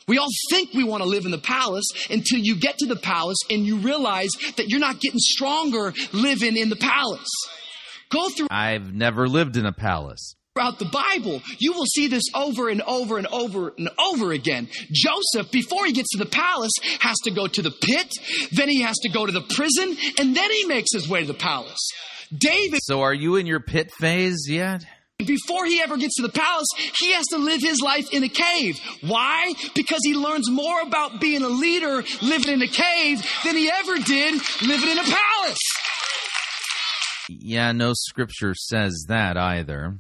We all think we want to live in the palace until you get to the palace and you realize that you're not getting stronger living in the palace. Go through... I've never lived in a palace. Throughout the Bible, you will see this over and over and over and over again. Joseph, before he gets to the palace, has to go to the pit, then he has to go to the prison, and then he makes his way to the palace. David. So are you in your pit phase yet? Before he ever gets to the palace, he has to live his life in a cave. Why? Because he learns more about being a leader living in a cave than he ever did living in a palace. Yeah, no scripture says that either.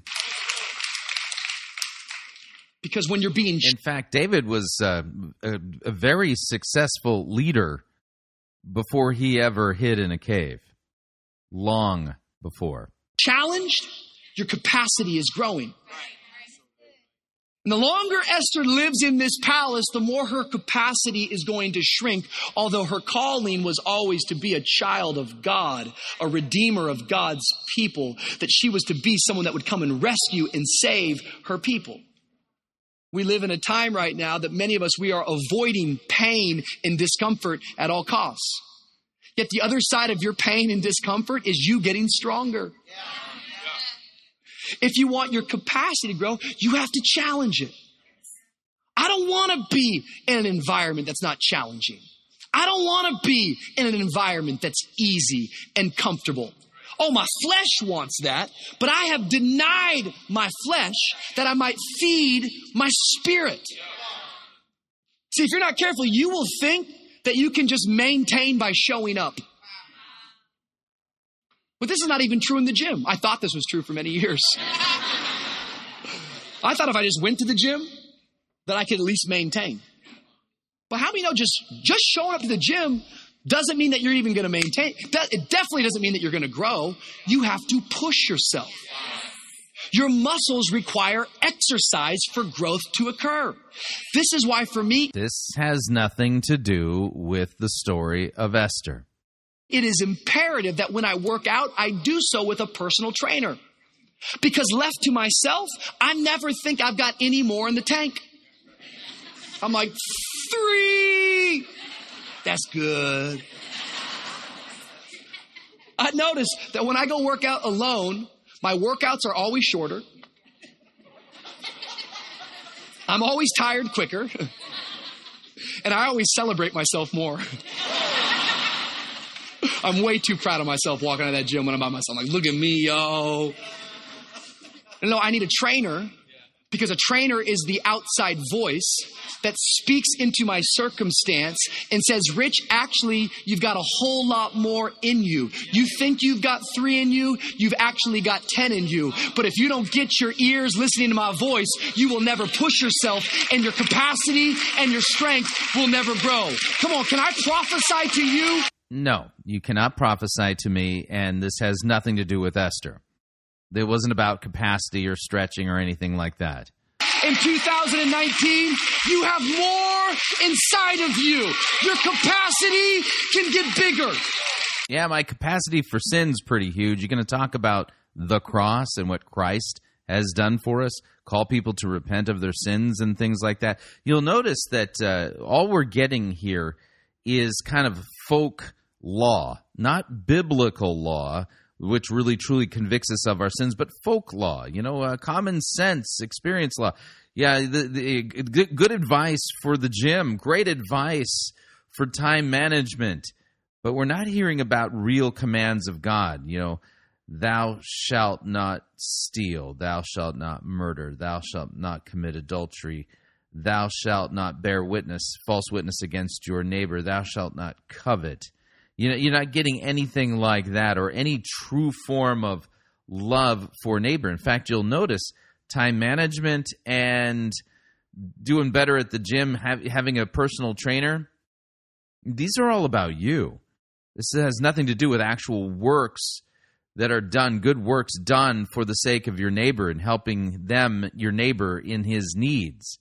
Because when you're being... In fact, David was uh, a, a very successful leader before he ever hid in a cave. Long before. Challenged, your capacity is growing. And the longer Esther lives in this palace, the more her capacity is going to shrink, although her calling was always to be a child of God, a redeemer of God's people, that she was to be someone that would come and rescue and save her people. We live in a time right now that many of us, we are avoiding pain and discomfort at all costs. Yet the other side of your pain and discomfort is you getting stronger. Yeah. Yeah. If you want your capacity to grow, you have to challenge it. I don't want to be in an environment that's not challenging. I don't want to be in an environment that's easy and comfortable. Oh, my flesh wants that, but I have denied my flesh that I might feed my spirit. See, if you're not careful, you will think that you can just maintain by showing up. But this is not even true in the gym. I thought this was true for many years. I thought if I just went to the gym, that I could at least maintain. But how many know just, just showing up to the gym doesn't mean that you're even going to maintain. It definitely doesn't mean that you're going to grow. You have to push yourself. Your muscles require exercise for growth to occur. This is why for me... This has nothing to do with the story of Esther. It is imperative that when I work out, I do so with a personal trainer. Because left to myself, I never think I've got any more in the tank. I'm like, three... That's good. I notice that when I go work out alone, my workouts are always shorter. I'm always tired quicker. And I always celebrate myself more. I'm way too proud of myself walking out of that gym when I'm by myself. I'm like, look at me, yo. No, I need a trainer. Because a trainer is the outside voice that speaks into my circumstance and says, Rich, actually, you've got a whole lot more in you. You think you've got three in you, you've actually got ten in you. But if you don't get your ears listening to my voice, you will never push yourself, and your capacity and your strength will never grow. Come on, can I prophesy to you? No, you cannot prophesy to me, and this has nothing to do with Esther. It wasn't about capacity or stretching or anything like that. In two thousand nineteen, you have more inside of you. Your capacity can get bigger. Yeah, my capacity for sin's pretty huge. You're going to talk about the cross and what Christ has done for us, call people to repent of their sins and things like that. You'll notice that uh, all we're getting here is kind of folk law, not biblical law, which really truly convicts us of our sins, but folk law, you know, uh, common sense, experience law. Yeah, the, the, good advice for the gym, great advice for time management, but we're not hearing about real commands of God, you know, thou shalt not steal, thou shalt not murder, thou shalt not commit adultery, thou shalt not bear witness, false witness against your neighbor, thou shalt not covet. You know, you're not getting anything like that or any true form of love for neighbor. In fact, you'll notice time management and doing better at the gym, have, having a personal trainer, these are all about you. This has nothing to do with actual works that are done, good works done for the sake of your neighbor and helping them, your neighbor, in his needs.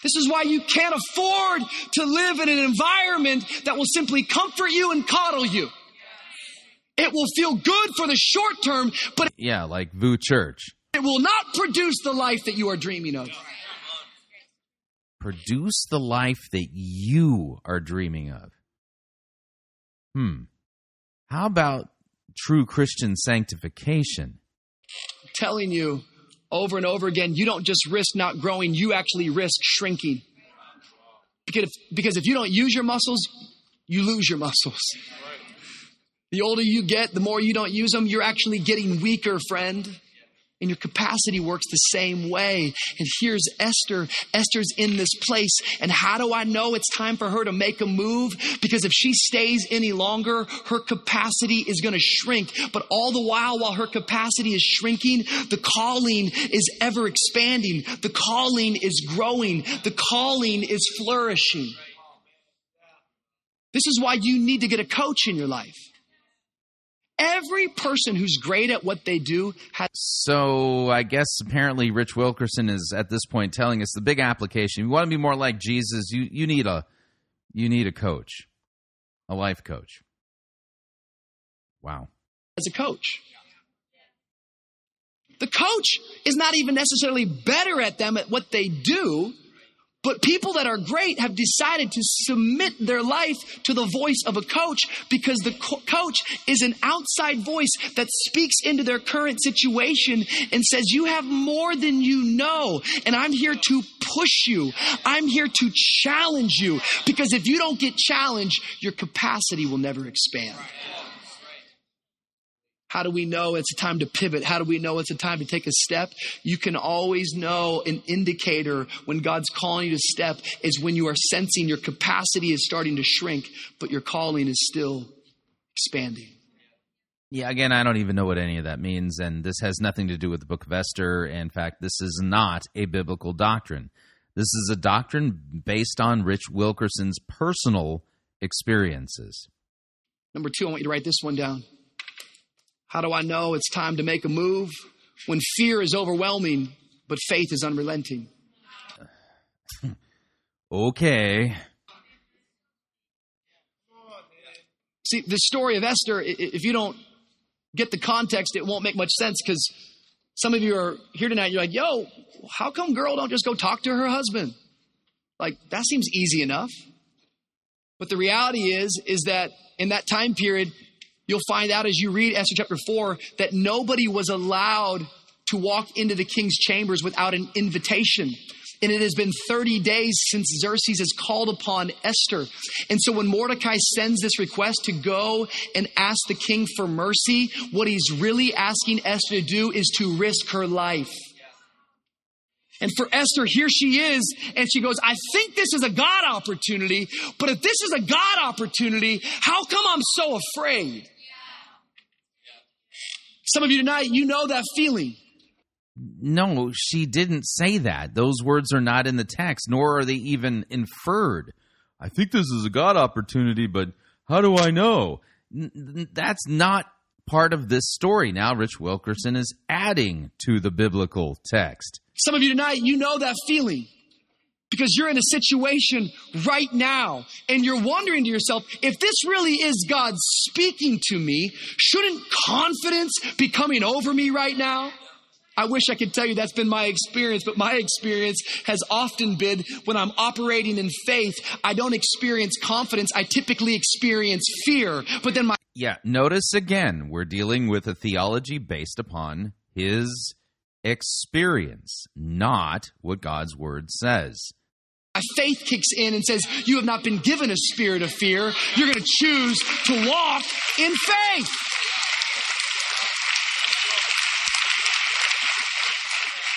This is why you can't afford to live in an environment that will simply comfort you and coddle you. It will feel good for the short term, but... Yeah, like Vous Church. It will not produce the life that you are dreaming of. Produce the life that you are dreaming of. Hmm. How about true Christian sanctification? I'm telling you, over and over again, you don't just risk not growing, you actually risk shrinking. Because if, because if you don't use your muscles, you lose your muscles. The older you get, the more you don't use them, you're actually getting weaker, friend. And your capacity works the same way. And here's Esther. Esther's in this place. And how do I know it's time for her to make a move? Because if she stays any longer, her capacity is going to shrink. But all the while, while her capacity is shrinking, the calling is ever expanding. The calling is growing. The calling is flourishing. This is why you need to get a coach in your life. Every person who's great at what they do has... So I guess apparently Rich Wilkerson is at this point telling us the big application. You want to be more like Jesus, you, you need a you need a coach, a life coach. Wow. As a coach. The coach is not even necessarily better at them at what they do, but people that are great have decided to submit their life to the voice of a coach because the co- coach is an outside voice that speaks into their current situation and says, you have more than you know, and I'm here to push you. I'm here to challenge you, because if you don't get challenged, your capacity will never expand. How do we know it's a time to pivot? How do we know it's a time to take a step? You can always know an indicator when God's calling you to step is when you are sensing your capacity is starting to shrink, but your calling is still expanding. Yeah, again, I don't even know what any of that means, and this has nothing to do with the book of Esther. In fact, this is not a biblical doctrine. This is a doctrine based on Rich Wilkerson's personal experiences. Number two, I want you to write this one down. How do I know it's time to make a move? When fear is overwhelming, but faith is unrelenting. Okay. See, the story of Esther, if you don't get the context, it won't make much sense, because some of you are here tonight, you're like, yo, how come girl don't just go talk to her husband? Like, that seems easy enough. But the reality is, is that in that time period, you'll find out as you read Esther chapter four that nobody was allowed to walk into the king's chambers without an invitation. And it has been thirty days since Xerxes has called upon Esther. And so when Mordecai sends this request to go and ask the king for mercy, what he's really asking Esther to do is to risk her life. And for Esther, here she is, and she goes, I think this is a God opportunity, but if this is a God opportunity, how come I'm so afraid? Some of you tonight, you know that feeling. No, she didn't say that. Those words are not in the text, nor are they even inferred. I think this is a God opportunity, but how do I know? That's not part of this story. Now, Rich Wilkerson is adding to the biblical text. Some of you tonight, you know that feeling, because you're in a situation right now and you're wondering to yourself, if this really is God speaking to me, shouldn't confidence be coming over me right now? I wish I could tell you that's been my experience, but my experience has often been when I'm operating in faith, I don't experience confidence. I typically experience fear. But then my... Yeah, notice again, we're dealing with a theology based upon his experience, not what God's word says. My faith kicks in and says, you have not been given a spirit of fear. You're going to choose to walk in faith.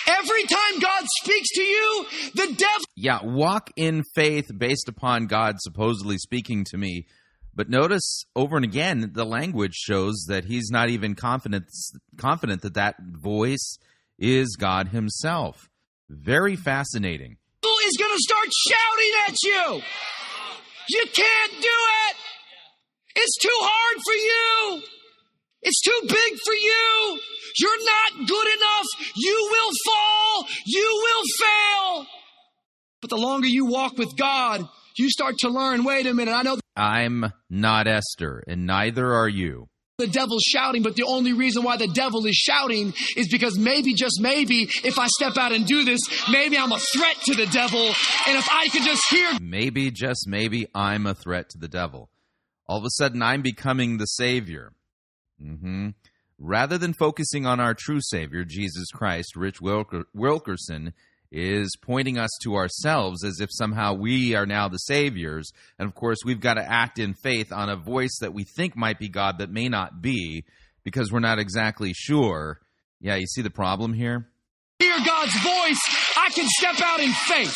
Every time God speaks to you, the devil... Yeah, walk in faith based upon God supposedly speaking to me. But notice over and again, the language shows that he's not even confident, confident that that voice is God himself. Very fascinating. The devil is going to start shouting at you. You can't do it. It's too hard for you. It's too big for you. You're not good enough. You will fall. You will fail. But the longer you walk with God, you start to learn, wait a minute, I know... I'm not Esther, and neither are you. The devil's shouting, but the only reason why the devil is shouting is because maybe, just maybe, if I step out and do this, maybe I'm a threat to the devil, and if I could just hear... Maybe, just maybe, I'm a threat to the devil. All of a sudden, I'm becoming the Savior. Mm-hmm. Rather than focusing on our true Savior, Jesus Christ, Rich Wilker- Wilkerson is pointing us to ourselves as if somehow we are now the saviors. And, of course, we've got to act in faith on a voice that we think might be God that may not be, because we're not exactly sure. Yeah, you see the problem here? Hear God's voice, I can step out in faith.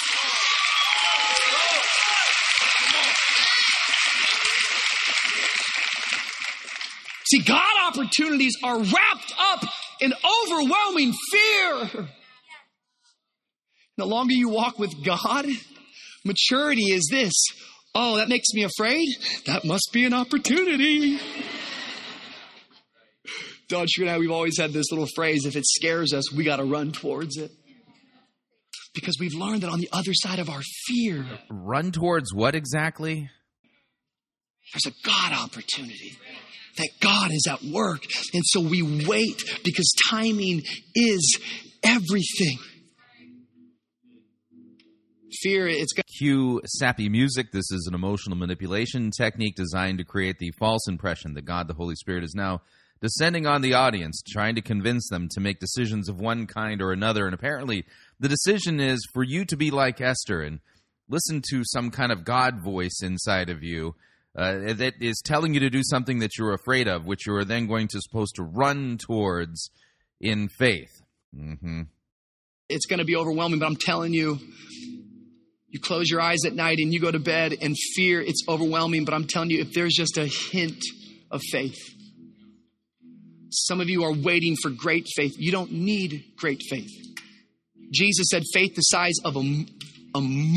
See, God opportunities are wrapped up in overwhelming fear. The longer you walk with God, maturity is this. Oh, that makes me afraid? That must be an opportunity. Don't you and I, we've always had this little phrase, if it scares us, we got to run towards it. Because we've learned that on the other side of our fear. Run towards what exactly? There's a God opportunity. That God is at work. And so we wait because timing is everything. Fear, it's got... Cue sappy music. This is an emotional manipulation technique designed to create the false impression that God, the Holy Spirit, is now descending on the audience, trying to convince them to make decisions of one kind or another. And apparently the decision is for you to be like Esther and listen to some kind of God voice inside of you uh, that is telling you to do something that you're afraid of, which you are then going to supposed to run towards in faith. Mm-hmm. It's going to be overwhelming, but I'm telling you, you close your eyes at night and you go to bed and fear, it's overwhelming. But I'm telling you, if there's just a hint of faith, some of you are waiting for great faith. You don't need great faith. Jesus said faith the size of a... a mu-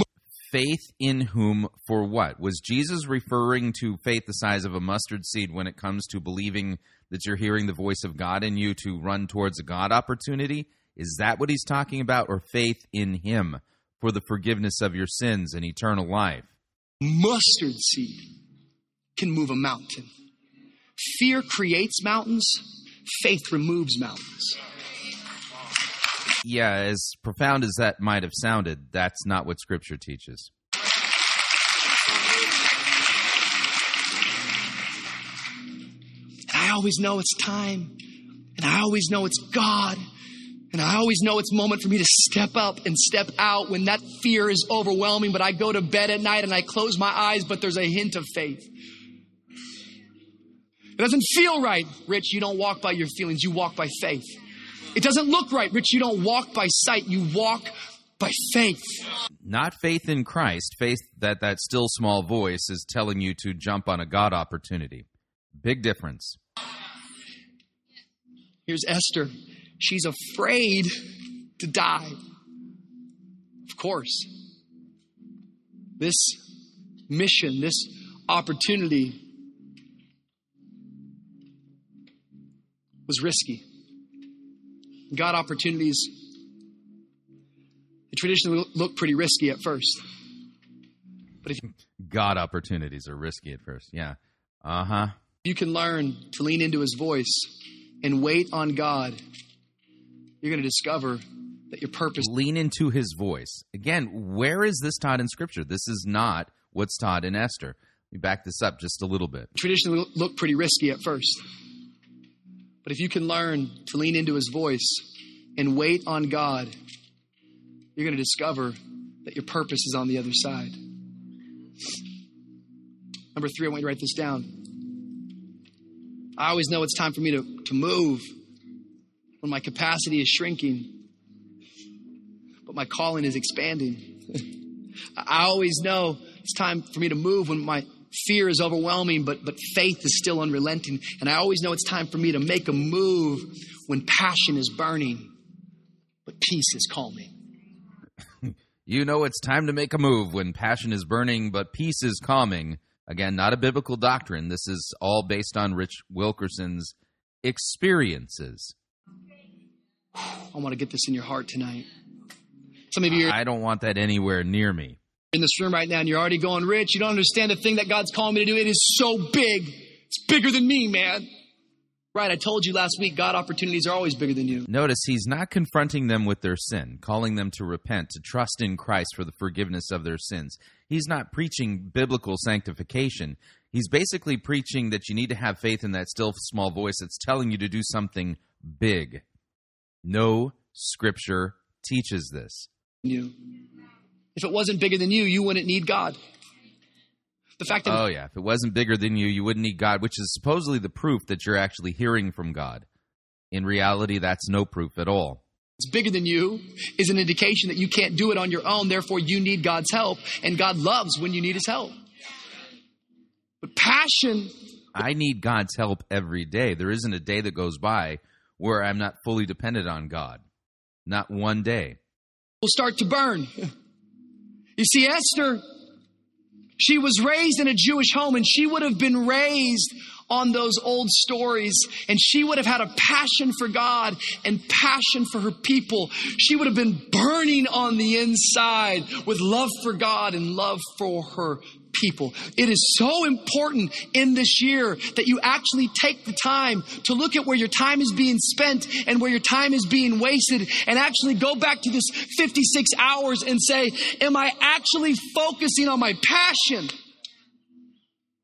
faith in whom for what? Was Jesus referring to faith the size of a mustard seed when it comes to believing that you're hearing the voice of God in you to run towards a God opportunity? Is that what he's talking about? Or faith in him? For the forgiveness of your sins and eternal life. Mustard seed can move a mountain. Fear creates mountains. Faith removes mountains. Yeah, as profound as that might have sounded, that's not what Scripture teaches. And I always know it's time. And I always know it's God. And I always know it's a moment for me to step up and step out when that fear is overwhelming, but I go to bed at night and I close my eyes, but there's a hint of faith. It doesn't feel right, Rich. You don't walk by your feelings. You walk by faith. It doesn't look right, Rich. You don't walk by sight. You walk by faith. Not faith in Christ. Faith that that still small voice is telling you to jump on a God opportunity. Big difference. Here's Esther. She's afraid to die. Of course. This mission, this opportunity was risky. God opportunities, they traditionally look pretty risky at first. But if you, God opportunities are risky at first, yeah. Uh-huh. You can learn to lean into his voice and wait on God. You're going to discover that your purpose... Lean into his voice. Again, where is this taught in Scripture? This is not what's taught in Esther. Let me back this up just a little bit. Traditionally look pretty risky at first. But if you can learn to lean into his voice and wait on God, you're going to discover that your purpose is on the other side. Number three, I want you to write this down. I always know it's time for me to, to move. When my capacity is shrinking, but my calling is expanding. I always know it's time for me to move when my fear is overwhelming, but, but faith is still unrelenting. And I always know it's time for me to make a move when passion is burning, but peace is calming. You know it's time to make a move when passion is burning, but peace is calming. Again, not a biblical doctrine. This is all based on Rich Wilkerson's experiences. I want to get this in your heart tonight. Some of you, I don't want that anywhere near me. In this room right now, and you're already going, Rich, you don't understand the thing that God's calling me to do. It is so big. It's bigger than me, man. Right, I told you last week, God opportunities are always bigger than you. Notice he's not confronting them with their sin, calling them to repent, to trust in Christ for the forgiveness of their sins. He's not preaching biblical sanctification. He's basically preaching that you need to have faith in that still small voice that's telling you to do something big. No Scripture teaches this. you. If it wasn't bigger than you, you wouldn't need God. The fact that oh yeah, if it wasn't bigger than you, you wouldn't need God, which is supposedly the proof that you're actually hearing from God. In reality, that's no proof at all. It's bigger than you is an indication that you can't do it on your own. Therefore, you need God's help, and God loves when you need his help. But passion... I need God's help every day. There isn't a day that goes by where I'm not fully dependent on God. Not one day. We'll start to burn. You see, Esther, she was raised in a Jewish home, and she would have been raised on those old stories, and she would have had a passion for God and passion for her people. She would have been burning on the inside with love for God and love for her people. It is so important in this year that you actually take the time to look at where your time is being spent and where your time is being wasted, and actually go back to this fifty-six hours and say, am I actually focusing on my passion?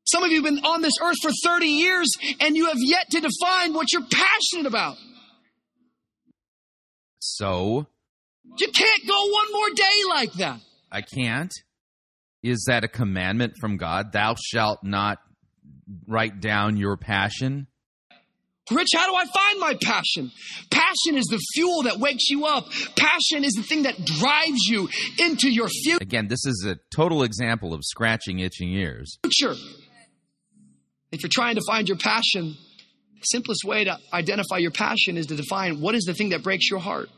Some of you have been on this earth for thirty years and you have yet to define what you're passionate about. So? You can't go one more day like that. I can't. Is that a commandment from God? Thou shalt not write down your passion. Rich, how do I find my passion? Passion is the fuel that wakes you up. Passion is the thing that drives you into your future. Again, this is a total example of scratching itching ears. Future. If you're trying to find your passion, the simplest way to identify your passion is to define what is the thing that breaks your heart.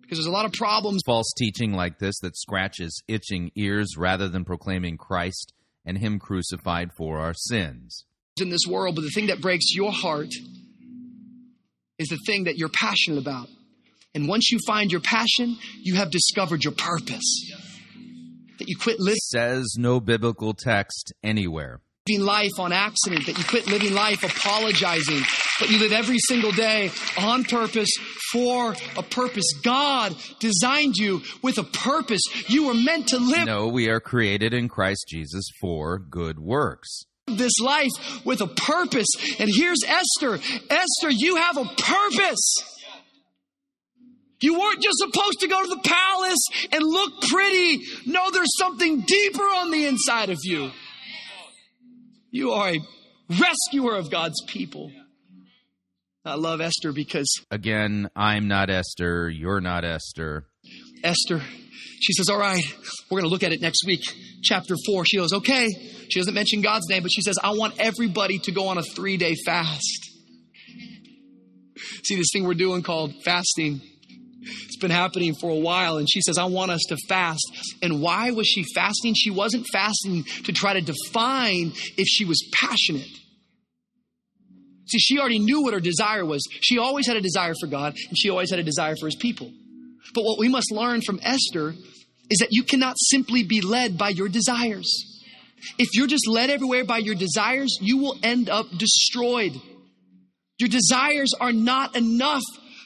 Because there's a lot of problems. False teaching like this that scratches itching ears rather than proclaiming Christ and him crucified for our sins. In this world, but the thing that breaks your heart is the thing that you're passionate about. And once you find your passion, you have discovered your purpose. That you quit living. Says no biblical text anywhere. Living life on accident, that you quit living life apologizing, but you live every single day on purpose for a purpose. God designed you with a purpose. You were meant to live. No, we are created in Christ Jesus for good works. This life with a purpose. And here's Esther. Esther, you have a purpose. You weren't just supposed to go to the palace and look pretty. No, there's something deeper on the inside of you. You are a rescuer of God's people. I love Esther because... Again, I'm not Esther. You're not Esther. Esther, she says, all right, we're going to look at it next week. Chapter four, she goes, okay. She doesn't mention God's name, but she says, I want everybody to go on a three-day fast. See, this thing we're doing called fasting, it's been happening for a while, and she says, I want us to fast. And why was she fasting? She wasn't fasting to try to define if she was passionate. See, she already knew what her desire was. She always had a desire for God, and she always had a desire for his people. But what we must learn from Esther is that you cannot simply be led by your desires. If you're just led everywhere by your desires, you will end up destroyed. Your desires are not enough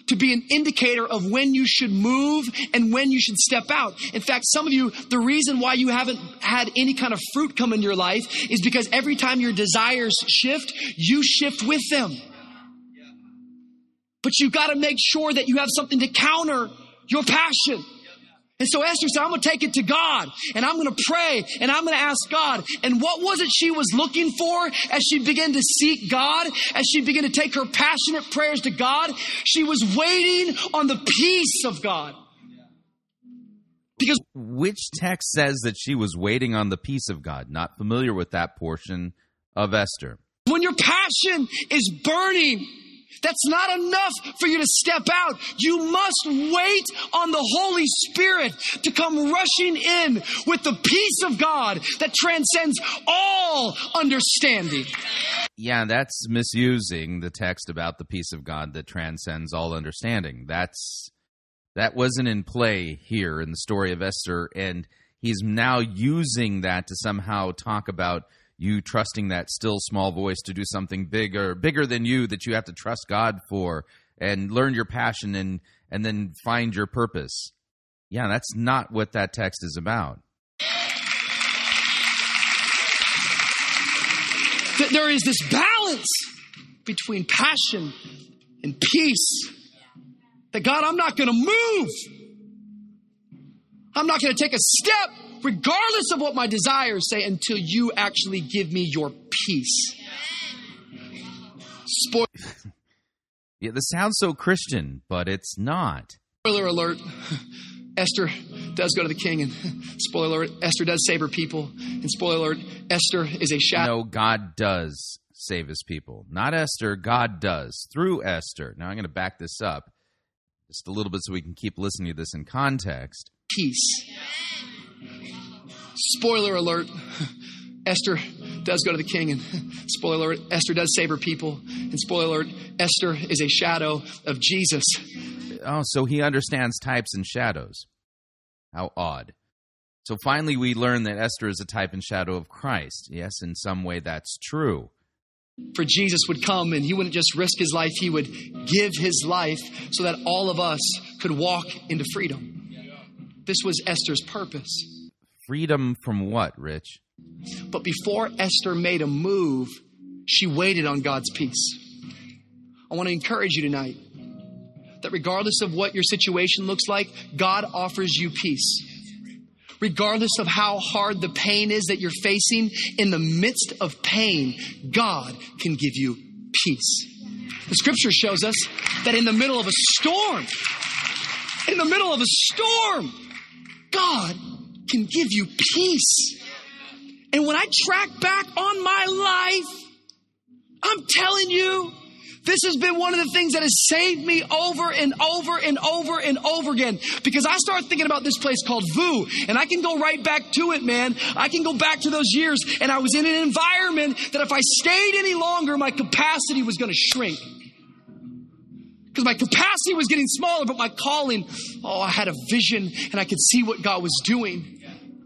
to be an indicator of when you should move and when you should step out. In fact, some of you, the reason why you haven't had any kind of fruit come in your life is because every time your desires shift, you shift with them. But you've got to make sure that you have something to counter your passion. And so Esther said, I'm going to take it to God, and I'm going to pray, and I'm going to ask God. And what was it she was looking for as she began to seek God, as she began to take her passionate prayers to God? She was waiting on the peace of God. Because which text says that she was waiting on the peace of God? Not familiar with that portion of Esther. When your passion is burning, that's not enough for you to step out. You must wait on the Holy Spirit to come rushing in with the peace of God that transcends all understanding. Yeah, that's misusing the text about the peace of God that transcends all understanding. That's that wasn't in play here in the story of Esther, and he's now using that to somehow talk about you trusting that still small voice to do something bigger, bigger than you that you have to trust God for, and learn your passion and and then find your purpose. Yeah, that's not what that text is about. There is this balance between passion and peace. That God, I'm not going to move I'm not going to take a step, regardless of what my desires say, until you actually give me your peace. Spoiler. Yeah, this sounds so Christian, but it's not. Spoiler alert. Esther does go to the king, and spoiler alert, Esther does save her people. And spoiler alert, Esther is a shadow. No, God does save his people. Not Esther, God does, through Esther. Now I'm going to back this up just a little bit so we can keep listening to this in context. Peace. Spoiler alert, Esther does go to the king, and spoiler alert, Esther does save her people. And spoiler alert, Esther is a shadow of Jesus. Oh, so he understands types and shadows. How odd. So finally we learn that Esther is a type and shadow of Christ. Yes, in some way that's true. For Jesus would come, and he wouldn't just risk his life, he would give his life so that all of us could walk into freedom. This was Esther's purpose. Freedom from what, Rich? But before Esther made a move, she waited on God's peace. I want to encourage you tonight that regardless of what your situation looks like, God offers you peace. Regardless of how hard the pain is that you're facing, in the midst of pain, God can give you peace. The scripture shows us that in the middle of a storm, in the middle of a storm, God can give you peace. And when I track back on my life, I'm telling you, this has been one of the things that has saved me over and over and over and over again. Because I start thinking about this place called Vous, and I can go right back to it, man. I can go back to those years, and I was in an environment that if I stayed any longer, my capacity was going to shrink. Because my capacity was getting smaller, but my calling, oh, I had a vision, and I could see what God was doing.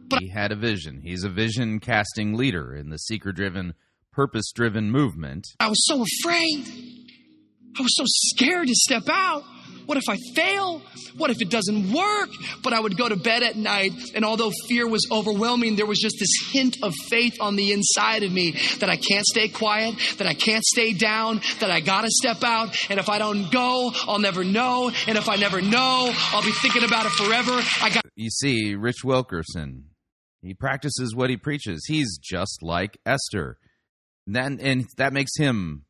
But he had a vision. He's a vision-casting leader in the seeker-driven, purpose-driven movement. I was so afraid. I was so scared to step out. What if I fail? What if it doesn't work? But I would go to bed at night, and although fear was overwhelming, there was just this hint of faith on the inside of me that I can't stay quiet, that I can't stay down, that I gotta step out, and if I don't go, I'll never know, and if I never know, I'll be thinking about it forever. I got. You see, Rich Wilkerson, he practices what he preaches. He's just like Esther. And that, and that makes him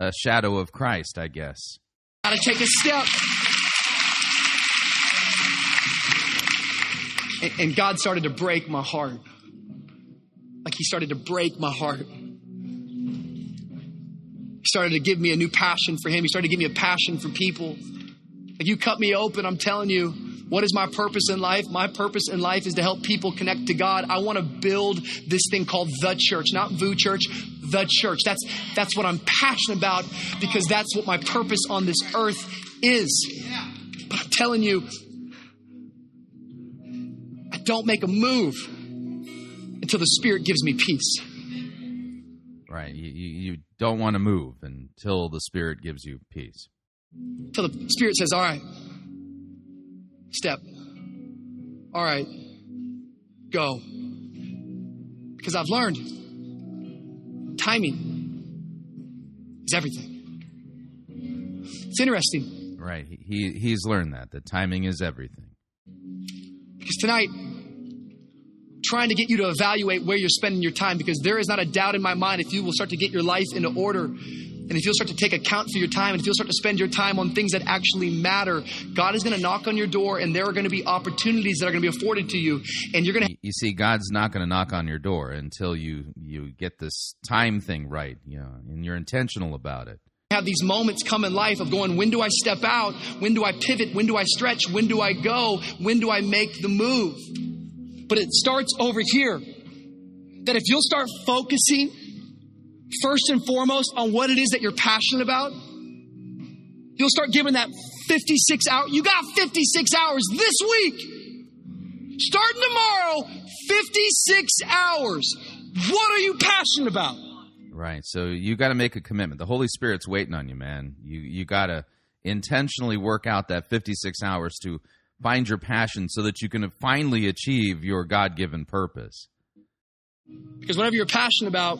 a shadow of Christ, I guess. Gotta take a step. And, and God started to break my heart. Like he started to break my heart. He started to give me a new passion for him. He started to give me a passion for people. Like you cut me open, I'm telling you. What is my purpose in life? My purpose in life is to help people connect to God. I want to build this thing called the church, not Vous Church, the church. That's that's what I'm passionate about, because that's what my purpose on this earth is. But I'm telling you, I don't make a move until the Spirit gives me peace. Right. You, you don't want to move until the Spirit gives you peace. Until the Spirit says, all right. Step. All right. Go. Because I've learned timing is everything. It's interesting. Right. He he's learned that. That timing is everything. Because tonight, trying to get you to evaluate where you're spending your time, because there is not a doubt in my mind if you will start to get your life into order. And if you'll start to take account for your time, and if you'll start to spend your time on things that actually matter, God is going to knock on your door, and there are going to be opportunities that are going to be afforded to you. And you're going to... You see, God's not going to knock on your door until you, you get this time thing right, you know, and you're intentional about it. Have these moments come in life of going, when do I step out? When do I pivot? When do I stretch? When do I go? When do I make the move? But it starts over here. That if you'll start focusing first and foremost on what it is that you're passionate about, you'll start giving that fifty-six hours. You got fifty-six hours this week. Starting tomorrow, fifty-six hours. What are you passionate about? Right. So you got to make a commitment. The Holy Spirit's waiting on you, man. You you got to intentionally work out that fifty-six hours to find your passion so that you can finally achieve your God-given purpose. Because whatever you're passionate about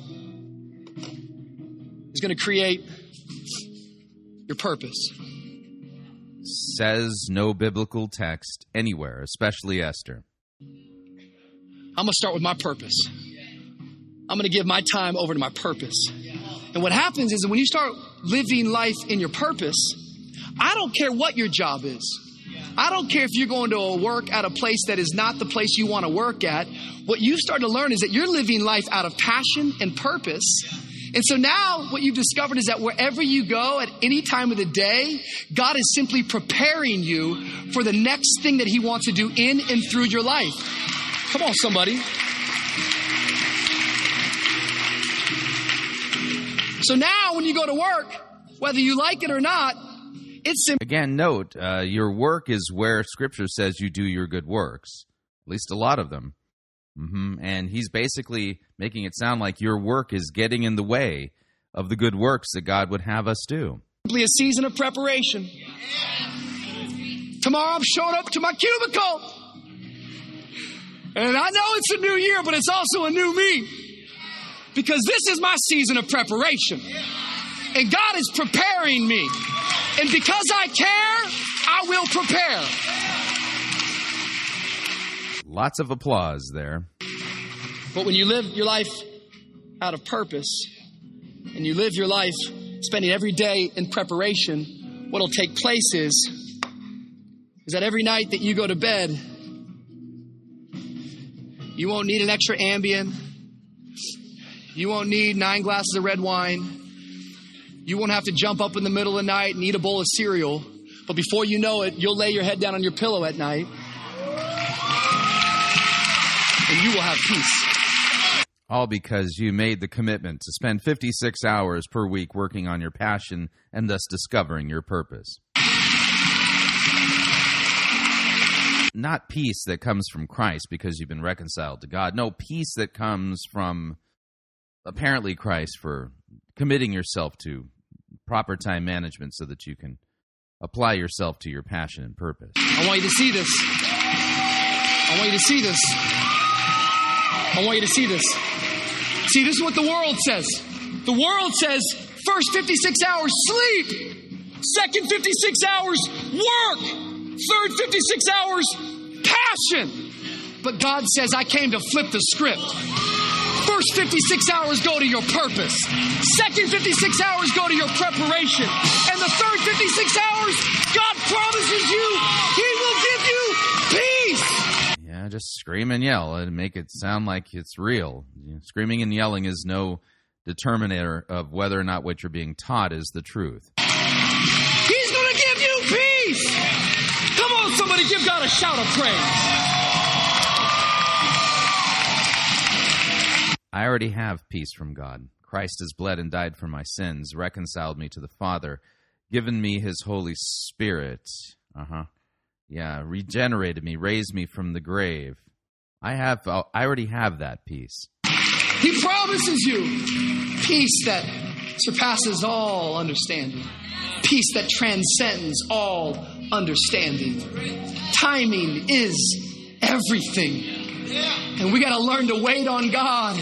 is going to create your purpose. says no biblical text anywhere, especially Esther. I'm going to start with my purpose. I'm going to give my time over to my purpose. And what happens is that when you start living life in your purpose, I don't care what your job is. I don't care if you're going to work at a place that is not the place you want to work at. What you've started to learn is that you're living life out of passion and purpose. And so now what you've discovered is that wherever you go at any time of the day, God is simply preparing you for the next thing that he wants to do in and through your life. Come on, somebody. So now when you go to work, whether you like it or not, it's... Sim- Again, note, uh, your work is where Scripture says you do your good works, at least a lot of them. Mm-hmm. And he's basically making it sound like your work is getting in the way of the good works that God would have us do. Simply a season of preparation. Tomorrow I'm showing up to my cubicle. And I know it's a new year, but it's also a new me. Because this is my season of preparation. And God is preparing me. And because I care, I will prepare. Lots of applause there. But when you live your life out of purpose and you live your life spending every day in preparation, what'll take place is, is that every night that you go to bed, you won't need an extra Ambien. You won't need nine glasses of red wine. You won't have to jump up in the middle of the night and eat a bowl of cereal. But before you know it, you'll lay your head down on your pillow at night. And you will have peace. All because you made the commitment to spend fifty-six hours per week working on your passion and thus discovering your purpose. Not peace that comes from Christ because you've been reconciled to God. No, peace that comes from apparently Christ for committing yourself to proper time management so that you can apply yourself to your passion and purpose. I want you to see this. I want you to see this. I want you to see this. See, this is what the world says. The world says, first fifty-six hours, sleep. Second fifty-six hours, work. Third fifty-six hours, passion. But God says, I came to flip the script. First fifty-six hours, go to your purpose. Second fifty-six hours, go to your preparation. And the third fifty-six hours, God promises you He will give you peace. Yeah, just scream and yell and make it sound like it's real. Screaming and yelling is no determinator of whether or not what you're being taught is the truth. He's going to give you peace. Come on, somebody, give God a shout of praise. I already have peace from God. Christ has bled and died for my sins, reconciled me to the Father, given me His Holy Spirit. Uh-huh. Yeah, regenerated me, raised me from the grave. I have, I already have that peace. He promises you peace that surpasses all understanding. Peace that transcends all understanding. Timing is everything. And we got to learn to wait on God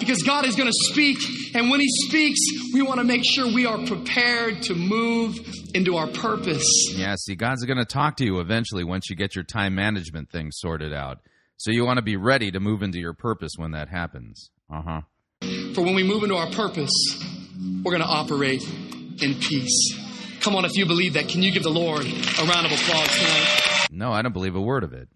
because God is going to speak. And when He speaks, we want to make sure we are prepared to move into our purpose. Yeah, see, God's going to talk to you eventually once you get your time management thing sorted out. So you want to be ready to move into your purpose when that happens. Uh-huh. For when we move into our purpose, we're going to operate in peace. Come on, if you believe that, can you give the Lord a round of applause tonight? No, I don't believe a word of it.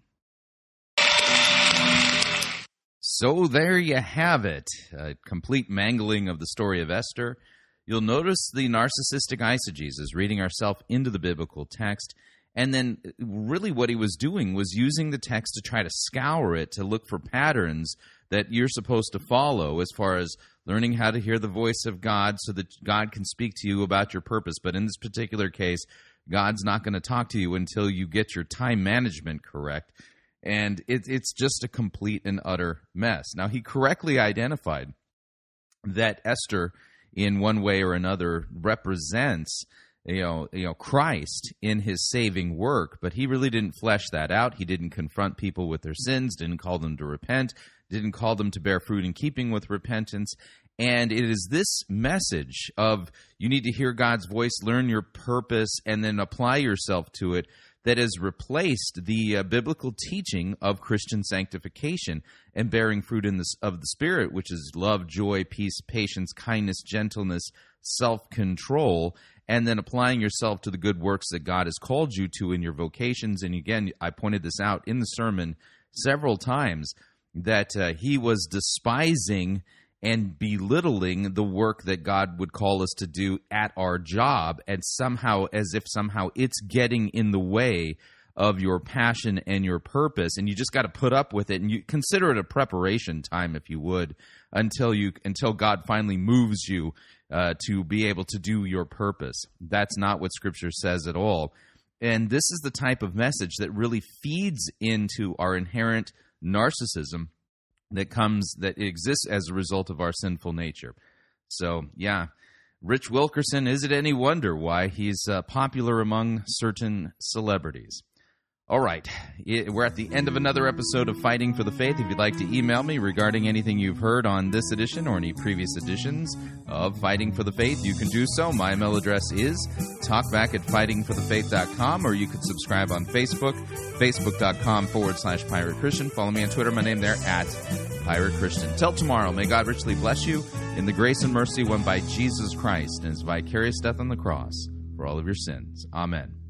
So there you have it, a complete mangling of the story of Esther. You'll notice the narcissistic eisegesis, reading ourselves into the biblical text, and then really what he was doing was using the text to try to scour it to look for patterns that you're supposed to follow as far as learning how to hear the voice of God so that God can speak to you about your purpose. But in this particular case, God's not going to talk to you until you get your time management correct, and it, it's just a complete and utter mess. Now, he correctly identified that Esther, in one way or another, represents you know, you know, Christ in His saving work. But he really didn't flesh that out. He didn't confront people with their sins, didn't call them to repent, didn't call them to bear fruit in keeping with repentance. And it is this message of you need to hear God's voice, learn your purpose, and then apply yourself to it that has replaced the uh, biblical teaching of Christian sanctification and bearing fruit in this, of the Spirit, which is love, joy, peace, patience, kindness, gentleness, self-control, and then applying yourself to the good works that God has called you to in your vocations. And again, I pointed this out in the sermon several times, that uh, he was despising and belittling the work that God would call us to do at our job, and somehow, as if somehow it's getting in the way of your passion and your purpose, and you just got to put up with it, and you consider it a preparation time, if you would, until you until God finally moves you uh, to be able to do your purpose. That's not what Scripture says at all. And this is the type of message that really feeds into our inherent narcissism that comes, that exists as a result of our sinful nature. So, yeah, Rich Wilkerson, is it any wonder why he's uh, popular among certain celebrities? All right, it, we're at the end of another episode of Fighting for the Faith. If you'd like to email me regarding anything you've heard on this edition or any previous editions of Fighting for the Faith, you can do so. My email address is talkback at fighting for the faith dot com, or you can subscribe on Facebook, facebook.com forward slash Pirate Christian. Follow me on Twitter, my name there, at Pirate Christian. Till tomorrow, may God richly bless you in the grace and mercy won by Jesus Christ and his vicarious death on the cross for all of your sins. Amen.